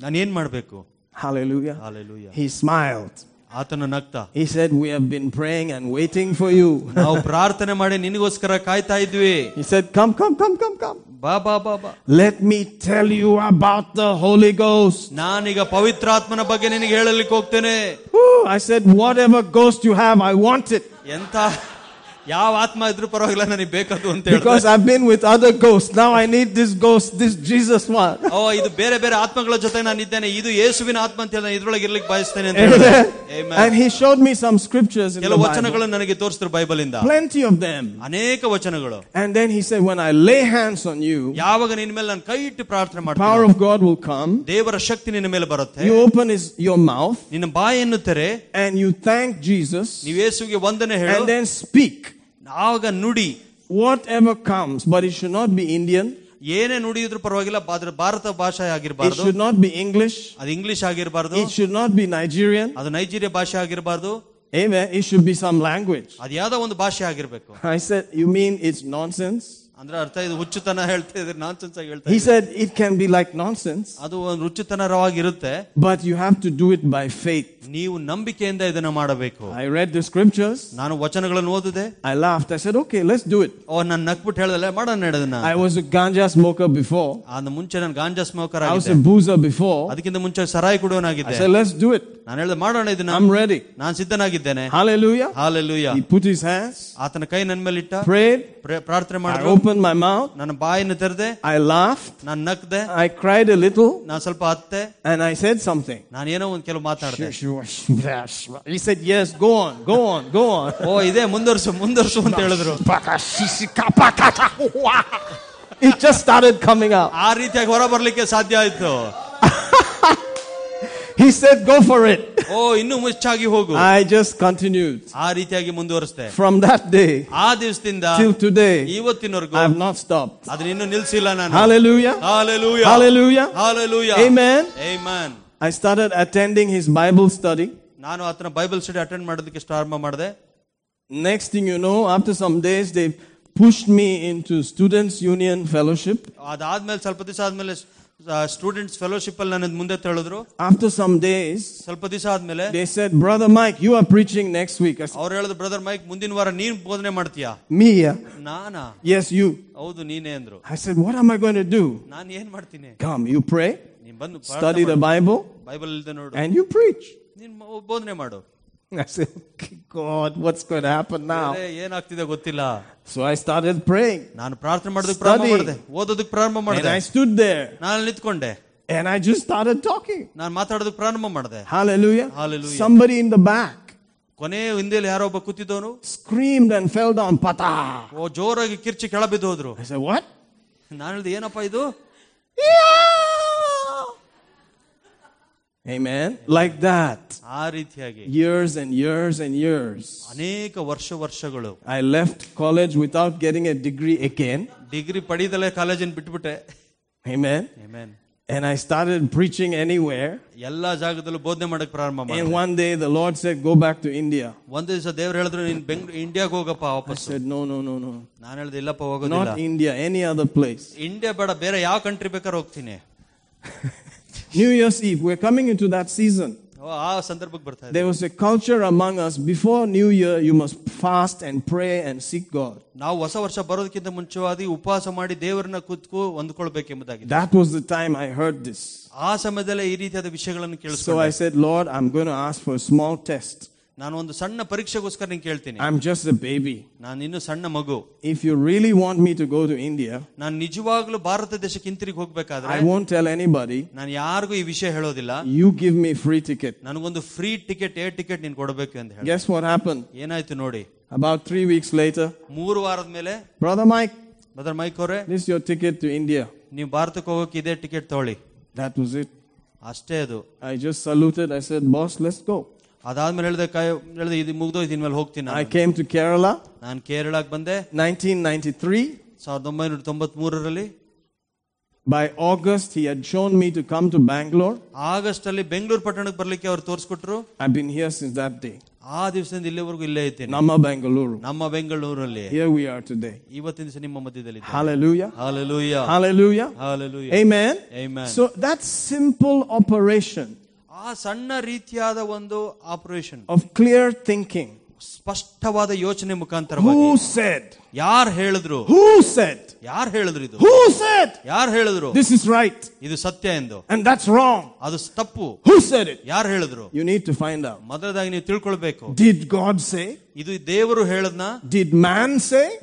ನಾನು ಏನು ಮಾಡಬೇಕು? Hallelujah. Hallelujah. He smiled. ಆತನ ನಗ್ತಾ. He said, we have been praying and waiting for you. ನಾವು ಪ್ರಾರ್ಥನೆ ಮಾಡಿ ನಿನಗೋಸ್ಕರ ಕಾಯ್ತಾ ಇದ್ವಿ. He said, come come come come come. ಬಾ ಬಾ ಬಾ ಬಾ. Let me tell you about the Holy Ghost. ನಾನೀಗ ಪವಿತ್ರಾತ್ಮನ ಬಗ್ಗೆ ನಿನಗೆ ಹೇಳಲಿಕ್ಕೆ ಹೋಗ್ತೇನೆ. I said, whatever ghost you have, I want it. ಎಂತ ಯಾವ ಆತ್ಮ ಇದ್ರೂ ಪರವಾಗಿಲ್ಲ ನನಗೆ ಬೇಕದು ಅಂತ ಹೇಳಿದೆ. Because I've been with other ghosts, now I need this ghost, this Jesus one. ಓ ಇದು ಬೇರೆ ಬೇರೆ ಆತ್ಮಗಳ ಜೊತೆ ನಾನು ಇದ್ದೇನೆ, ಇದು ಯೇಸುವಿನ ಆತ್ಮ ಅಂತ ಹೇಳಿದ ಇದರೊಳಗೆ ಇರಲಿಕ್ಕೆ ಬಯಸ್ತೇನೆ ಅಂತ ಹೇಳಿದೆ. Amen. And he showed me some scriptures in the Bible. ಕೆಲವು ವಚನಗಳನ್ನು ನನಗೆ ತೋರಿಸಿದ್ರು ಬೈಬಲ್ ಇಂದ. Plenty of them. ಅನೇಕ ವಚನಗಳು. And then he said, when I lay hands on you, ಯಾವಾಗ ನಿನ್ನ ಮೇಲೆ ನಾನು ಕೈ ಇಟ್ಟು ಪ್ರಾರ್ಥನೆ ಮಾಡ್ತೀನಿ, power of God will come. ದೇವರ ಶಕ್ತಿ ನಿನ್ನ ಮೇಲೆ ಬರುತ್ತೆ. You open his, your mouth. ನಿನ್ನ ಬಾಯನ್ನು ತೆರೆ. And you thank Jesus. ನೀವು ಯೇಸುವಿಗೆ ವಂದನೆ ಹೇಳು. And then speak. ಆಗ ನುಡಿ. Whatever comes, but it should not be Indian. ಏನೇ ನುಡಿದ್ರು ಪರವಾಗಿಲ್ಲ, ಭಾರತ ಭಾಷೆ ಆಗಿರಬಾರದು. It should not be English. ಅದು ಇಂಗ್ಲಿಷ್ ಆಗಿರಬಾರದು. It should not be Nigerian. ಅದು ನೈಜೀರಿಯಾ ಭಾಷೆ ಆಗಿರಬಾರದು. Amen. It should be some language. ಅದು ಯಾವುದೋ ಒಂದು ಭಾಷೆ ಆಗಿರಬೇಕು. I said, you mean it's nonsense? ಅಂದ್ರೆ ಅರ್ಥ ಇದು ಹುಚ್ಚುತನ ಹೇಳ್ತಾ ಇದ್ರೆ ನಾನ್ಸೆನ್ಸ್ ಆಗಿ ಹೇಳ್ತಾ. He said it can be like nonsense. ಅದು ಒಂದು ಹುಚ್ಚುತನವಾಗಿರುತ್ತೆ. But you have to do it by faith. ನೀವು ನಂಬಿಕೆಯಿಂದ ಇದನ್ನ ಮಾಡಬೇಕು. I read the scriptures. ನಾನು ವಚನಗಳನ್ನು ಓದಿದೆ. I laughed. I said, okay, let's do it. ಓ ನಾನು ನಕ್ಬಿಟ್ಟು ಹೇಳಿದೆ ಮಾಡೋಣ ನಡೆದನ. I was a ganja smoker before. ನಾನು ಮುಂಚೆ ನಾನು ಗಾಂಜಾ ಸ್ಮೋಕರ್ ಆಗಿದ್ದೆ. I was a boozer before. ಅದಕ್ಕಿಂತ ಮುಂಚೆ ಸರಾಯಿ ಕುಡಿಯೋನಾಗಿದ್ದೆ. I said, let's do it. ನಾನು ಹೇಳಿದೆ ಮಾಡೋಣ ಇದನ್ನ. I'm ready. ನಾನು ಸಿದ್ಧನಾಗಿದ್ದೇನೆ. Hallelujah. Hallelujah. He put his hands. ಆತನ ಕೈ ನನ್ನ ಮೇಲೆ ಇಟ್ಟ. Prayed. ಪ್ರಾರ್ಥನೆ ಮಾಡಿದ್ರು. Opened my mouth. ನನ್ನ ಬಾಯನ್ನು ತೆರೆದೆ. I laughed. ನಾನು ನಕ್ಕದೆ. I cried a little. ನಾನು ಸ್ವಲ್ಪ ಅತ್ತೆ. And I said something. ನಾನು ಏನೋ ಒಂದು ಕೆಲವು ಮಾತಾಡಿದೆ. He said, yes, go on, go on, go on. ಓ ಇದೆ ಮುಂದರ್ಸು ಮುಂದರ್ಸು ಅಂತ ಹೇಳಿದ್ರು. It just started coming out. ಆ ರೀತಿಯಾಗಿ ಹೊರ ಬರಲಿಕ್ಕೆ ಸಾಧ್ಯ ಆಯಿತು. He said, go for it. ಓ ಇನ್ನು ಮುಚ್ಚಾಗಿ ಹೋಗು. I just continued. ಆ ರೀತಿಯಾಗಿ ಮುಂದುವರಿಸಿದೆ. From that day, ಆ ದಿವಸದಿಂದ till today, ಇವತ್ತಿನವರೆಗೂ I have not stopped. ಅದನ್ನ ಇನ್ನು ನಿಲ್ಲಿಸಿಲ್ಲ ನಾನು. Hallelujah. Hallelujah. Hallelujah. Hallelujah. Amen. Amen. I started attending his Bible study. ನಾನು ಆತನ ಬೈಬಲ್ ಸ್ಟಡಿ ಅಟೆಂಡ್ ಮಾಡೋದಕ್ಕೆ ಪ್ರಾರಂಭ ಮಾಡಿದೆ. Next thing you know, after some days they pushed me into students union fellowship. ಅದಾದ್ಮೇಲೆ ಸ್ವಲ್ಪ ದಿವಸ ಆದ್ಮೇಲೆ ಸ್ಟೂಡೆಂಟ್ಸ್ ಫೆಲೋಶಿಪ್ ಅಲ್ಲಿ ನನ್ನ ಮುಂದೆ ತಳ್ಳಿದ್ರು. After some days, ಸ್ವಲ್ಪ ದಿವಸ ಆದ್ಮೇಲೆ they said, brother Mike, you are preaching next week. ಅವರು ಹೇಳಿದ್ರು, ಬ್ರದರ್ ಮೈಕ್ ಮುಂದಿನ ವಾರ ನೀನು ಬೋಧನೆ ಮಾಡ್ತೀಯಾ? Me? ನಾನಾ? Yes, you. ಹೌದು ನೀನೇ ಅಂದ್ರು. I said, what am I going to do? ನಾನು ಏನು ಮಾಡ್ತೀನಿ? Come, you pray, study the Bible, Bible ಅಲ್ಲಿ ನೋಡು, and you preach. ನೀನು ಬೋಧನೆ ಮಾಡು. I said, God, what's going to happen now? ಏನಾಗ್ತಿದೆ ಗೊತ್ತಿಲ್ಲ. So I started praying. ನಾನು ಪ್ರಾರ್ಥನೆ ಮಾಡೋದಕ್ಕೆ ಪ್ರಾರಂಭ ಮಾಡಿದೆ, ಓದೋದಕ್ಕೆ ಪ್ರಾರಂಭ ಮಾಡಿದೆ. And I stood there. ನಾನು ನಿಂತುಕೊಂಡೆ. And I just started talking. ನಾನು ಮಾತಾಡೋದಕ್ಕೆ ಪ್ರಾರಂಭ ಮಾಡಿದೆ. Hallelujah. Hallelujah. Somebody in the back, ಕೊನೆ ಹಿಂದೆಯಲ್ಲಿ ಯಾರೋ ಒಬ್ಬ ಕೂತಿದ್ದವನು, screamed and fell down. ಪತಾ. ಓ ಜೋರಾಗಿ ಕಿರ್ಚಿ ಕೆಳಬಿದ್ದು ಹೋದ್ರು. I said, what? ನಾನು ಹೇಳಿದೆ ಏನಪ್ಪ ಇದು? Amen. Like that. Years and years and years. I left college without getting a degree again. Amen. Amen. And I started preaching anywhere. And one day the Lord said, go back to India. I said, no, no, no, no. Not India, any other place. New Year's Eve, we're coming into that season. There was a culture among us, before New Year, you must fast and pray and seek God. That was the time I heard this. So I said, Lord, I'm going to ask for a small test. I'm just a baby. If you really want me to go to India, I won't tell anybody. You give me free ticket. Guess what happened? About three weeks later, Brother Mike, this is your ticket to India. That was it. I just saluted. I said, boss, let's go. I came to Kerala, nineteen ninety-three. By August, he had shown me to come to Bangalore. I've been here since that day. Namma Bengaluru. Here we are today. Hallelujah. Hallelujah. Hallelujah. Hallelujah. Amen. Amen. So that simple operation of clear thinking. Who said? Who said? Who said? This is right. And that's wrong. Who said it? You need to find out. Did God say? Did man say?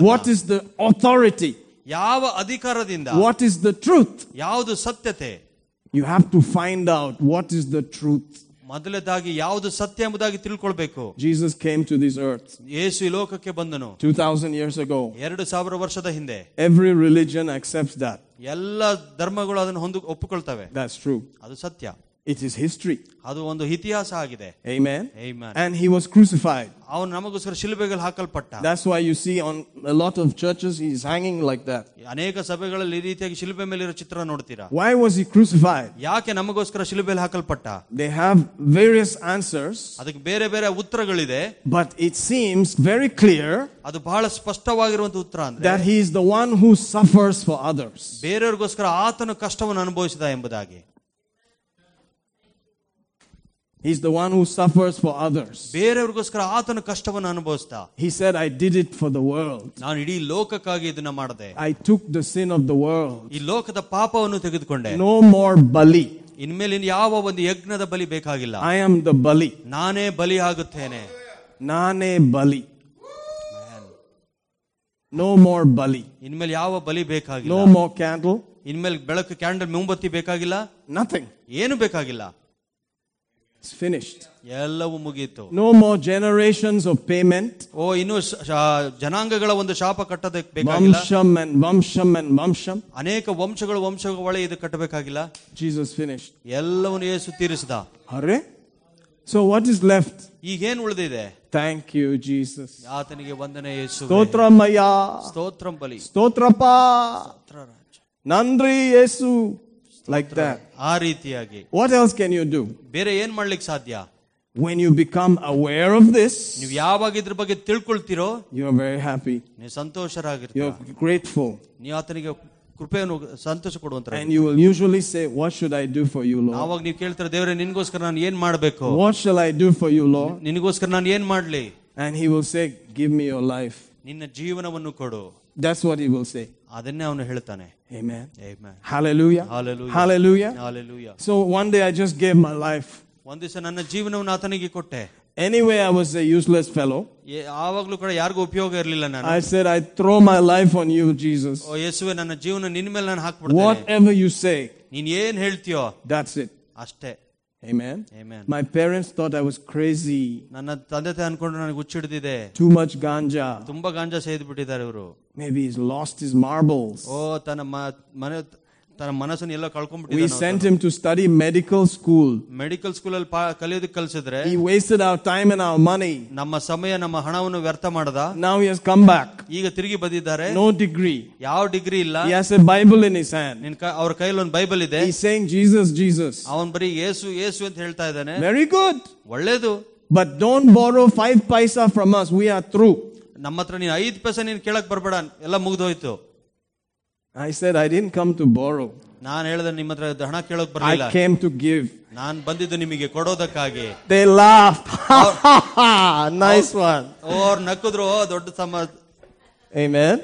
What is the authority? What is the truth? You have to find out what is the truth. Jesus came to this earth two thousand years ago. Every religion accepts that. That's true. It is history. Amen. Amen. And he was crucified. That's why you see on a lot of churches he is hanging like that. Why was he crucified? They have various answers. But it seems very clear that he is the one who suffers for others. He's the one who suffers for others. He said, I did it for the world. I took the sin of the world. No more Bali. I am the Bali. Nane Bali. No more Bali. No more candle. Nothing. It's finished. No more generations of payment. Vamsham and Vamsham and Vamsham. Jesus finished. Hare? So what is left? Thank you, Jesus. Stotramaya. Stotrapa. Nandri Yesu. Like that. What else can you do? When you become aware of this, you are very happy. You are grateful. And you will usually say, what should I do for you, Lord? What shall I do for you, Lord? And he will say, give me your life. That's what he will say. Amen. Amen. Hallelujah. Hallelujah. Hallelujah. Hallelujah. So one day I just gave my life. Anyway, I was a useless fellow. I said, I throw my life on you, Jesus. Whatever you say, that's it. Amen. Amen. My parents thought I was crazy. Too much ganja. Maybe he's lost his marbles. ತನ್ನ ಮನಸ್ಸನ್ನು ಎಲ್ಲ ಕಳ್ಕೊಂಡ್ಬಿಟ್ಟಿದ್ದಾನೆ. We sent him to study medical school. Medical school ಅಲ್ಲಿ ಕಲಿಯೋದಕ್ಕೆ ಕಳಿಸಿದ್ರೆ he wasted our time and our money. ನಮ್ಮ ಸಮಯ ನಮ್ಮ ಹಣವನ್ನು ವ್ಯರ್ಥ ಮಾಡದ. Now he has come back. ಈಗ ತಿರುಗಿ ಬಂದಿದ್ದಾರೆ. No degree. ಯಾವ ಡಿಗ್ರಿ ಇಲ್ಲ. He has a Bible in his hand. ಅವರ ಕೈಯಲ್ಲಿ ಒಂದು ಬೈಬಲ್ ಇದೆ. He is saying Jesus Jesus. ಅವನು ಬರೀ ಯೇಸು ಯೇಸು ಅಂತ ಹೇಳ್ತಾ ಇದ್ದಾನೆ. Very good. ಒಳ್ಳೆಯದು. But don't borrow five paisa from us. We are through. ನಮ್ಮತ್ರ ನೀನು ಐದು ಪೈಸೆ ನೀನು ಕೇಳಕ್ ಬರಬೇಡ, ಎಲ್ಲ ಮುಗಿದೋಯ್ತು. I said I didn't come to borrow. ನಾನು ಹೇಳಿದೆ ನಿಮ್ಮ ಹತ್ರ ಹಣ ಕೇಳೋಕೆ ಬರಲಿಲ್ಲ. I came to give. ನಾನು ಬಂದಿದ್ದು ನಿಮಗೆ ಕೊಡೋದಕ್ಕಾಗಿ. They laughed. Nice one. ಓರ್ ನಕ್ಕುದ್ರು, ದೊಡ್ಡ ಸಮಾಜ. Amen.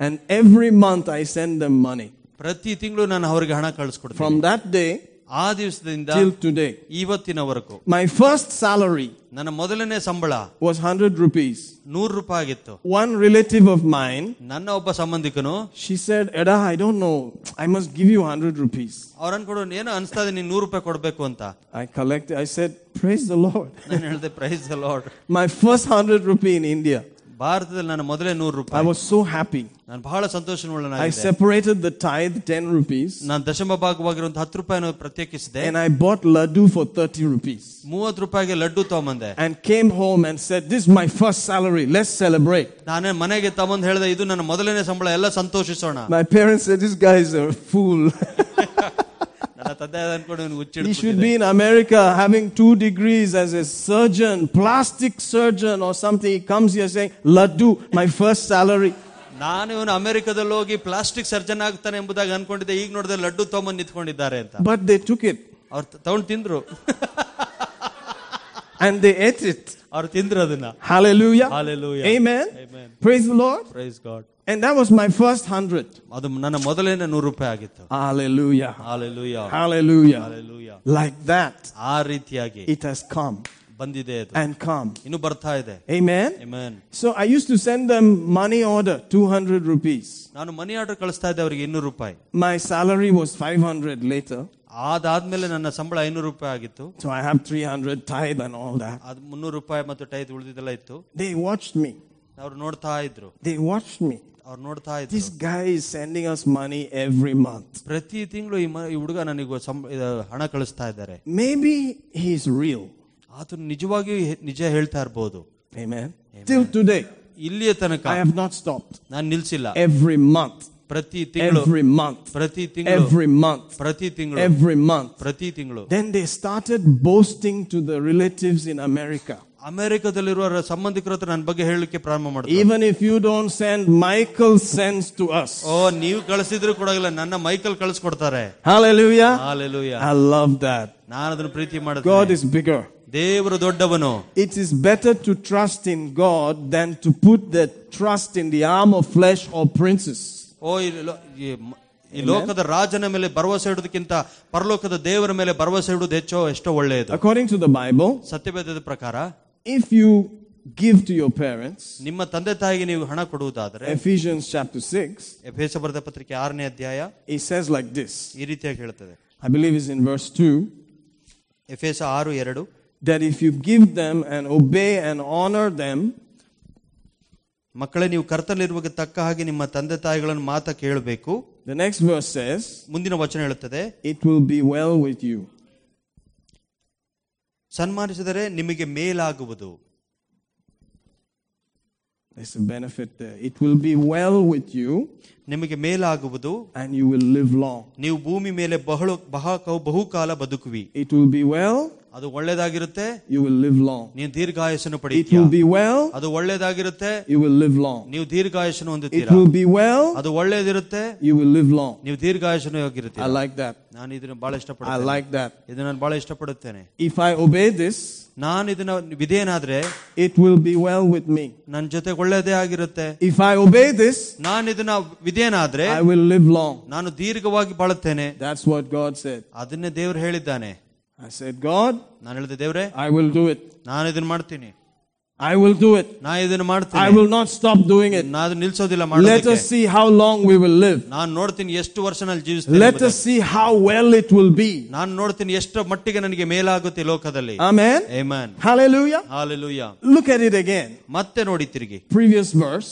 And every month I send them money. ಪ್ರತಿ ತಿಂಗಳು ನಾನು ಅವರಿಗೆ ಹಣ ಕಳಿಸ್ಕೊಡ್ತೀನಿ. From that day ಆ ದಿವಸದಿಂದ till today ಇವತ್ತಿನವರೆಗೂ my first salary, ನನ್ನ ಮೊದಲನೇ ಸಂಬಳ was one hundred rupees. ನೂರು ರೂಪಾಯಿ ಆಗಿತ್ತು. One relative of mine, ನನ್ನ ಒಬ್ಬ ಸಂಬಂಧಿಕನು, she said, "Eda, I don't know, I must give you one hundred rupees." ಅವರನ್ನ ಕೊಡು, ಏನು ಅನ್ಸ್ತಾ ಇದೆ ನೀನು ನೂರು ರೂಪಾಯಿ ಕೊಡಬೇಕು ಅಂತ. I collected. I said, "Praise the Lord." ನಾನು ಹೇಳಿದೆ, "Praise the Lord." My first one hundred rupee in India. ಭಾರತದಲ್ಲಿ ನನ್ನ ಮೊದಲೇ ನೂರು ರೂಪಾಯಿ. I was so happy. ನಾನು ಬಹಳ ಸಂತೋಷನೊಳ್ಳನಾಗಿದ್ದೆ. I separated the tithe ten rupees. ನಾನು ದಶಮ ಭಾಗವಾಗಿರುವಂತ ಹತ್ತು ರೂಪಾಯಿಯನ್ನು ಪ್ರತ್ಯೇಕಿಸಿದೆ. And I bought laddu for thirty rupees. ಮೂವತ್ತು ರೂಪಾಯಿಗೆ ಲಡ್ಡು ತಗೊಂಡೆ. And came home and said, "This is my first salary. Let's celebrate." ನಾನು ಮನೆಗೆ ತಗೊಂಡು ಹೇಳಿದೆ, "ಇದು ನನ್ನ ಮೊದಲನೇ ಸಂಬಳ, ಎಲ್ಲ ಸಂತೋಷಿಸೋಣ." My parents said, "This guy is a fool." He should be in America having two degrees as a surgeon, plastic surgeon or something. He comes here saying, "Laddu, my first salary." ನಾನು ಇವನು ಅಮೆರಿಕದಲ್ಲಿ ಹೋಗಿ plastic surgeon ಆಗ್ತಾನೆ ಎಂಬುದಾಗಿ ಅನ್ಕೊಂಡಿದ್ದೆ, ಈಗ ನೋಡಿದ್ರೆ ಲಡ್ಡು ತಗೊಂಡ್ ನಿಂತ್ಕೊಂಡಿದ್ದಾರೆ ಅಂತ. But they took it. ಅವ್ರು ತಗೊಂಡು ತಿಂದ್ರು. And they ate it. ಅವ್ರು ತಿಂದ್ರು ಅದನ್ನ. Hallelujah. Hallelujah. Amen. Amen. Praise the Lord. Praise God. And that was my first hundred. ಅದು ನನ್ನ ಮೊದಲನೇ ನೂರು ರೂಪಾಯಿ ಆಗಿತ್ತು. Hallelujah. Hallelujah. Hallelujah. Hallelujah. Like that. ಆ ರೀತಿಯಾಗಿ it has come. ಬಂದಿದೆ ಅದು. And come. ಇನ್ನು ಬರ್ತಾ ಇದೆ. Amen. Amen. So I used to send them money order two hundred rupees. ನಾನು ಮನಿ ಆರ್ಡರ್ ಕಳಿಸ್ತಾ ಇದ್ದೆ ಅವರಿಗೆ ಇನ್ನೂರು ರೂಪಾಯಿ. My salary was five hundred later. ಆದಾದ್ಮೇಲೆ ನನ್ನ ಸಂಬಳ ಐನೂರು ರೂಪಾಯಿ ಆಗಿತ್ತು. So I have three hundred tithe and all that. ಅದು ಮುನ್ನೂರು ರೂಪಾಯಿ ಮತ್ತು ಟೈತ್ ಉಳಿದಿದ್ದೆಲ್ಲ ಇತ್ತು. They watched me. ಅವರು ನೋಡ್ತಾ ಇದ್ರು. They watched me. ಅವ್ರು ನೋಡ್ತಾ ಇದ್ರು. This guy is sending us money every month. ಪ್ರತಿ ತಿಂಗಳು ಈ ಹುಡುಗ ನನಗೆ ಹಣ ಕಳಿಸ್ತಾ ಇದ್ದಾರೆ. Maybe he is real. ಆತನು ನಿಜವಾಗಿಯೂ ನಿಜ ಹೇಳ್ತಾ ಇರಬಹುದು. Amen. Till today, ಇಲ್ಲಿಯ ತನಕ I have not stopped. ನಾನು ನಿಲ್ಸಿಲ್ಲ. Every month. ಪ್ರತಿ ತಿಂಗಳು. Every month. ಪ್ರತಿ ತಿಂಗಳು. Every month. ಪ್ರತಿ ತಿಂಗಳು. Every month. ಪ್ರತಿ ತಿಂಗಳು. Then they started boasting to the relatives in America. ಅಮೆರಿಕದಲ್ಲಿರುವ ಸಂಬಂಧಿಕರ ಹತ್ರ ನನ್ನ ಬಗ್ಗೆ ಹೇಳಲಿಕ್ಕೆ ಪ್ರಾರಂಭ ಮಾಡ್ತಾರೆ. Even if you don't send, Michael sends to us. ಓ, ನೀವು ಕಳಿಸಿದ್ರು ಕೊಡಲ್ಲ, ನನ್ನ ಮೈಕಲ್ ಕಳಿಸ್ಕೊಡ್ತಾರೆ. Hallelujah. Hallelujah. I love that. ನಾನು ಅದನ್ನು ಪ್ರೀತಿ ಮಾಡ್ತೀನಿ. God is bigger. ದೇವರು ದೊಡ್ಡವನು. It is better to trust in God than to put the trust in the arm of flesh or princes. ಓ, ಈ ಲೋಕದ ರಾಜನ ಮೇಲೆ ಭರವಸೆ ಇಡುವುದಕ್ಕಿಂತ ಪರಲೋಕದ ದೇವರ ಮೇಲೆ ಭರವಸೆ ಇಡುವುದು ಹೆಚ್ಚೋ ಎಷ್ಟೋ ಒಳ್ಳೆಯದು. According to the Bible, ಸತ್ಯವೇದದ ಪ್ರಕಾರ, if you give to your parents, ನಿಮ್ಮ ತಂದೆ ತಾಯಿಗೆ ನೀವು ಹಣ ಕೊಡುವುದಾದರೆ, Ephesians chapter six, ಎಫೆಸ ಬರೆದ ಪತ್ರಿಕೆ ಆರನೇ ಅಧ್ಯಾಯ, it says like this, ಈ ರೀತಿಯಾಗಿ ಹೇಳುತ್ತದೆ. I believe is in verse two, ಎಫೆಸ ಆರು ಎರಡು, that if you give them and obey and honor them, ಮಕ್ಕಳೇ ನೀವು ಕರ್ತನಲ್ಲಿರುವಾಗ ತಕ್ಕ ಹಾಗೆ ನಿಮ್ಮ ತಂದೆ ತಾಯಿಗಳನ್ನು ಮಾತ ಕೇಳಬೇಕು. The next verse says, ಮುಂದಿನ ವಚನ ಹೇಳುತ್ತದೆ, it will be well with you. ಸನ್ಮಾನಿಸಿದರೆ ನಿಮಗೆ ಮೇಲಾಗುವುದು. There's a benefit there. It will be well with you. ನಿಮಗೆ ಮೇಲಾಗುವುದು. And you will live long. ನೀವು ಭೂಮಿ ಮೇಲೆ ಬಹಳ ಬಹುಕಾಲ ಬದುಕುವಿ. It will be well. ಅದು ಒಳ್ಳೆಯದಾಗಿರುತ್ತೆ. You will live long. ನೀವು ದೀರ್ಘಾಯಸನ್ನು ಪಡೆಯುತ್ತೀರಾ. It will be well. ಅದು ಒಳ್ಳೆಯದಾಗಿರುತ್ತೆ. You will live long. ನೀವು ದೀರ್ಘಾಯಸನ್ನು ಹೊಂದುತ್ತೀರಾ. It will be well. ಅದು ಒಳ್ಳೆಯದಿರುತ್ತೆ. You will live long. ನೀವು ದೀರ್ಘಾಯಸನ್ನು ಆಗಿರುತ್ತೀರಾ. I like that. ನಾನು ಇದನ್ನ ಬಹಳ ಇಷ್ಟಪಡುತ್ತೇನೆ. I like that. ಇದನ್ನ ಬಹಳ ಇಷ್ಟಪಡುತ್ತೇನೆ. If I obey this, ನಾನು ಇದನ್ನ ವಿಧೇಯನಾದರೆ, it will be well with me. ನನ್ನ ಜೊತೆ ಒಳ್ಳೆಯದೇ ಆಗಿರುತ್ತೆ. If I obey this, ನಾನು ಇದನ್ನ ವಿಧೇಯನಾದರೆ, I will live long. ನಾನು ದೀರ್ಘವಾಗಿ ಬಾಳುತ್ತೇನೆ. That's what God said. ಅದನ್ನೇ ದೇವರು ಹೇಳಿದ್ದಾನೆ. I said, God, ನಾನು ಹೇಳಿದೆ, ದೇವರೇ, I will do it. ನಾನು ಇದನ್ನ ಮಾಡ್ತೀನಿ. I will do it. ನಾನು ಇದನ್ನ ಮಾಡ್ತೀನಿ. I will not stop doing it. ನಾನು ನಿಲ್ಲಿಸೋದಿಲ್ಲ ಮಾಡೋದಕ್ಕೆ. Let us see how long we will live. ನಾನು ನೋಡ್ತೀನಿ ಎಷ್ಟು ವರ್ಷ ನಾನು ಜೀವಿಸುತ್ತೇನೆ. Let us see how well it will be. ನಾನು ನೋಡ್ತೀನಿ ಎಷ್ಟು ಮಟ್ಟಿಗೆ ನನಗೆ ಮೇಲಾಗುತ್ತೆ ಲೋಕದಲ್ಲಿ. Amen. Amen. Hallelujah. Hallelujah. Look at it again. ಮತ್ತೆ ನೋಡಿ ತಿರುಗಿ. Previous verse.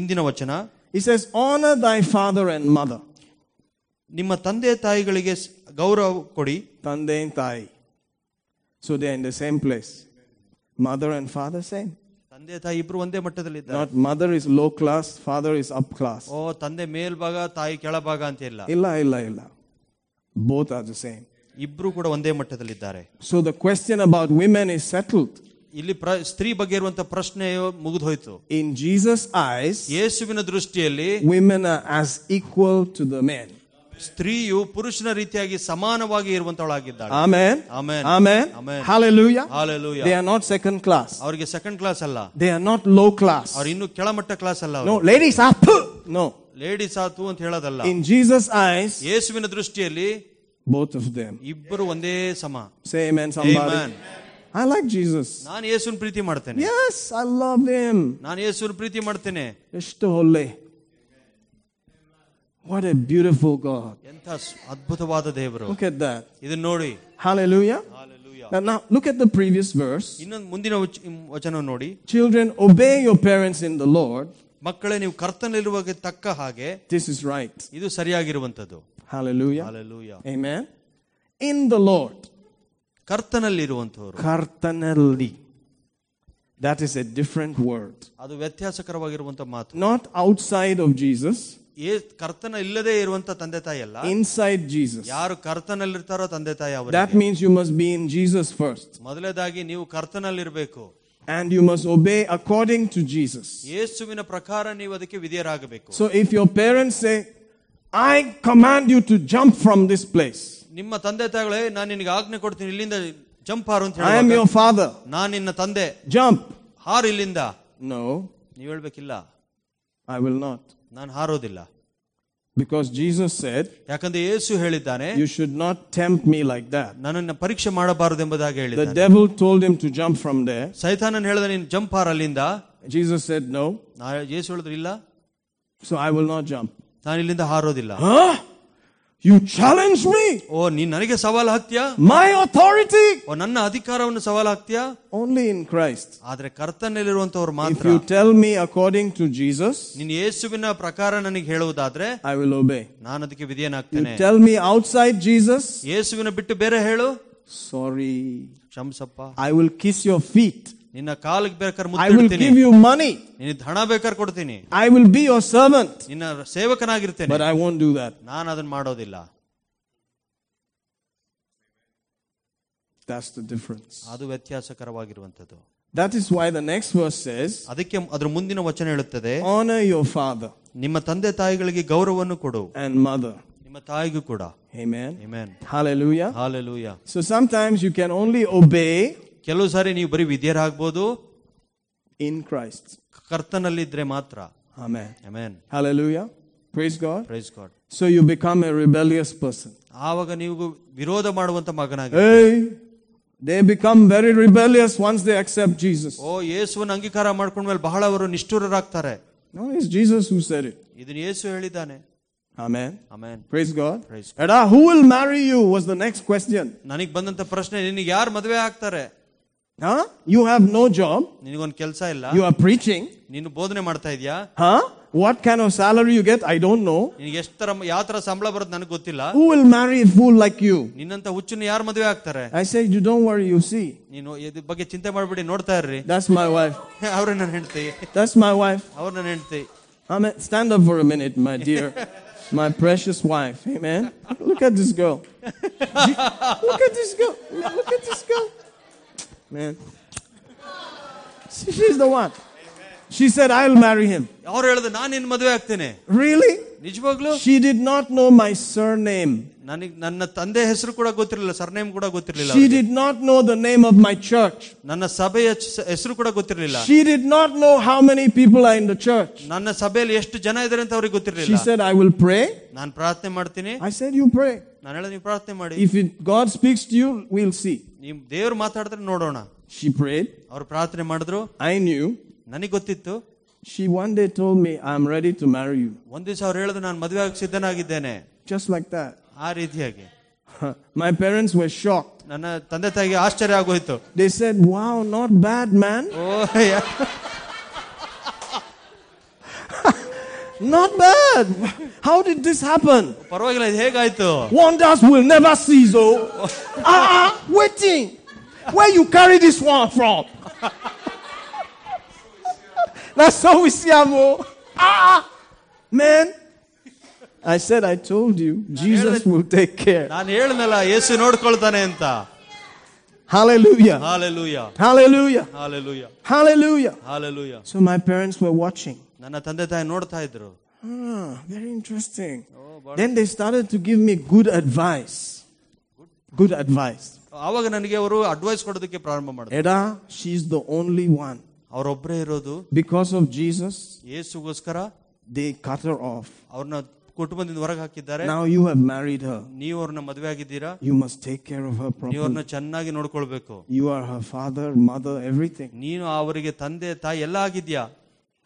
ಇಂದಿನ ವಚನ. It says, honor thy father and mother. ನಿಮ್ಮ ತಂದೆ ತಾಯಿಗಳಿಗೆ ಗೌರವ ಕೊಡಿ. ತಂದೆ ತಾಯಿ, so they are in the same place. Mother and father same. ತಂದೆ ತಾಯಿ ಇಬ್ರು ಒಂದೇ ಮಟ್ಟದಲ್ಲಿ ಇದ್ದಾರೆ. Not mother is low class, father is up class. ಓ ತಂದೆ ಮೇಲ್ಭಾಗ ತಾಯಿ ಕೆಳಭಾಗ ಅಂತ ಇಲ್ಲ. ಇಲ್ಲ ಇಲ್ಲ ಇಲ್ಲ. Both are the same. ಇಬ್ರು ಕೂಡ ಒಂದೇ ಮಟ್ಟದಲ್ಲಿ ಇದ್ದಾರೆ. So the question about women is settled. ಇಲ್ಲಿ ಸ್ತ್ರೀ ಬಗ್ಗೆ ಇರುವಂತ ಪ್ರಶ್ನೆ ಮುಗಿದು ಹೋಯಿತು. In Jesus eyes, ಯೇಸುವಿನ ದೃಷ್ಟಿಯಲ್ಲಿ women are as equal to the men. ಸ್ತ್ರೀಯು ಪುರುಷನ ರೀತಿಯಾಗಿ ಸಮಾನವಾಗಿ ಇರುವಂತವಳಾಗಿದ್ದಾಳೆ. Amen amen amen amen hallelujah hallelujah. They are not second class. ಅವರಿಗೆ second class ಅಲ್ಲ. They are not low class. ಅವರು ಇನ್ನು ಕೆಳಮಟ್ಟ ಕ್ಲಾಸ್ ಅಲ್ಲ. No ladies are too. No ladies are too ಅಂತ ಹೇಳೋದಲ್ಲ. In Jesus eyes, ಯೇಸುವಿನ ದೃಷ್ಟಿಯಲ್ಲಿ both of them, ಇಬ್ಬರು ಒಂದೇ ಸಮ. Say amen somebody. Amen. I like Jesus. ನಾನು ಯೇಸುವಿನ ಪ್ರೀತಿ ಮಾಡ್ತೇನೆ. Yes, I love him. ನಾನು ಯೇಸುವಿನ ಪ್ರೀತಿ ಮಾಡ್ತೇನೆ. ಎಷ್ಟು ಒಳ್ಳೆ, what a beautiful God. Entha adbhutavada devaru. Look at that. Idu nodi. Hallelujah. Hallelujah. Now look at the previous verse. Innond mundina vachana nodi. Children, obey your parents in the Lord. Makkale neevu kartanaliruvaga takka hage. This is right. Idu sariyagiruvantadu. Hallelujah. Hallelujah. Amen. In the Lord. Kartanalliruvantavu. Kartanalli. That is a different word. Adu vyathyasakaravagiruvanta maatu. Not outside of Jesus. ಕರ್ತನ ಇಲ್ಲದೆ ಇರುವಂತ ತಂದೆ ತಾಯಿ ಅಲ್ಲ. Inside Jesus. ಯಾರು ಕರ್ತನಲ್ಲಿರ್ತಾರೋ ತಂದೆ ತಾಯಿ ಅವರು. That means you must be in Jesus first. ಮೊದಲದಾಗಿ ನೀವು ಕರ್ತನಲ್ಲಿರಬೇಕು. And you must obey according to Jesus. ಯೇಸುವಿನ ಪ್ರಕಾರ ನೀವು ಅದಕ್ಕೆ ವಿಧೇಯರಾಗಬೇಕು. So if your parents say, I command you to jump from this place. ನಿಮ್ಮ ತಂದೆ ತಾಯಿಗಳೇ, ನಾನು ನಿನಗೆ ಆಜ್ಞೆ ಕೊಡ್ತೀನಿ ಇಲ್ಲಿಂದ ಜಂಪ್ ಹಾರು ಅಂತ ಹೇಳುವಾಗ, I am your father. ನಾನು ನಿನ್ನ ತಂದೆ. ಜಂಪ್ ಹಾರು ಇಲ್ಲಿಂದ. No. ನೀವು ಹೇಳಬೇಕಿಲ್ಲ. I will not. ನಾನು ಹಾರೋದಿಲ್ಲ. ಬಿಕಾಸ್ ಜೀಸಸ್ said, ಯಾಕಂದ್ರೆ ಯೇಸು ಹೇಳಿದ್ದಾನೆ, you should not tempt me like that. ನನ್ನನ್ನು ಪರೀಕ್ಷೆ ಮಾಡಬಾರದು ಎಂಬುದಾಗಿ ಹೇಳಿದ್ದಾನೆ. The devil told him to jump from there. ಸೈತಾನನು ಹೇಳಿದ, ನೀನು ಜಂಪ್ ಹಾರ ಅಲ್ಲಿಂದ. Jesus said no. ಯೇಸು ಹೇಳಿದ್ರು ಇಲ್ಲ. So I will not jump. ನಾನು ಇಲ್ಲಿಂದ ಹಾರೋದಿಲ್ಲ. You challenge me. ಓ ನೀನು ನನಗೆ ಸವಾಲು ಹಾಕ್ತೀಯಾ? My authority. ಓ ನನ್ನ ಅಧಿಕಾರವನ್ನು ಸವಾಲು ಹಾಕ್ತೀಯಾ? Only in Christ. ಆದರೆ ಕರ್ತನಲ್ಲಿರುವಂತವರು ಮಾತ್ರ. If you tell me according to Jesus, ನೀನು ಯೇಸುವಿನ ಪ್ರಕಾರ ನನಗೆ ಹೇಳುವುದಾದರೆ, I will obey. ನಾನು ಅದಕ್ಕೆ ವಿಧೇಯನಾಗ್ತೇನೆ. You tell me outside Jesus, ಯೇಸುವಿನ ಬಿಟ್ಟು ಬೇರೆ ಹೇಳು, sorry, ಕ್ಷಮಿಸಪ್ಪ. I will kiss your feet. ನಿನ್ನ ಕಾಲಿಗೆ ಬೇಕಾದ್ರೆ ಮುತ್ತು ಇಡ್ತೀನಿ. I will give you money. ನಿನ್ನ ಹಣ ಬೇಕಾದ್ರೆ ಕೊಡ್ತೀನಿ. I will be your servant. ನಿನ್ನ ಸೇವಕನಾಗಿರ್ತೇನೆ. But I won't do that. ನಾನು ಅದನ್ನ ಮಾಡೋದಿಲ್ಲ. That's the difference. ಅದು ವ್ಯತ್ಯಾಸಕರವಾಗಿರುವಂತದ್ದು. That is why the next verse says, ಅದಕ್ಕೆ ಅದರ ಮುಂದಿನ ವಚನ ಹೇಳುತ್ತದೆ, honor your father. ನಿಮ್ಮ ತಂದೆ ತಾಯಿಗಳಿಗೆ ಗೌರವವನ್ನು ಕೊಡು, and mother. ನಿಮ್ಮ ತಾಯಿಗೂ ಕೂಡ. Amen. Amen. Hallelujah. Hallelujah. So sometimes you can only obey. ಕೆಲವು ಸಾರಿ ನೀವು ಬರೀ ವಿಧೇಯರಾಗಬಹುದು ಇನ್ ಕ್ರೈಸ್ಟ್, ಕರ್ತನಲ್ಲಿದ್ರೆ ಮಾತ್ರ. Amen amen hallelujah. Praise God. Praise God. So you become a rebellious person. ಆವಾಗ ನೀವು ವಿರೋಧ ಮಾಡುವಂತ ಮಗನಾಗಿದ್ದೀರಿ. They become very rebellious once they accept Jesus. ಓ ಯೇಸುವನ್ನು ಅಂಗೀಕಾರ ಮಾಡ್ಕೊಂಡ ಮೇಲೆ ಬಹಳವರು ನಿಷ್ಠುರರಾಗ್ತಾರೆ. No, it's Jesus who said it. ಇದನ್ನ ಯೇಸು ಹೇಳಿದ್ದಾನೆ. Amen. Amen. Praise God. Praise God. Eda, who will marry you was the next question. ನನಗೆ ಬಂದಂತ ಪ್ರಶ್ನೆ, ನಿನಗೆ ಯಾರು ಮದುವೆ ಆಗ್ತಾರೆ? ಹಾ, ಯು ಹ್ಯಾವ್ ನೋ ಜಾಬ್. ನಿನಗೊಂದು ಕೆಲಸ ಇಲ್ಲ. You are preaching. ನೀನು ಬೋಧನೆ ಮಾಡ್ತಾ ಇದೀಯಾ. ಹಾ, what kind of salary you get, I don't know. ನಿನಗೆ ಎಷ್ಟು ತರ ಯಾತ್ರ ಸಂಬಳ ಬರುತ್ತೆ ನನಗೆ ಗೊತ್ತಿಲ್ಲ. Who will marry a fool like you? ನಿನ್ನಂತ ಹುಚ್ಚುನ ಯಾರು ಮದುವೆ ಆಗ್ತಾರೆ? I say, you don't worry, you see. ನೀನು ಇದ ಬಗ್ಗೆ ಚಿಂತೆ ಮಾಡಬೇಡಿ, ನೋಡ್ತಾ ಇರ್ರಿ. That's my wife. ಅವರೇ ನನ್ನ ಹೆಂಡತಿ. That's my wife. ಅವರೇ ನನ್ನ ಹೆಂಡತಿ. Amen. Stand up for a minute, my dear. My precious wife. Amen. Look at this girl. Look at this girl. Look at this girl. Man. She's the one. She said, I'll marry him. Avaru helidre naan ninna maduve aagtene. Really? Nijavaglu? She did not know my surname. Nanige nanna tande hesaru kuda gottirilla, surname kuda gottirilla. She did not know the name of my church. Nanna sabaya hesaru kuda gottirilla. She did not know how many people are in the church. Nanna sabeyalli eshtu jana idare anta avrige gottirilla. She said, I will pray. Naan prarthane martini. I said, you pray. Naan helidre you prarthane madi. If it, God speaks to you, we'll see. Neevu devaru maatadidre nodona. She prayed. Avaru prarthane madidru. I knew. ನನಗೆ ಗೊತ್ತಿತ್ತು. She one day told me, I am ready to marry you. ಒಂದು ದಿವಸ ಅವರು ಹೇಳಿದ್ರು, ನಾನು ಮದುವೆ ಆಗಕ್ಕೆ ಸಿದ್ಧನಾಗಿದ್ದೇನೆ. Just like that. ಆ ರೀತಿಯಾಗಿ. My parents were shocked. ನನ್ನ ತಂದೆ ತಾಯಿಗೆ ಆಶ್ಚರ್ಯ ಆಗೋಯಿತು. They said, wow, not bad man. Oh yeah. Not bad. How did this happen? Wonders will never cease, oh. Ah, uh-uh, waiting. Where you carry this one from? That's how we see him, oh. Ah, man. I said, I told you, Jesus will take care. Hallelujah. Hallelujah. Hallelujah. Hallelujah. Hallelujah. Hallelujah. So my parents were watching. Ah, very interesting. Oh, then they started to give me good advice. Good advice. Eda, she's the only one. Because of Jesus, they cut her off. Now you have married her. You must take care of her properly. You are her father, mother, everything.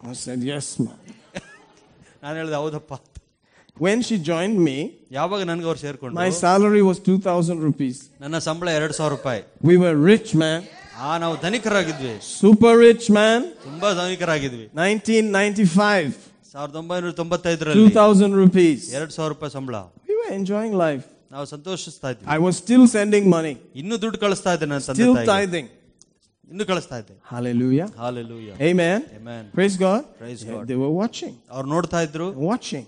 I said, yes, ma'am. When she joined me, my salary was two thousand rupees. We were rich, man. Super rich, man. nineteen ninety-five. two thousand rupees. We were enjoying life. I was still sending money. Still tithing. Hallelujah. Hallelujah. Amen. Amen. Praise God. Praise yeah, God. They were watching. Watching.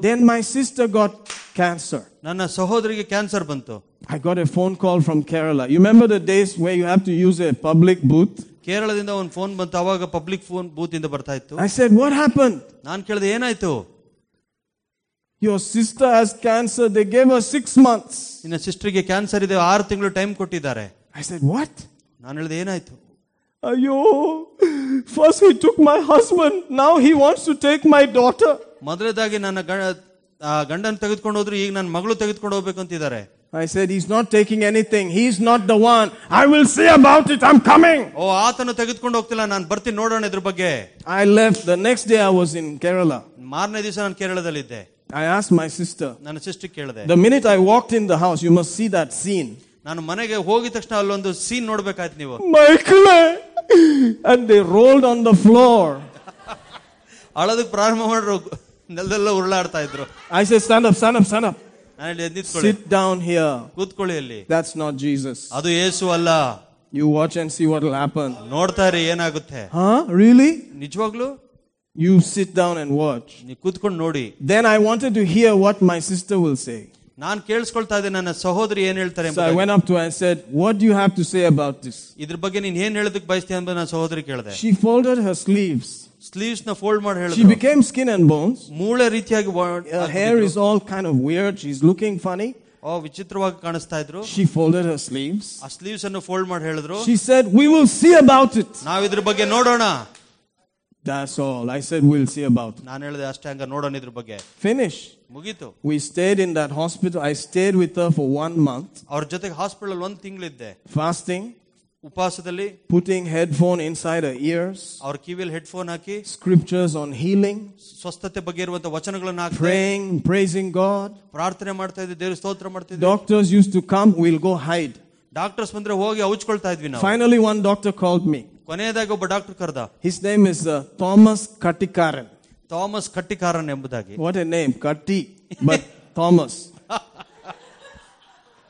Then my sister got cancer. I got a phone call from Kerala. You remember the days where you have to use a public booth? I said, what happened? Your sister has cancer. They gave her six months. I said, what? Ayyo, first he took my husband. Now he wants to take my daughter. I said, he's not taking anything. He's not the one. I will see about it. I'm coming. I left. The next day I was in Kerala. I asked my sister. The minute I walked in the house, you must see that scene. Michael! And they rolled on the floor. I said, stand up, stand up, stand up. Sit down here. That's not Jesus. You watch and see what will happen. Huh? Really? You sit down and watch. Then I wanted to hear what my sister will say. So I went up to her and said, what do you have to say about this? She folded her sleeves. She became skin and bones. Her hair is all kind of weird. She's looking funny. She folded her sleeves. She said, we will see about it. That's all. I said, we'll see about it. Finish. We stayed in that hospital. I stayed with her for one month. Fasting. Putting headphone inside her ears. Scriptures on healing. Praying, praising God. Doctors used to come, we'll go hide. Finally, one doctor called me. His name is uh, Thomas Kathikaran. Thomas Kathikaran. What a name, Kati, but Thomas.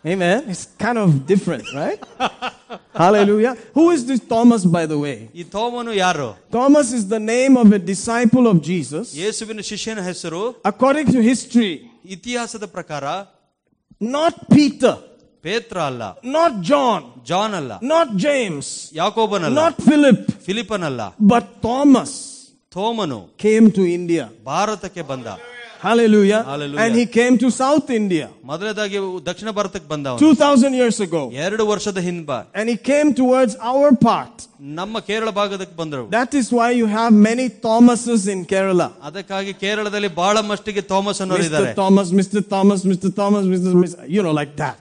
Amen. It's kind of different, right? Hallelujah. Who is this Thomas, by the way? Thomas is the name of a disciple of Jesus. According to history, not Peter. Petra alla. Not John. John alla. Not James. Yakoban alla. Not Philip. Philippan alla. But Thomas. Thomanu. Came to India. Bharatake banda. Hallelujah. Hallelujah. And he came to South India. two thousand years ago. And he came towards our part. That is why you have many Thomases in Kerala. Mister Thomas, Mister Thomas, Mister Thomas, Mister Thomas, Mister You know, like that.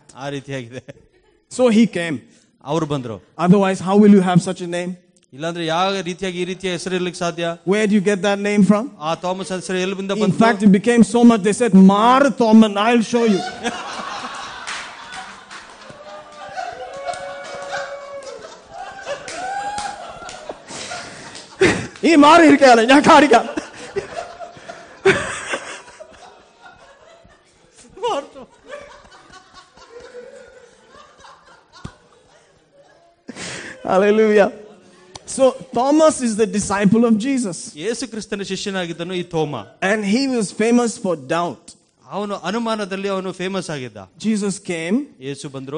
So he came. Otherwise, how will you have such a name? Where do you get that name from? In fact, it became so much, they said, Mar Thoman, I'll show you. What? Hallelujah. So Thomas is the disciple of Jesus. And he was famous for doubt. Jesus came,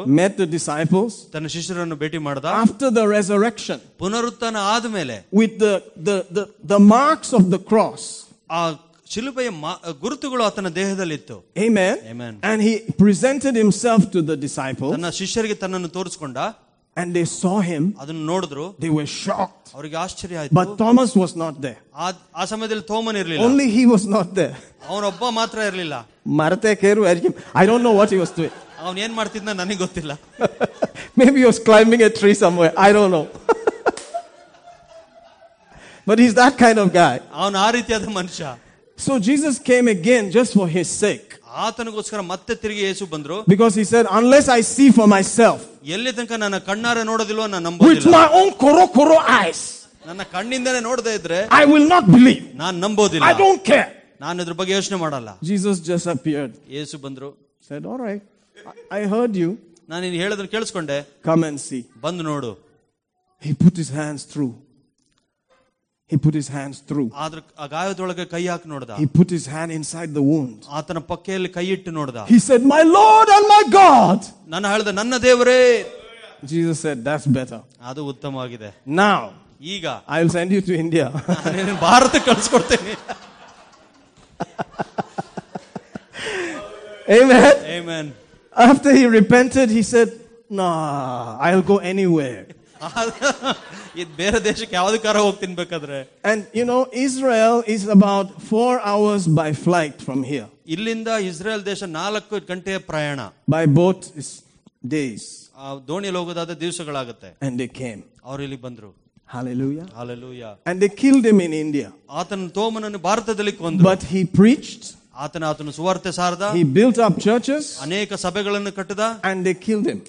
met the disciples after the resurrection with the, the, the, the marks of the cross. Amen. Amen. And he presented himself to the disciples. And they saw him. They were shocked. But Thomas was not there. Only he was not there. I don't know what he was doing. Maybe he was climbing a tree somewhere. I don't know. But he's that kind of guy. So Jesus came again just for his sake. Because he said, unless I see for myself with my own koro koro eyes, I will not believe. I don't care. Jesus just appeared. Said, all right, I heard you. Come and see. He put his hands through. He put his hands through. He put his hand inside the wound. He said, my Lord and my God. Jesus said, that's better. Now, I'll send you to India. Amen. Amen. After he repented, he said, nah, I'll go anywhere. And you know, Israel is about four hours by flight from here. By boat is days. And they came. Hallelujah. Hallelujah. And they killed him in India. But he preached. He built up churches and they killed him.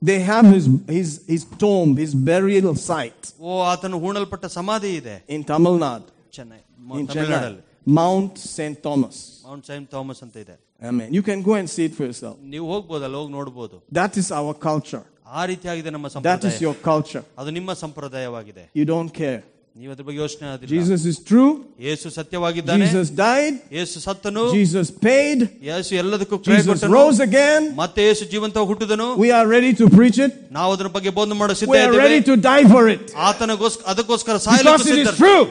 They have his, his, his tomb, his burial site in Tamil Nadu, in Chennai, Mount Saint Thomas. Mount Saint Thomas. Amen. You can go and see it for yourself. That is our culture. That is your culture. You don't care. Jesus is true. Jesus died. Jesus paid. Jesus rose again. We are ready to preach it. We are ready to die for it. Because it is true.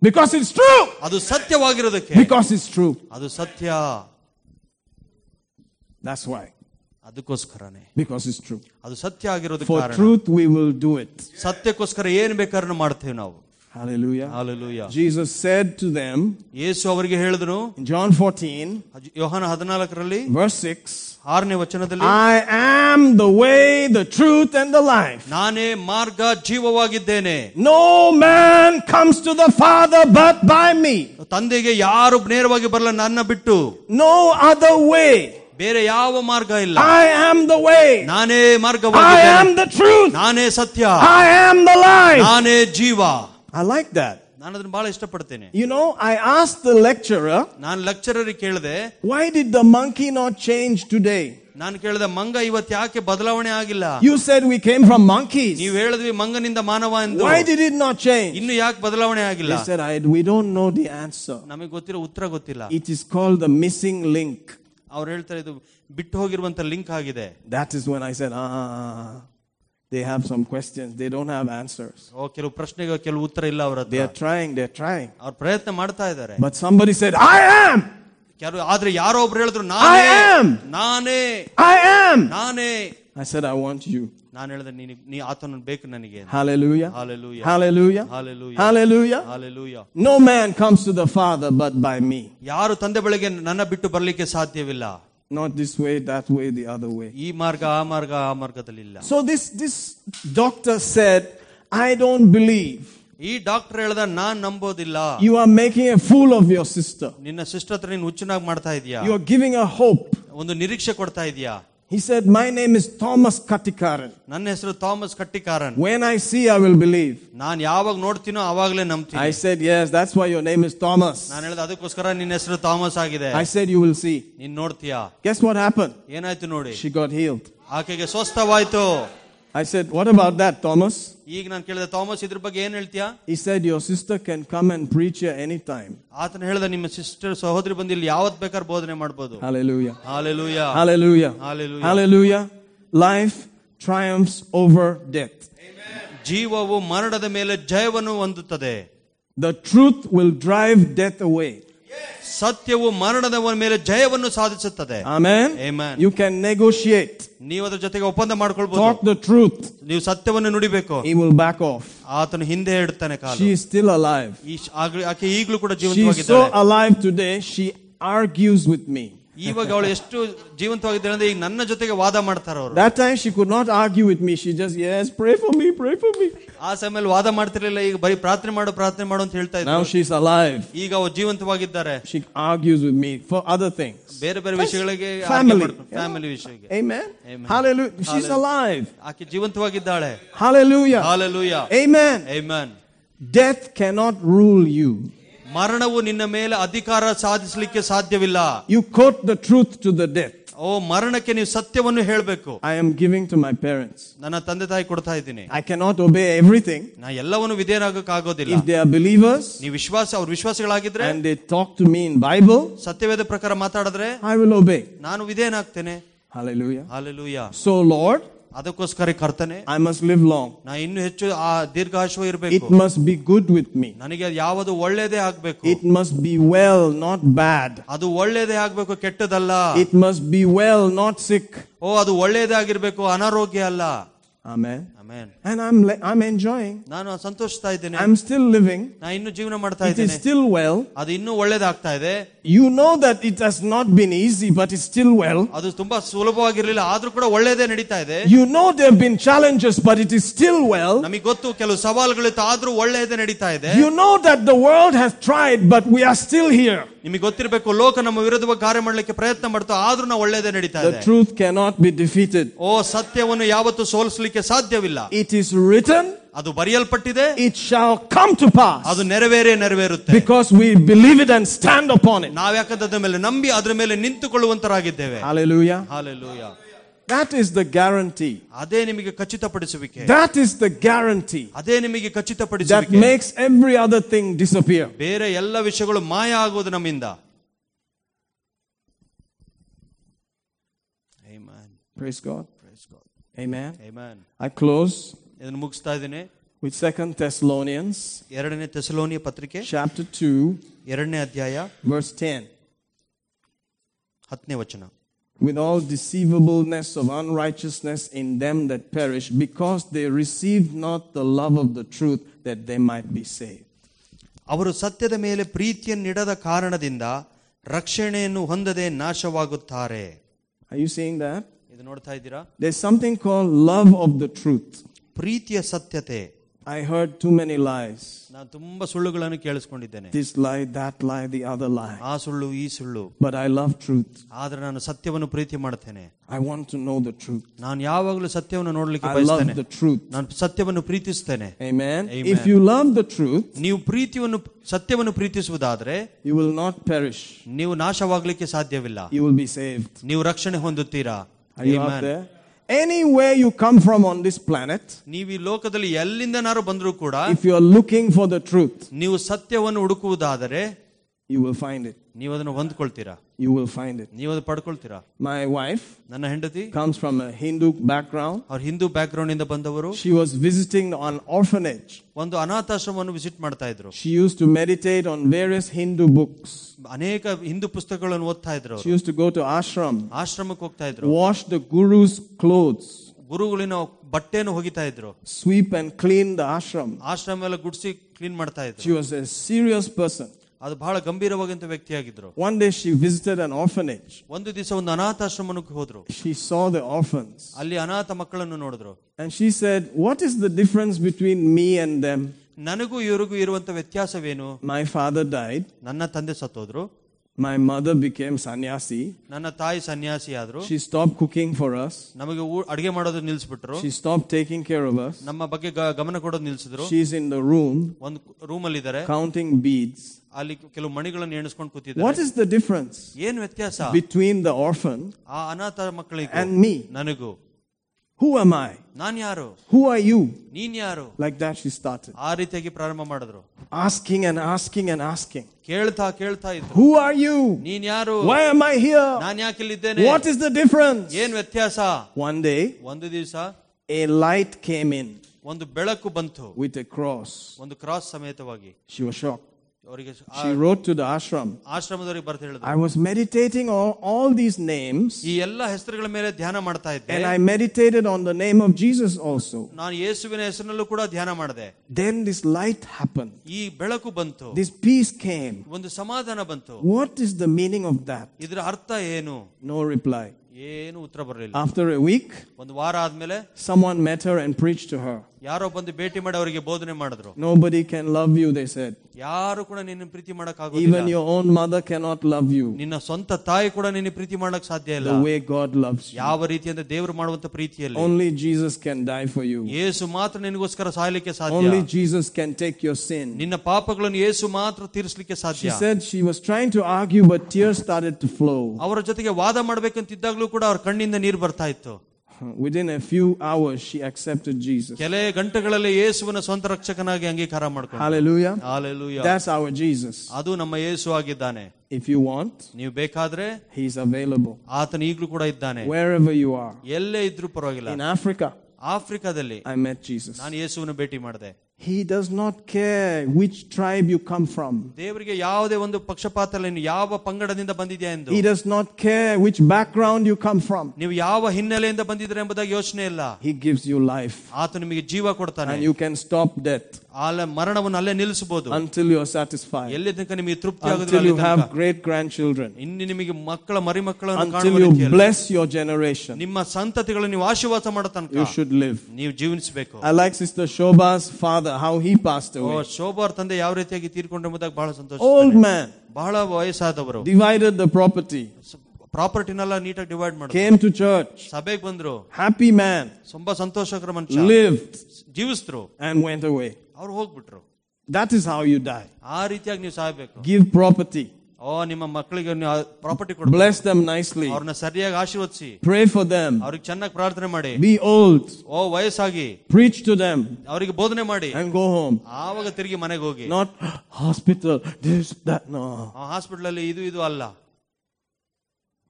Because it's true. Because it's true. That's why. Because it's true. For truth we will do it. Hallelujah. Hallelujah. Jesus said to them in John fourteen verse six, I am the way, the truth and the life. No man comes to the Father but by me. No other way. I am the way. I am the truth. I am the life. I like that. You know, I asked the lecturer, why did the monkey not change today? You said we came from monkeys. Why did it not change? He said, I, we don't know the answer. It is called the missing link. That is when I said, ah, they have some questions. They don't have answers. They are trying, they are trying. But somebody said, I am. I am. I am. I said, I want you. Hallelujah. Hallelujah. Hallelujah. Hallelujah. Hallelujah. Hallelujah. No man comes to the Father but by me. Not this way, that way, the other way. So this, this doctor said, I don't believe. You are making a fool of your sister. You are giving her hope. He said, my name is Thomas Kathikaran. ನನ್ನ ಹೆಸರು Thomas Kathikaran. When I see, I will believe. ನಾನು ಯಾವಾಗ ನೋಡ್ತೀನೋ ಆವಾಗಲೇ ನಂಬ್ತೀನಿ. I said, yes, that's why your name is Thomas. ನಾನು ಹೇಳಿದ ಅದಕ್ಕೋಸ್ಕರ ನಿನ್ನ ಹೆಸರು ಥಾಮಸ್ ಆಗಿದೆ. I said, you will see. ನೀನು ನೋಡ್ತೀಯಾ? Guess what happened? ಏನಾಯ್ತು ನೋಡಿ? She got healed. ಆಕೆಗೆ ಸ್ವಸ್ಥವಾಯಿತು. I said, what about that, Thomas? ಈಗ ನಾನು ಕೇಳಿದೆ, ಥಾಮಸ್ ಇದರ ಬಗ್ಗೆ ಏನು ಹೇಳ್ತೀಯಾ? He said, your sister can come and preach here anytime. ಆತನ ಹೇಳಿದ, ನಿಮ್ಮ ಸಿಸ್ಟರ್ ಸಹೋದರಿ ಬಂದು ಇಲ್ಲಿ ಯಾವತ್ತು ಬೇಕಾದರೂ ಬೋಧನೆ ಮಾಡಬಹುದು. Hallelujah. Hallelujah. Hallelujah. Hallelujah. Hallelujah. Life triumphs over death. Amen. ಜೀವವು ಮರಣದ ಮೇಲೆ ಜಯವನ್ನು ಹೊಂದುತ್ತದೆ. The truth will drive death away. ಸತ್ಯವು ಮರಣದ ಮೇಲೆ ಜಯವನ್ನು ಸಾಧಿಸುತ್ತದೆ. Amen. Amen. You can negotiate. ನೀವು ಅದರ ಜೊತೆಗೆ ಒಪ್ಪಂದ ಮಾಡಿಕೊಳ್ಳಬಹುದು. Talk the truth. ನೀವು ಸತ್ಯವನ್ನು ನುಡಿಬೇಕು. He will back off. ಆತನು ಹಿಂದೆ ಇಡುತ್ತಾನೆ ಕಾಲ. She is still alive. ಆಕೆ ಈಗಲೂ ಕೂಡ ಜೀವಂತವಾಗಿದ್ದಾಳೆ. She is so alive today, she argues with me. ಇವಾಗ ಅವಳು ಎಷ್ಟು ಜೀವಂತವಾಗಿದ್ದಾಳೆ ಅಂದ್ರೆ ಈಗ ನನ್ನ ಜೊತೆಗೆ ವಾದ ಮಾಡ್ತಾರೆ ಅವರು. That time she could not argue with me. She just, yes, pray for me, pray for me. ಆ ಸಮಯದಲ್ಲಿ ವಾದ ಮಾಡ್ತಿರಲಿಲ್ಲ. ಈಗ ಬರೀ ಪ್ರಾರ್ಥನೆ ಮಾಡು ಪ್ರಾರ್ಥನೆ ಮಾಡು ಅಂತ ಹೇಳ್ತಾ ಇದ್ದರು. Now she is alive. ಈಗ ಅವಳು ಜೀವಂತವಾಗಿದ್ದಾರೆ. She argues with me for other things. ಬೇರೆ ಬೇರೆ ವಿಷಯಗಳಿಗೆ ಆರ್ಗ್ಯೂ ಮಾಡ್ತಾರೆ. Family ವಿಷಯಕ್ಕೆ. Amen. Hallelujah. She is alive. ಆಕೆ ಜೀವಂತವಾಗಿದ್ದಾಳೆ. Hallelujah. Hallelujah. Amen. Amen. Death cannot rule you. ಮರಣವು ನಿನ್ನ ಮೇಲೆ ಅಧಿಕಾರ ಸಾಧಿಸಲಿಕ್ಕೆ ಸಾಧ್ಯವಿಲ್ಲ. You quote the truth to the death. ಓ ಮರಣಕ್ಕೆ ನೀವು ಸತ್ಯವನ್ನು ಹೇಳಬೇಕು. I am giving to my parents. ನನ್ನ ತಂದೆ ತಾಯಿ ಕೊಡ್ತಾ ಇದ್ದೀನಿ. I cannot obey everything. ನಾನು ಎಲ್ಲವನ್ನೂ ವಿಧೇಯರಾಗಕ್ಕೆ ಆಗೋದಿಲ್ಲ. If they are believers, ನೀವು ವಿಶ್ವಾಸ ಅವರು ವಿಶ್ವಾಸಿಗಳಾಗಿದ್ದರೆ, and they talk to me in Bible, ಸತ್ಯವೇದ ಪ್ರಕಾರ ಮಾತಾಡಿದ್ರೆ, I will obey. ನಾನು ವಿಧೇಯನಾಗ್ತೇನೆ. Hallelujah. Hallelujah. So Lord, ಅದಕ್ಕೋಸ್ಕರ ಕರ್ತನೆ, I must live long. ನಾ ಇನ್ನು ಹೆಚ್ಚು ಆ ದೀರ್ಘಾಶವ ಇರಬೇಕು. It must be good with me. ನನಗೆ ಯಾವುದು ಒಳ್ಳೆಯದೇ ಆಗಬೇಕು. It must be well, not bad. ಅದು ಒಳ್ಳೆಯದೇ ಆಗಬೇಕು, ಕೆಟ್ಟದಲ್ಲ. It must be well, not sick. ಓ ಅದು ಒಳ್ಳೆಯದೇ ಆಗಿರಬೇಕು, ಅನಾರೋಗ್ಯ ಅಲ್ಲ. Amen. Amen. And I'm I'm enjoying. ನಾನು ಸಂತೋಷತಾ ಇದ್ದೇನೆ. I'm still living. ನಾ ಇನ್ನು ಜೀವನ ಮಾಡ್ತಾ ಇದ್ದೇನೆ. It is still well. ಅದು ಇನ್ನು ಒಳ್ಳೆಯದಾಗ್ತಾ ಇದೆ. You know that it has not been easy, but it's still well. ಅದು ತುಂಬಾ ಸುಲಭವಾಗಿರಲಿಲ್ಲ, ಆದರೂ ಕೂಡ ಒಳ್ಳೆಯದೇ ನಡೀತಾ ಇದೆ. You know there have been challenges, but it is still well. ನಮಗೆ ಗೊತ್ತು ಕೆಲವು ಸವಾಲುಗಳಿತ್ತು, ಆದರೂ ಒಳ್ಳೆಯದೇ ನಡೀತಾ ಇದೆ. You know that the world has tried, but we are still here. ನಿಮಗೆ ಗೊತ್ತಿರಬೇಕು, ಲೋಕ ನಮ್ಮ ವಿರುದ್ಧವಾಗಿ ಕಾರ್ಯ ಮಾಡಲಿಕ್ಕೆ ಪ್ರಯತ್ನ ಮಾಡ್ತಾ, ಆದರೂ ನಾವು ಒಳ್ಳೆಯದೇ ನಡೀತಾ ಇದೆ. The truth cannot be defeated. ಓ ಸತ್ಯವನ್ನು ಯಾವತ್ತೂ ಸೋಲಿಸಲಿಕ್ಕೆ ಸಾಧ್ಯವಿಲ್ಲ. It is written. ಅದು ಬರೆಯಲ್ಪಟ್ಟಿದೆ. It shall come to pass. ಅದು ನೆರವೇರೇ ನೆರವೇರುತ್ತೆ. Because we believe it and stand upon it. ನಾವು ಯಾಕಂದ್ರೆ ಮೇಲೆ ನಂಬಿ ಅದರ ಮೇಲೆ ನಿಂತುಕೊಳ್ಳುವಂತರಾಗಿದ್ದೇವೆ. Hallelujah. Hallelujah. That is the guarantee. ಅದೇ ನಿಮಗೆ ಖಚಿತಪಡಿಸುವಿಕೆ. That is the guarantee. ಅದೇ ನಿಮಗೆ ಖಚಿತಪಡಿಸುವಿಕೆ. That makes every other thing disappear. ಬೇರೆ ಎಲ್ಲ ವಿಷಯಗಳು ಮಾಯ ಆಗೋದು ನಮ್ಮಿಂದ. Amen. Praise God. Praise God. Amen. Amen. I close. ಇದನ್ನು ಮುಗಿಸ್ತಾ ಇದ್ದೇನೆ. With second Thessalonians, ಎರಡನೇ ಥೆಸಲೋನಿಯ ಪತ್ರಿಕೆ, chapter two, ಎರಡನೇ ಅಧ್ಯಾಯ, verse ten, ಹತ್ತನೇ ವಚನ. With all deceivableness of unrighteousness in them that perish, because they received not the love of the truth, that they might be saved. ಅವರು ಸತ್ಯದ ಮೇಲೆ ಪ್ರೀತಿಯನ್ನಿಡದ ಕಾರಣದಿಂದ ರಕ್ಷಣೆಯನ್ನು ಹೊಂದದೆ ನಾಶವಾಗುತ್ತಾರೆ. Are you seeing that? ಇದು ನೋಡ್ತಾ ಇದ್ದೀರಾ? There is something called love of the truth. ಪ್ರೀತಿಯ ಸತ್ಯತೆ. I heard too many lies. ನಾನು ತುಂಬಾ ಸುಳ್ಳುಗಳನ್ನು ಕೇಳಿಸಿಕೊಂಡಿದ್ದೇನೆ. This lie, that lie, the other lie. ಆ ಸುಳ್ಳು ಈ ಸುಳ್ಳು. But I love truth. ಆದರೆ ನಾನು ಸತ್ಯವನ್ನು ಪ್ರೀತಿ ಮಾಡುತ್ತೇನೆ. I want to know the truth. ನಾನು ಯಾವಾಗಲೂ ಸತ್ಯವನ್ನು ನೋಡಲಿಕ್ಕೆ ಬಯಸುತ್ತೇನೆ. I love the truth. ನಾನು ಸತ್ಯವನ್ನು ಪ್ರೀತಿಸುತ್ತೇನೆ. Amen. If you love the truth, ನೀವು ಪ್ರೀತಿಯನ್ನು ಸತ್ಯವನ್ನು ಪ್ರೀತಿಸುವುದಾದರೆ, you will not perish. ನೀವು ನಾಶವಾಗಲಿಕ್ಕೆ ಸಾಧ್ಯವಿಲ್ಲ. You will be saved. ನೀವು ರಕ್ಷಣೆ ಹೊಂದುತ್ತೀರಾ. Amen. Anywhere you come from on this planet, ನೀವು ಈ ಲೋಕದಲ್ಲಿ ಎಲ್ಲಿಂದನಾರು ಬಂದರೂ ಕೂಡ, if you are looking for the truth, ನೀವು ಸತ್ಯವನ್ನು ಹುಡುಕುವುದಾದರೆ, you will find it. ನೀವು ಅದನ್ನು ಹೊಂದಿಕೊಳ್ಳುತ್ತೀರಾ. You will find it. ನೀವು ಅದನ್ನು ಪಡೆದುಕೊಳ್ಳುತ್ತೀರಾ. My wife, ನನ್ನ ಹೆಂಡತಿ, comes from a Hindu background. ಅವರು ಹಿಂದೂ ಬ್ಯಾಕ್ಗ್ರೌಂಡ್ ಇಂದ ಬಂದವರು. She was visiting an orphanage. ಒಂದು ಅನಾಥಾಶ್ರಮವನ್ನು ವಿಸಿಟ್ ಮಾಡ್ತಾ ಇದ್ದರು. She used to meditate on various Hindu books. ಅನೇಕ ಹಿಂದೂ ಪುಸ್ತಕಗಳನ್ನು ಓದ್ತಾ ಇದ್ದರು. She used to go to ashram. ಆಶ್ರಮಕ್ಕೆ ಹೋಗ್ತಾ ಇದ್ದರು. Wash the guru's clothes. ಗುರುಗಳಿನ ಬಟ್ಟೆಯನ್ನು ಒಗಿತಾ ಇದ್ದರು. Sweep and clean the ashram. ಆಶ್ರಮ ಎಲ್ಲ ಗುಡಿಸಿ ಕ್ಲೀನ್ ಮಾಡ್ತಾ ಇದ್ದರು. She was a serious person. ಅದು ಬಹಳ ಗಂಭೀರವಾದಂತ ವ್ಯಕ್ತಿಯಾಗಿದ್ದರು. One day she visited an orphanage. ಒಂದು ದಿವಸ ಒಂದು ಅನಾಥಾಶ್ರಮಕ್ಕೆ ಹೋದರು. She saw the orphans. ಅಲ್ಲಿ ಅನಾಥ ಮಕ್ಕಳನ್ನು ನೋಡಿದ್ರು. And she said, what is the difference between me and them? ನನಗೂ ಇವರಿಗೂ ಇರುವಂತ ವ್ಯತ್ಯಾಸವೇನು? My father died. ನನ್ನ ತಂದೆ ಸತ್ತೋದ್ರು. My mother became sannyasi. ನನ್ನ ತಾಯಿ ಸನ್ಯಾಸಿ ಆದ್ರು. She stopped cooking for us. ನಮಗೆ ಅಡಿಗೆ ಮಾಡೋದನ್ನ ನಿಲ್ಲಿಸಿಬಿಟ್ರು. She stopped taking care of us. ನಮ್ಮ ಬಗ್ಗೆ ಗಮನ ಕೊಡೋದನ್ನ ನಿಲ್ಲಿಸಿದ್ರು. She is in the room. ಒಂದು ರೂಮ್ ಅಲ್ಲಿ ಇದ್ದಾರೆ. Counting beads. ಅಲ್ಲಿ ಕೆಲವು ಮಣಿಗಳನ್ನು ಎಣಿಸಿಕೊಂಡು ಕೂತಿದ್ದಾರೆ. What is the difference? ಏನು ವ್ಯತ್ಯಾಸ? Between the orphan ಆ ಅನಾಥ ಮಕ್ಕಳಿಗೂ and me. ನನಗೂ. Who am I? ನಾನು ಯಾರು? Who are you? ನೀನ್ ಯಾರು? Like that she started. ಆ ರೀತಿಯಾಗಿ ಪ್ರಾರಂಭ ಮಾಡಿದ್ರು. Asking and asking and asking. ಕೇಳ್ತಾ ಕೇಳ್ತಾ ಇದ್ರು. Who are you? ನೀನ್ ಯಾರು? Why am I here? ನಾನು ಯಾಕೆ ಇಲ್ಲಿ ಇದ್ದೇನೆ? What is the difference? ಏನು ವ್ಯತ್ಯಾಸ? One day, ಒಂದು ದಿವಸ a light came in. ಒಂದು ಬೆಳಕು ಬಂತು. With a cross. ಒಂದು ಕ್ರಾಸ್ ಸಮೇತವಾಗಿ. She was shocked. She wrote to the ashram. ಆಶ್ರಮದವರಿಗೆ ಬರ್ತ ಹೇಳಿದ್ರು. I was meditating on all these names. ಈ ಎಲ್ಲಾ ಹೆಸರುಗಳ ಮೇಲೆ ಧ್ಯಾನ ಮಾಡ್ತಾ ಇದ್ದೆ. And I meditated on the name of Jesus also. ನಾನು ಯೇಸುವಿನ ಹೆಸರಿನಲ್ಲೂ ಕೂಡ ಧ್ಯಾನ ಮಾಡಿದೆ. Then this light happened. ಈ ಬೆಳಕು ಬಂತು. This peace came. ಒಂದು ಸಮಾಧಾನ ಬಂತು. What is the meaning of that? ಇದರ ಅರ್ಥ ಏನು? No reply. ಏನು ಉತ್ತರ ಬರಲಿಲ್ಲ. After a week, ಒಂದು ವಾರ ಆದಮೇಲೆ someone met her and preached to her. ಯಾರೋ ಬಂದು ಭೇಟಿ ಮಾಡಿ ಅವರಿಗೆ ಬೋಧನೆ ಮಾಡಿದ್ರು. Nobody can love you, they said. ಯಾರು ಕೂಡ ನಿನ್ನ ಪ್ರೀತಿ ಮಾಡಕ ಆಗೋದಿಲ್ಲ. Even your own mother cannot love you. ನಿನ್ನ ಸ್ವಂತ ತಾಯಿ ಕೂಡ ನಿನ್ನ ಪ್ರೀತಿ ಮಾಡಕ ಸಾಧ್ಯ ಇಲ್ಲ. The way God loves you. ಯಾವ ರೀತಿ ಅಂದ್ರೆ ದೇವರು ಮಾಡುವಂತ ಪ್ರೀತಿಯಲ್ಲಿ. Only Jesus can die for you. ಯೇಸು ಮಾತ್ರ ನಿನಗೋಸ್ಕರ ಸಾಯಲಿಕ್ಕೆ ಸಾಧ್ಯ. Only Jesus can take your sin. ನಿನ್ನ ಪಾಪಗಳನ್ನು ಯೇಸು ಮಾತ್ರ ತೀರಿಸಲಿಕ್ಕೆ ಸಾಧ್ಯ. She said she was trying to argue but tears started to flow. ಅವರ ಜೊತೆಗೆ ವಾದ ಮಾಡಬೇಕಂತ ಇದ್ದಾಗಲೂ ಕೂಡ ಅವರ ಕಣ್ಣಿಂದ ನೀರು ಬರ್ತಾ ಇತ್ತು. Within a few hours she accepted Jesus. ಕೆಲ ಗಂಟೆಗಳಲ್ಲಿ ಯೇಸುವನ ಸ್ವಂತ ರಕ್ಷಕನಾಗಿ ಅಂಗೀಕಾರ ಮಾಡಿಕೊಂಡಳು. Hallelujah. Hallelujah. That's our Jesus. ಅದು ನಮ್ಮ ಯೇಸು ಆಗಿದ್ದಾನೆ. If you want, ನೀವು ಬೇಕಾದ್ರೆ he is available. ಆತನು ಈಗಲೂ ಕೂಡ ಇದ್ದಾನೆ. Wherever you are. ಎಲ್ಲೇ ಇದ್ರೂ ಪರವಾಗಿಲ್ಲ. In Africa. ಆಫ್ರಿಕಾದಲ್ಲಿ I met Jesus. ನಾನು ಯೇಸುವನ ಭೇಟಿ ಮಾಡಿದೆ. He does not care which tribe you come from. ದೇವರಿಗೆ ಯಾವುದೇ ಒಂದು ಪಕ್ಷಪಾತ ಇಲ್ಲ. ಯಾವ ಪಂಗಡದಿಂದ ಬಂದಿದ್ದೀಯಾ ಎಂದು. He does not care which background you come from. ನೀವು ಯಾವ ಹಿನ್ನೆಲೆಯಿಂದ ಬಂದಿದ್ದೀರಾ ಎಂಬುದಾಗಿ ಯೋಚನೆ ಇಲ್ಲ. He gives you life. ಆತನು ನಿಮಗೆ ಜೀವ ಕೊಡ್ತಾನೆ. And you can stop death. ಆಲ ಮರಣವನ್ನು ಅಲ್ಲೇ ನಿಲ್ಲಿಸಬಹುದು. Until you are satisfied. ಎಲ್ಲಿ ತನಕ ನಿಮಗೆ ತೃಪ್ತಿ ಆಗುವುದಿಲ್ಲ. Until you have great grandchildren. ಇನ್ನು ನಿಮಗೆ ಮಕ್ಕಳ ಮರಿಮಕ್ಕಳನ್ನು ಕಾಣುವುದಿಲ್ಲ. Until you bless your generation. ನಿಮ್ಮ ಸಂತತಿಗಳನ್ನು ನೀವು ಆಶೀರ್ವಾದ ಮಾಡತನಕ. You should live. ನೀವು ಜೀವಿಸಬೇಕು. I like Sister Shoba's father. How he passed away. Oh, Shobhar tande yav reetiyagi ತೀರ್ಕೊಂಡೆಂಬುದಾಗಿ ಬಹಳ ಸಂತೋಷ. Old man. ಬಹಳ ವಯಸ್ಸಾದವರು. Divided the property. Property nalla neatagi divide ಮಾಡಿದ್ರು. Came to church. ಸಭೆಗೆ ಬಂದ್ರು. Happy man. ತುಂಬಾ ಸಂತೋಷಕರ ಮನುಷ್ಯ. Lived. ಜೀವಿಸಿದ್ರು. And went away. ಅವರು ಹೋಗ್ಬಿಟ್ರು. That is how you die. ಆ ರೀತಿಯಾಗಿ ನೀವು ಸಾಯಬೇಕು. Give property. ಓ ನಿಮ್ಮ ಮಕ್ಕಳಿಗೆ ಪ್ರಾಪರ್ಟಿ ಕೊಡು. Bless them nicely. ಅವರನ್ನ ಸರಿಯಾಗಿ ಆಶೀರ್ವದಿಸಿ. Pray for them. ಅವರಿಗೆ ಚೆನ್ನಾಗಿ ಪ್ರಾರ್ಥನೆ ಮಾಡಿ. Be old. O ವಯಸ್ಸಾಗಿ. Preach to them. ಅವರಿಗೆ ಬೋಧನೆ ಮಾಡಿ. And go home. ಆವಾಗ ತಿರುಗಿ ಮನೆಗೆ ಹೋಗಿ. Not hospital this that no. ಆ ಹಾಸ್ಪಿಟಲ್ ಅಲ್ಲಿ ಇದು ಇದು ಅಲ್ಲ.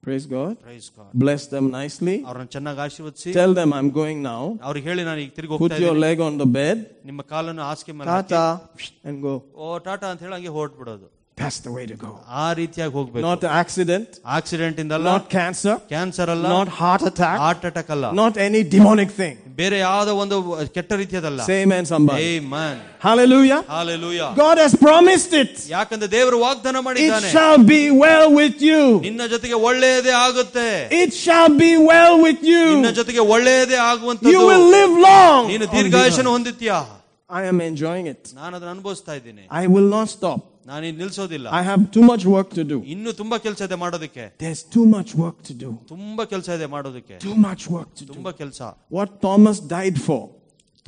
Praise God. Praise God. Bless them nicely. ಅವರನ್ನ ಚೆನ್ನಾಗಿ ಆಶೀರ್ವದಿಸಿ. Tell them I'm going now. ಅವರಿಗೆ ಹೇಳಿ ನಾನು ಈಗ ತಿರುಗಿ ಹೋಗ್ತಾ ಇದ್ದೀನಿ. Put your leg on the bed. ನಿಮ್ಮ ಕಾಲನ್ನು ಹಾಸಿಗೆ ಮೇಲೆ ಹಾಕಿ. Tata and go. ಓ ಟಾಟಾ ಅಂತ ಹೇಳಿ ಹಂಗೆ ಹೊರಟ್ಬಿಡೋದು. That's the way to go. ಆ ರೀತಿಯಾಗಿ ಹೋಗಬೇಕು. Not accident. ಆಕ್ಸಿಡೆಂಟ್ ಇಂದ ಅಲ್ಲ. Not cancer. ಕ್ಯಾನ್ಸರ್ ಅಲ್ಲ. Not heart attack. Heart attack ಅಲ್ಲ. Not any demonic thing. ಬೇರೆ ಯಾವುದೋ ಒಂದು ಕೆಟ್ಟ ರೀತಿಯದಲ್ಲ. Say amen somebody. Amen. Hallelujah. Hallelujah. God has promised it. ಯಾಕಂದ್ರೆ ದೇವರು ವಾಗ್ದಾನ ಮಾಡಿದ್ದಾನೆ. It shall be well with you. ನಿನ್ನ ಜೊತೆಗೆ ಒಳ್ಳೆಯದೇ ಆಗುತ್ತೆ. It shall be well with you. ನಿನ್ನ ಜೊತೆಗೆ ಒಳ್ಳೆಯದೇ ಆಗುವಂತದ್ದು. You will live long. ನೀನು ದೀರ್ಘಾಯಸನ ಹೊಂದುತ್ತೀಯಾ. I am enjoying it. ನಾನು ಅದನ್ನ ಅನುಭವಿಸ್ತಾ ಇದ್ದೀನಿ. I will not stop. ನಾನು ನಿಲ್ಲಿಸೋದಿಲ್ಲ. I have too much work to do. ಇನ್ನು ತುಂಬಾ ಕೆಲಸ ಇದೆ ಮಾಡೋದಕ್ಕೆ. There's too much work to do. ತುಂಬಾ ಕೆಲಸ ಇದೆ ಮಾಡೋದಕ್ಕೆ. Too much work to do. ತುಂಬಾ ಕೆಲಸ. What Thomas died for.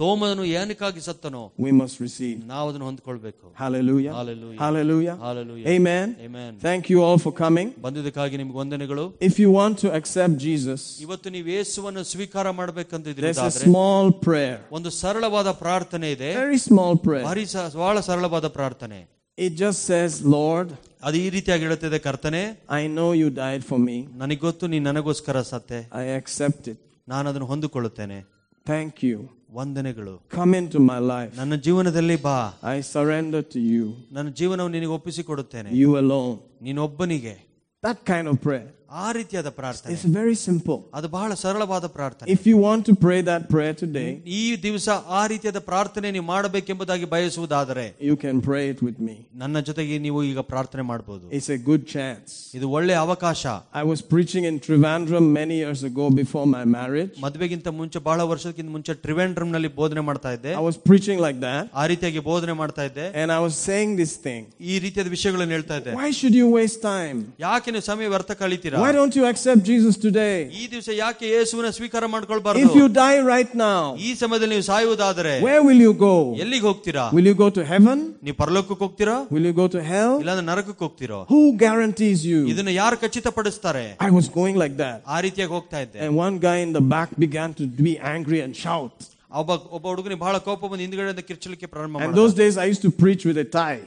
ತೋಮನು ಏನಕ್ಕಾಗಿ ಸತ್ತನೋ. We must receive. ನಾವು ಅದನ್ನು ಹೊಂದಿಕೊಳ್ಳಬೇಕು. Hallelujah. Hallelujah. Hallelujah. Hallelujah. Amen. Amen. Thank you all for coming. ಬಂದಿದ್ದಕ್ಕಾಗಿ ನಿಮಗೆ ವಂದನೆಗಳು. If you want to accept Jesus. ಇವತ್ತು ನೀವು ಯೇಸುವನ್ನು ಸ್ವೀಕಾರ ಮಾಡಬೇಕಂತ ಇದ್ದೀರಾ ಆದರೆ. There's a small prayer. ಒಂದು ಸರಳವಾದ ಪ್ರಾರ್ಥನೆ ಇದೆ. Very small prayer. ಬಹಳ ಬಹಳ ಸರಳವಾದ ಪ್ರಾರ್ಥನೆ. It just says, Lord, ಅದು ಈ ರೀತಿಯಾಗಿ ಹೇಳುತ್ತದೆ. ಕರ್ತನೇ, I know you died for me. ನನಗೆ ಗೊತ್ತು ನೀನು ನನಗೋಸ್ಕರ ಸತ್ತೆ. I accept it. ನಾನು ಅದನ್ನು ಹೊಂದಿಕೊಳ್ಳುತ್ತೇನೆ. Thank you. ವಂದನೆಗಳು. Come into my life. ನನ್ನ ಜೀವನದಲ್ಲಿ ಬಾ. I surrender to you. ನನ್ನ ಜೀವನವನ್ನು ನಿನಗೆ ಒಪ್ಪಿಸಿಕೊಡುತ್ತೇನೆ. You alone. ನೀನೊಬ್ಬನಿಗೆ. That kind of prayer. ಆ ರೀತಿಯಾದ ಪ್ರಾರ್ಥನೆ. It's very simple. ಅದು ಬಹಳ ಸರಳವಾದ ಪ್ರಾರ್ಥನೆ. If you want to pray that prayer today, ಈ ದಿವಸ ಆ ರೀತಿಯಾದ ಪ್ರಾರ್ಥನೆ ನೀವು ಮಾಡಬೇಕೆಂಬುದಾಗಿ ಬಯಸುವುದಾದರೆ, you can pray it with me. ನನ್ನ ಜೊತೆಗೆ ನೀವು ಈಗ ಪ್ರಾರ್ಥನೆ ಮಾಡಬಹುದು. It's a good chance. ಇದು ಒಳ್ಳೆ ಅವಕಾಶ. I was preaching in Trivandrum many years ago before my marriage. ಮದುವೆಗಿಂತ ಮುಂಚೆ ಬಹಳ ವರ್ಷಕ್ಕಿಂತ ಮುಂಚೆ Trivandrum ನಲ್ಲಿ ಬೋಧನೆ ಮಾಡ್ತಾ ಇದ್ದೆ. I was preaching like that. ಆ ರೀತಿಯಾಗಿ ಬೋಧನೆ ಮಾಡ್ತಾ ಇದ್ದೆ. And I was saying this thing. ಈ ರೀತಿಯಾದ ವಿಷಯಗಳನ್ನು ಹೇಳ್ತಾ ಇದ್ದೆ. Why should you waste time? ಯಾಕೆ ನೀವು ಸಮಯ ವ್ಯರ್ಥ ಕಳೀತೀರಾ? Why don't you accept Jesus today? ಈ ದಿವಸ ಯಾಕೆ ಯೇಸುವನ್ನು ಸ್ವೀಕಾರ ಮಾಡಿಕೊಳ್ಳಬಾರದು? If you die right now, ಈ ಸಮಯದಲ್ಲಿ ನೀವು ಸಾಯುವುದಾದರೆ, where will you go? ಎಲ್ಲಿಗೆ ಹೋಗ್ತೀರಾ? Will you go to heaven? ನೀವು ಪರಲೋಕಕ್ಕೆ ಹೋಗ್ತೀರಾ? Will you go to hell? ಇಲ್ಲಾಂದ್ರೆ ನರಕಕ್ಕೆ ಹೋಗ್ತೀರಾ? Who guarantees you? ಇದನ್ನ ಯಾರು ಖಚಿತಪಡಿಸುತ್ತಾರೆ? I was going like that. ಆ ರೀತಿಯಾಗಿ ಹೋಗ್ತಾ ಇದ್ದೆ. And one guy in the back began to be angry and shout. ಒಬ್ಬ ಒಬ್ಬ ಹುಡುಗನಿಗೆ ಬಹಳ ಕೋಪ ಬಂದು ಹಿಂದುಗಡೆಯಿಂದ ಕಿರ್ಚಲಿಕ್ಕೆ ಪ್ರಾರಂಭ ಮಾಡಿದ. And those days I used to preach with a tie.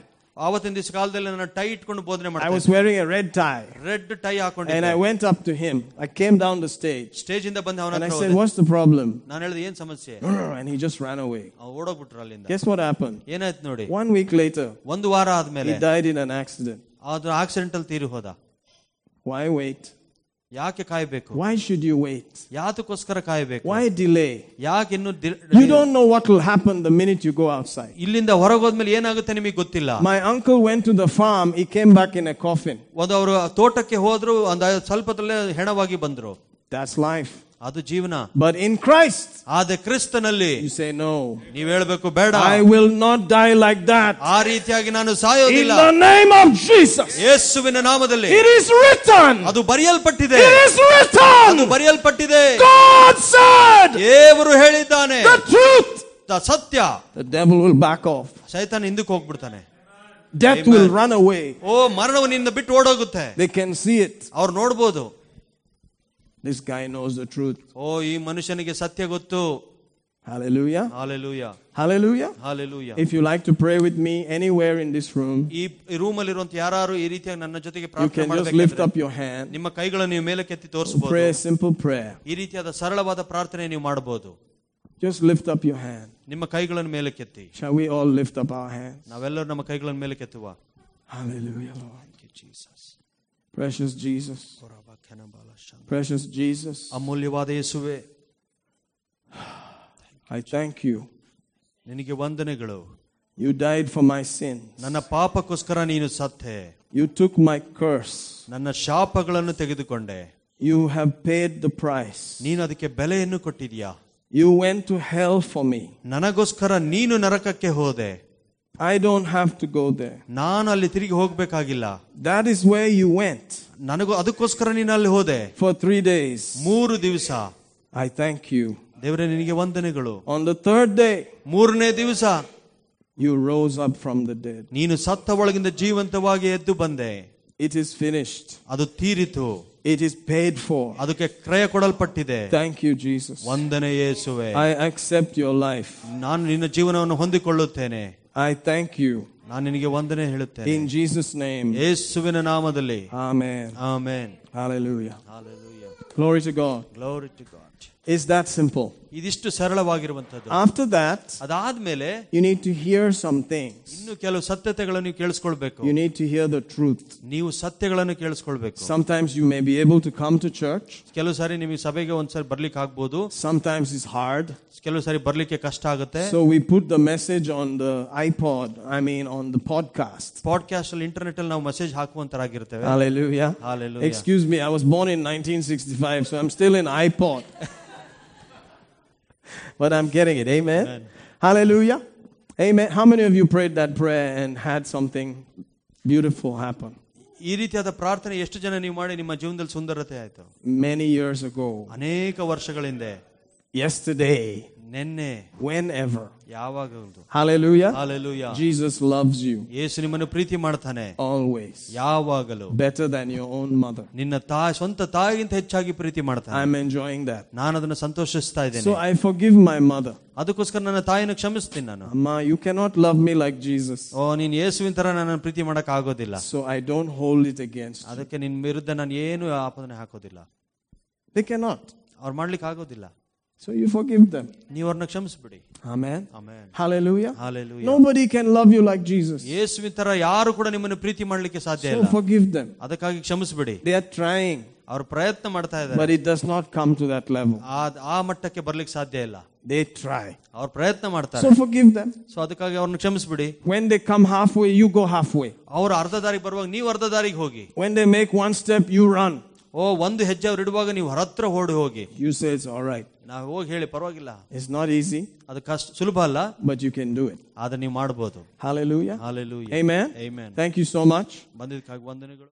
ಆವತ್ತಿನ ದಿವಸ ಕಾಲದಲ್ಲಿ ನಾನು ಟೈ ಇಟ್ಕೊಂಡು ಬೋಧನೆ ಮಾಡ್ತಾ ಇದ್ದೆ. I was wearing a red tie. Red tie ಹಾಕೊಂಡಿದ್ದೆ. And I went up to him. I came down the stage. Stage ಇಂದ ಬಂದು ಅವನ ಹತ್ರ ಹೋದೆ. And I said, "What's the problem?" ನಾನು ಹೇಳಿದೆ, ಏನು ಸಮಸ್ಯೆ? And he just ran away. ಆ ಓಡೋಗ್ಬಿಟ್ರು ಅಲ್ಲಿಂದ. Guess what happened? ಏನಾಯ್ತು ನೋಡಿ? One week later. ಒಂದು ವಾರ ಆದಮೇಲೆ. He died in an accident. ಅದು ಆಕ್ಸಿಡೆಂಟ್ ಅಲ್ಲಿ ತೀರಿ ಹೋದ. Why wait? ಯಾಕೆ ಕಾಯಬೇಕು? Why should you wait? ಯಾತಕ್ಕೋಸ್ಕರ ಕಾಯಬೇಕು? Why delay? ಯಾಕೆ ಇನ್ನು You don't know what will happen the minute you go outside. ಇಲ್ಲಿಂದ ಹೊರಗೆ ಹೋದ ಮೇಲೆ ಏನಾಗುತ್ತೆ ನಿಮಗೆ ಗೊತ್ತಿಲ್ಲ. My uncle went to the farm. He came back in a coffin. ಒಂದು ಅವರು ತೋಟಕ್ಕೆ ಹೋದರು, ಒಂದು ಸ್ವಲ್ಪದಲ್ಲೇ ಹೆಣವಾಗಿ ಬಂದರು. That's life. ಅದು ಜೀವನ. But in Christ, ಆದರೆ ಕ್ರಿಸ್ತನಲ್ಲಿ, you say no. ನೀವು ಹೇಳಬೇಕು ಬೇಡ. I will not die like that. ಆ ರೀತಿಯಾಗಿ ನಾನು ಸಾಯೋದಿಲ್ಲ. In the name of Jesus. ಯೇಸುವಿನ ನಾಮದಲ್ಲಿ. It is written. ಅದು ಬರೆಯಲ್ಪಟ್ಟಿದೆ. It is written. ಅದು ಬರೆಯಲ್ಪಟ್ಟಿದೆ. God said. ದೇವರು ಹೇಳಿದ್ದಾನೆ. The truth. ಸತ್ಯ. The devil will back off. ಸೈತಾನ ಹಿಂದಕ್ಕೆ ಹೋಗ್ಬಿಡ್ತಾನೆ. Death will run away. ಓ ಮರಣವು ನಿನ್ನ ಬಿಟ್ಟು ಓಡೋಗುತ್ತೆ. They can see it. ಅವರು ನೋಡಬಹುದು. This guy knows the truth. Oh, ee manushanige satya gottu. Hallelujah. Hallelujah. Hallelujah. Hallelujah. If you like to pray with me anywhere in this room, ee room alli ironta yararu ee reetiya nanna jothege prarthane madbekandre, you can just lift up your hand. Nimma kaigalannu neevu melake etti torsabodu. Pray simple prayer. Ee reetiyada saralavaada prarthane neevu madabodu. Just lift up your hand. Nimma kaigalannu melake etti. Shall we all lift up our hands? Navellu namma kaigalannu melake ettuva. Hallelujah, Lord. Thank you, Jesus. Precious Jesus. Precious Jesus. ಅಮೂಲ್ಯವಾದ ಯೇಸುವೇ, I thank you. ನಿನಗೆ ವಂದನೆಗಳು. You died for my sin. ನನ್ನ ಪಾಪಕ್ಕೋಸ್ಕರ ನೀನು ಸತ್ತೆ. You took my curse. ನನ್ನ ಶಾಪಗಳನ್ನು ತೆಗೆದುಕೊಂಡೆ. You have paid the price. ನೀನು ಅದಕ್ಕೆ ಬೆಲೆಯನ್ನು ಕೊಟ್ಟಿದ್ದೀಯಾ. You went to hell for me. ನನಗೋಸ್ಕರ ನೀನು ನರಕಕ್ಕೆ ಹೋದೆ. I don't have to go there. ನಾನು ಅಲ್ಲಿ ತಿರುಗಿ ಹೋಗಬೇಕಾಗಿಲ್ಲ. That is where you went. ನನಗೂ ಅದಕ್ಕೋಸ್ಕರ ನೀನು ಅಲ್ಲಿ ಹೋದೆ. For three days. ಮೂರು ದಿವಸ. I thank you. ದೇವರೇ ನಿನಗೆ ವಂದನೆಗಳು. On the third day. ಮೂರನೇ ದಿವಸ. You rose up from the dead. ನೀನು ಸತ್ತ ಒಳಗಿಂದ ಜೀವಂತವಾಗಿ ಎದ್ದು ಬಂದೆ. It is finished. ಅದು ತೀರಿತು. It is paid for. ಅದಕ್ಕೆ ಕ್ರಯ ಕೊಡಲ್ಪಟ್ಟಿದೆ. Thank you, Jesus. ವಂದನೆ ಯೇಸುವೇ. I accept your life. ನಾನು ನಿನ್ನ ಜೀವನವನ್ನು ಹೊಂದಿಕೊಳ್ಳುತ್ತೇನೆ. I thank you. ನಾನು ನಿನಗೆ ವಂದನೆ ಹೇಳುತ್ತೇನೆ. In Jesus name. ಯೇಸುವಿನ ನಾಮದಲ್ಲಿ. Amen. Amen. Hallelujah. Hallelujah. Glory to God. Glory to God. Is that simple? ಇದಿಷ್ಟು ಸರಳವಾಗಿರುವಂತದ್ದು. After that, ಅದಾದ್ಮೇಲೆ, you need to hear something. ಇನ್ನು ಕೆಲವು ಸತ್ಯತೆಗಳನ್ನು ನೀವು ಕೇಳಿಸಿಕೊಳ್ಳಬೇಕು. You need to hear the truth. ನೀವು ಸತ್ಯಗಳನ್ನು ಕೇಳಿಸಿಕೊಳ್ಳಬೇಕು. Sometimes you may be able to come to church. ಕೆಲವು ಸಾರಿ ನಿಮಗೆ ಸಭೆಗೆ ಒಂದ್ಸರಿ ಬರ್ಲಿಕ್ಕೆ ಆಗಬಹುದು. Sometimes it's hard. ಕೆಲವು ಸಾರಿ ಬರ್ಲಿಕ್ಕೆ ಕಷ್ಟ ಆಗುತ್ತೆ. So we put the message on the iPod. I mean on the podcast. Podcast ಅಲ್ಲಿ ಇಂಟರ್ನೆಟ್ ಅಲ್ಲಿ ನಾವು ಮೆಸೇಜ್ ಹಾಕುವಂತರಾಗಿರ್ತೇವೆ. Hallelujah. Hallelujah. Excuse me, I was born in nineteen sixty-five, so I'm still in iPod. But I'm getting it. Amen. Amen. Hallelujah. Amen. How many of you prayed that prayer and had something beautiful happen? ಈ ರೀತಿಯಾದ ಪ್ರಾರ್ಥನೆ ಎಷ್ಟು ಜನ ನೀವು ಮಾಡಿ ನಿಮ್ಮ ಜೀವನದಲ್ಲಿ ಸುಂದರತೆ ಆಯಿತು? Many years ago. ಅನೇಕ ವರ್ಷಗಳ ಹಿಂದೆ. Yesterday. ನಿನ್ನೆ. Whenever. ಯಾವಾಗಲೂ. Hallelujah. Hallelujah. Jesus loves you. ಯೇಸು ನಿಮ್ಮನ್ನು ಪ್ರೀತಿ ಮಾಡ್ತಾನೆ. Always. ಯಾವಾಗಲೂ. Better than your own mother. ನಿನ್ನ ತಾಯಿ ಸ್ವಂತ ತಾಯಿಗಿಂತ ಹೆಚ್ಚಾಗಿ ಪ್ರೀತಿ ಮಾಡ್ತಾನೆ. I am enjoying that. ನಾನು ಅದನ್ನ ಸಂತೋಷಿಸ್ತಾ ಇದ್ದೇನೆ. So I forgive my mother. ಅದಕ್ಕೋಸ್ಕರ ನನ್ನ ತಾಯಿಯನ್ನು ಕ್ಷಮಿಸ್ತೀನಿ ನಾನು. ಅಮ್ಮ, you cannot love me like Jesus. ಓ, ನೀನು ಯೇಸುವಿನ ತರ ನನ್ನನ್ನು ಪ್ರೀತಿ ಮಾಡಕ ಆಗೋದಿಲ್ಲ. So I don't hold it against. ಅದಕ್ಕೆ ನಿನ್ನ ವಿರುದ್ಧ ನಾನು ಏನು ಆಪಾದನೆ ಹಾಕೋದಿಲ್ಲ. They cannot. ಅವರು ಮಾಡ್ಲಿಕ್ಕೆ ಆಗೋದಿಲ್ಲ. So you forgive them. ನೀವು ಅವರನ್ನು ಕ್ಷಮಿಸಬಿಡಿ. Amen. Amen. Hallelujah. Hallelujah. Nobody can love you like Jesus. ಯೇಸುವಿನ ತರ ಯಾರು ಕೂಡ ನಿಮ್ಮನ್ನು ಪ್ರೀತಿ ಮಾಡಲಿಕ್ಕೆ ಸಾಧ್ಯ ಇಲ್ಲ. So forgive them. ಅದಕ್ಕಾಗಿ ಕ್ಷಮಿಸಬಿಡಿ. They are trying. ಅವರು ಪ್ರಯತ್ನ ಮಾಡ್ತಾ ಇದ್ದಾರೆ. But it does not come to that level. ಆ ಮಟ್ಟಕ್ಕೆ ಬರಲಿಕ್ಕೆ ಸಾಧ್ಯ ಇಲ್ಲ. They try. ಅವರು ಪ್ರಯತ್ನ ಮಾಡ್ತಾರೆ. So forgive them. So ಅದಕ್ಕಾಗಿ ಅವರನ್ನು ಕ್ಷಮಿಸಬಿಡಿ. When they come halfway, you go halfway. ಅವರು ಅರ್ಧ ದಾರಿಗೆ ಬರುವಾಗ ನೀವು ಅರ್ಧ ದಾರಿಗೆ ಹೋಗಿ. When they make one step, you run. ಓ ಒಂದು ಹೆಜ್ಜೆ ಅವರು ಇಡುವಾಗ ನೀವು ಹೊರತ್ರ ಓಡಿ ಹೋಗಿ. You say it's all right. ನಾವು ಹೋಗಿ ಹೇಳಿ ಪರವಾಗಿಲ್ಲ. It's not easy. ಅದು ಕಷ್ಟ ಸುಲಭ ಅಲ್ಲ. But you can do it. ಆದ್ರೆ ನೀವು ಮಾಡಬಹುದು. Hallelujah. Hallelujah. Amen. Amen. Thank you so much. ಬಂದಿದ್ದಕ್ಕಾಗಿ ವಂದನೆಗಳು.